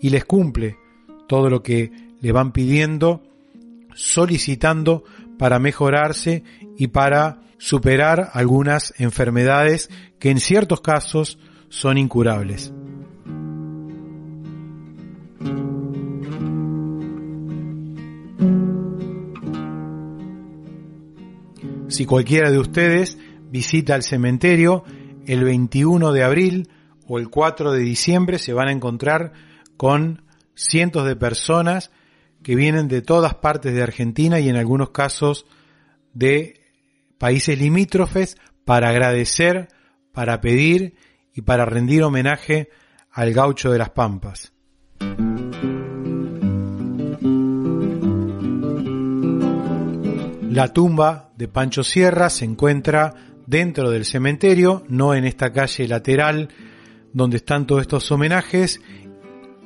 y les cumple todo lo que le van pidiendo, solicitando para mejorarse y para superar algunas enfermedades que en ciertos casos son incurables. Si cualquiera de ustedes visita el cementerio el veintiuno de abril o el cuatro de diciembre, se van a encontrar con cientos de personas que vienen de todas partes de Argentina y en algunos casos de países limítrofes para agradecer, para pedir y para rendir homenaje al gaucho de las Pampas. La tumba de Pancho Sierra se encuentra dentro del cementerio, no en esta calle lateral donde están todos estos homenajes,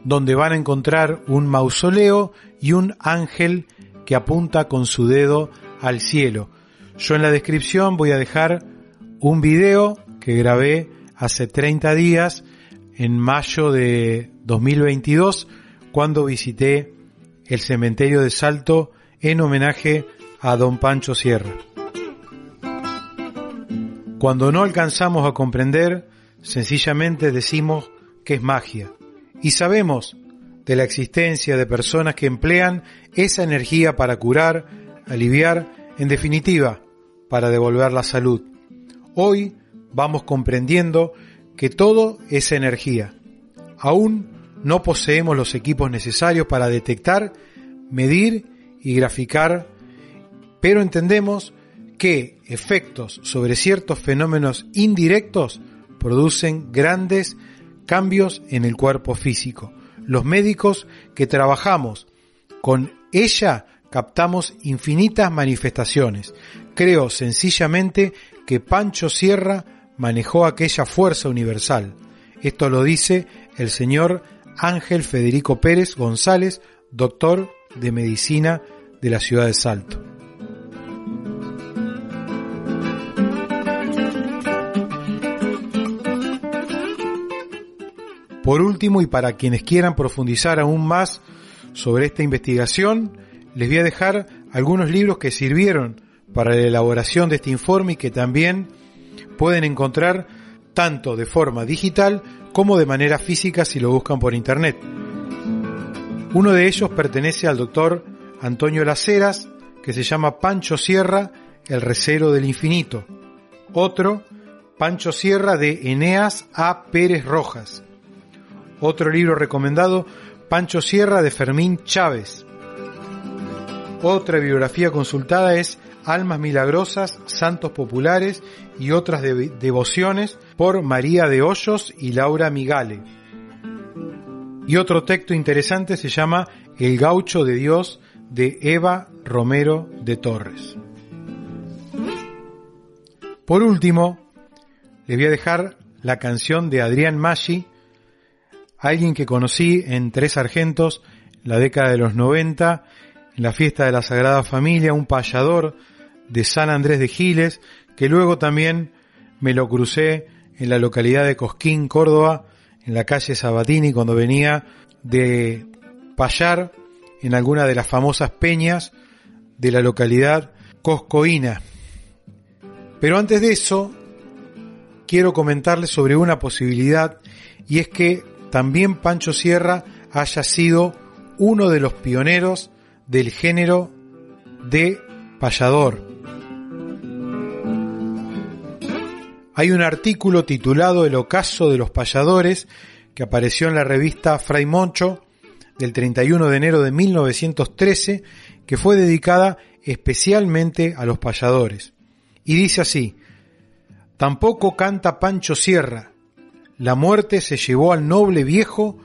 donde van a encontrar un mausoleo y un ángel que apunta con su dedo al cielo. Yo en la descripción voy a dejar un video que grabé hace treinta días, en mayo de dos mil veintidós, cuando visité el cementerio de Salto en homenaje a don Pancho Sierra. Cuando no alcanzamos a comprender, sencillamente decimos que es magia. Y sabemos de la existencia de personas que emplean esa energía para curar, aliviar, en definitiva, para devolver la salud. Hoy vamos comprendiendo que todo es energía. Aún no poseemos los equipos necesarios para detectar, medir y graficar, pero entendemos que efectos sobre ciertos fenómenos indirectos producen grandes cambios en el cuerpo físico. Los médicos que trabajamos con ella captamos infinitas manifestaciones. Creo sencillamente que Pancho Sierra manejó aquella fuerza universal. Esto lo dice el señor Ángel Federico Pérez González, doctor de medicina de la ciudad de Salto. Por último, y para quienes quieran profundizar aún más sobre esta investigación, les voy a dejar algunos libros que sirvieron para la elaboración de este informe y que también pueden encontrar tanto de forma digital como de manera física si lo buscan por internet. Uno de ellos pertenece al doctor Antonio Las Heras, que se llama Pancho Sierra, el recero del infinito. Otro, Pancho Sierra, de Eneas A. Pérez Rojas. Otro libro recomendado, Pancho Sierra, de Fermín Chávez. Otra bibliografía consultada es Almas Milagrosas, Santos Populares y otras de devociones, por María de Hoyos y Laura Migale. Y otro texto interesante se llama El Gaucho de Dios, de Eva Romero de Torres. Por último, les voy a dejar la canción de Adrián Maggi, alguien que conocí en Tres Sargentos, en la década de los noventa, en la fiesta de la Sagrada Familia, un payador de San Andrés de Giles, que luego también me lo crucé en la localidad de Cosquín, Córdoba, en la calle Sabatini, cuando venía de payar en alguna de las famosas peñas de la localidad coscoína. Pero antes de eso, quiero comentarles sobre una posibilidad, y es que también Pancho Sierra haya sido uno de los pioneros del género de payador. Hay un artículo titulado El ocaso de los payadores que apareció en la revista Fray Moncho del treinta y uno de enero de mil novecientos trece, que fue dedicada especialmente a los payadores. Y dice así: tampoco canta Pancho Sierra. La muerte se llevó al noble viejo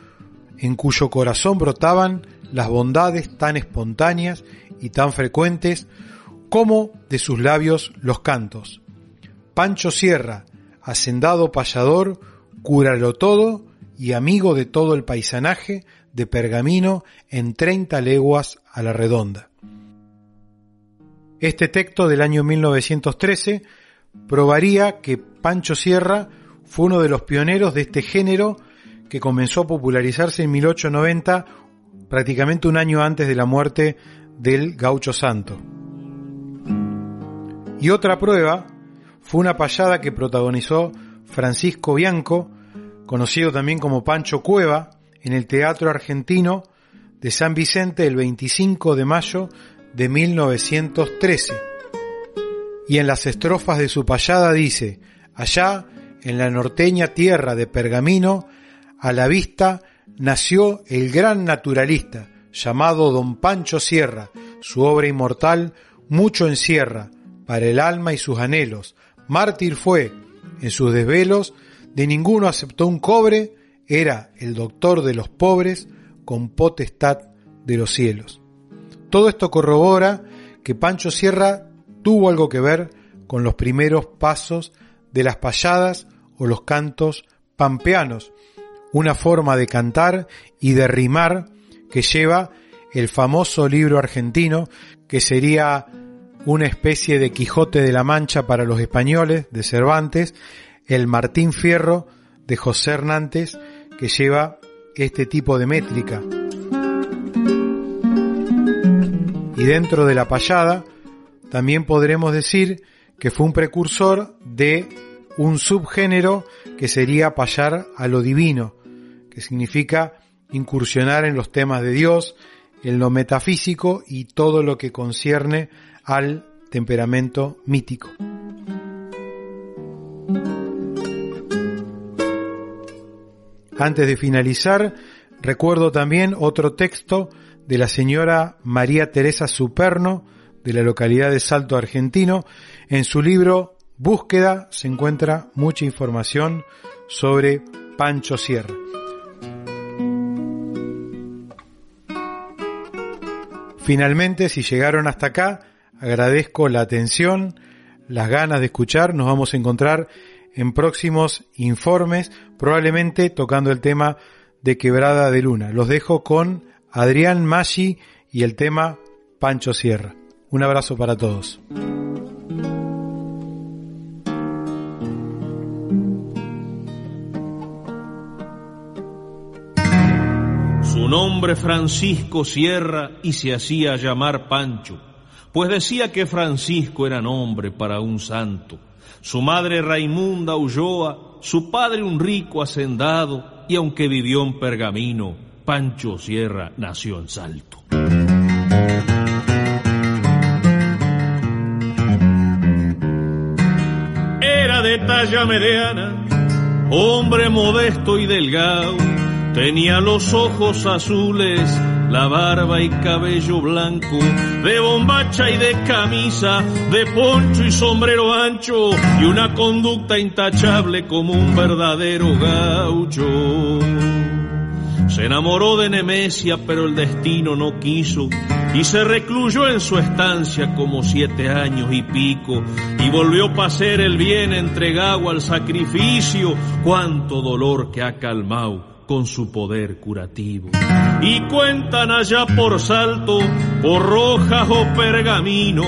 en cuyo corazón brotaban las bondades tan espontáneas y tan frecuentes como de sus labios los cantos. Pancho Sierra, hacendado payador, cúralo todo y amigo de todo el paisanaje de Pergamino en treinta leguas a la redonda. Este texto del año mil novecientos trece probaría que Pancho Sierra fue uno de los pioneros de este género, que comenzó a popularizarse en mil ochocientos noventa, prácticamente un año antes de la muerte del gaucho santo. Y otra prueba fue una payada que protagonizó Francisco Bianco, conocido también como Pancho Cueva, en el Teatro Argentino de San Vicente el veinticinco de mayo de mil novecientos trece. Y en las estrofas de su payada dice: allá en la norteña tierra de Pergamino, a la vista nació el gran naturalista llamado don Pancho Sierra. Su obra inmortal mucho encierra para el alma y sus anhelos. Mártir fue en sus desvelos, de ninguno aceptó un cobre, era el doctor de los pobres con potestad de los cielos. Todo esto corrobora que Pancho Sierra tuvo algo que ver con los primeros pasos de las payadas o los cantos pampeanos, una forma de cantar y de rimar que lleva el famoso libro argentino, que sería una especie de Quijote de la Mancha para los españoles, de Cervantes, el Martín Fierro de José Hernández, que lleva este tipo de métrica. Y dentro de la payada también podremos decir que fue un precursor de un subgénero que sería payar a lo divino, que significa incursionar en los temas de Dios, en lo metafísico y todo lo que concierne al temperamento mítico. Antes de finalizar, recuerdo también otro texto de la señora María Teresa Superno, de la localidad de Salto Argentino. En su libro Búsqueda se encuentra mucha información sobre Pancho Sierra. Finalmente, si llegaron hasta acá, agradezco la atención, las ganas de escuchar. Nos vamos a encontrar en próximos informes, probablemente tocando el tema de Quebrada de Luna. Los dejo con Adrián Maggi y el tema Pancho Sierra. Un abrazo para todos. Su nombre Francisco Sierra y se hacía llamar Pancho, pues decía que Francisco era nombre para un santo. Su madre Raimunda Ulloa, su padre un rico hacendado, y aunque vivió en Pergamino, Pancho Sierra nació en Salto. De talla mediana, hombre modesto y delgado, tenía los ojos azules, la barba y cabello blanco, de bombacha y de camisa, de poncho y sombrero ancho, y una conducta intachable como un verdadero gaucho. Se enamoró de Nemesia, pero el destino no quiso, y se recluyó en su estancia como siete años y pico, y volvió para hacer el bien entregado al sacrificio. Cuánto dolor que ha calmado con su poder curativo. Y cuentan allá por Salto, por Rojas o Pergamino,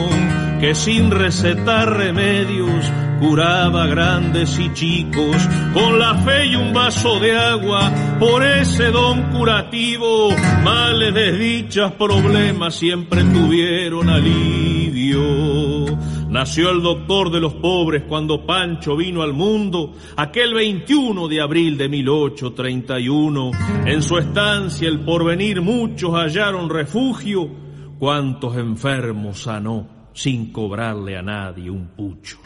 que sin recetar remedios curaba grandes y chicos, con la fe y un vaso de agua, por ese don curativo, males, desdichas, problemas, siempre tuvieron alivio. Nació el doctor de los pobres cuando Pancho vino al mundo, aquel veintiuno de abril de mil ochocientos treinta y uno. En su estancia El Porvenir muchos hallaron refugio, cuántos enfermos sanó sin cobrarle a nadie un pucho.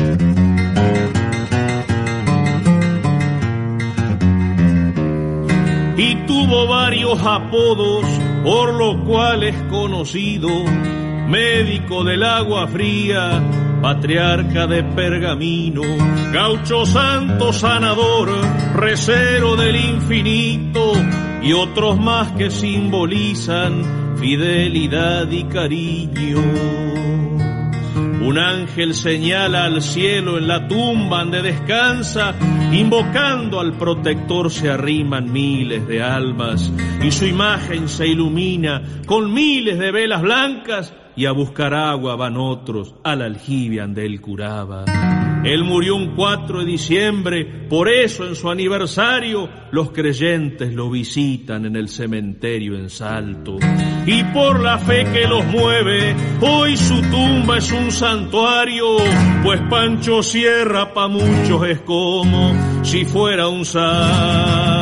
Y tuvo varios apodos, por lo cual es conocido: médico del agua fría, patriarca de Pergamino, gaucho santo sanador, recero del infinito, y otros más que simbolizan fidelidad y cariño. Un ángel señala al cielo en la tumba donde descansa, invocando al protector se arriman miles de almas, y su imagen se ilumina con miles de velas blancas, y a buscar agua van otros al aljibe donde él curaba. Él murió un cuatro de diciembre, por eso en su aniversario los creyentes lo visitan en el cementerio en Salto. Y por la fe que los mueve, hoy su tumba es un santuario, pues Pancho Sierra pa' muchos es como si fuera un santo.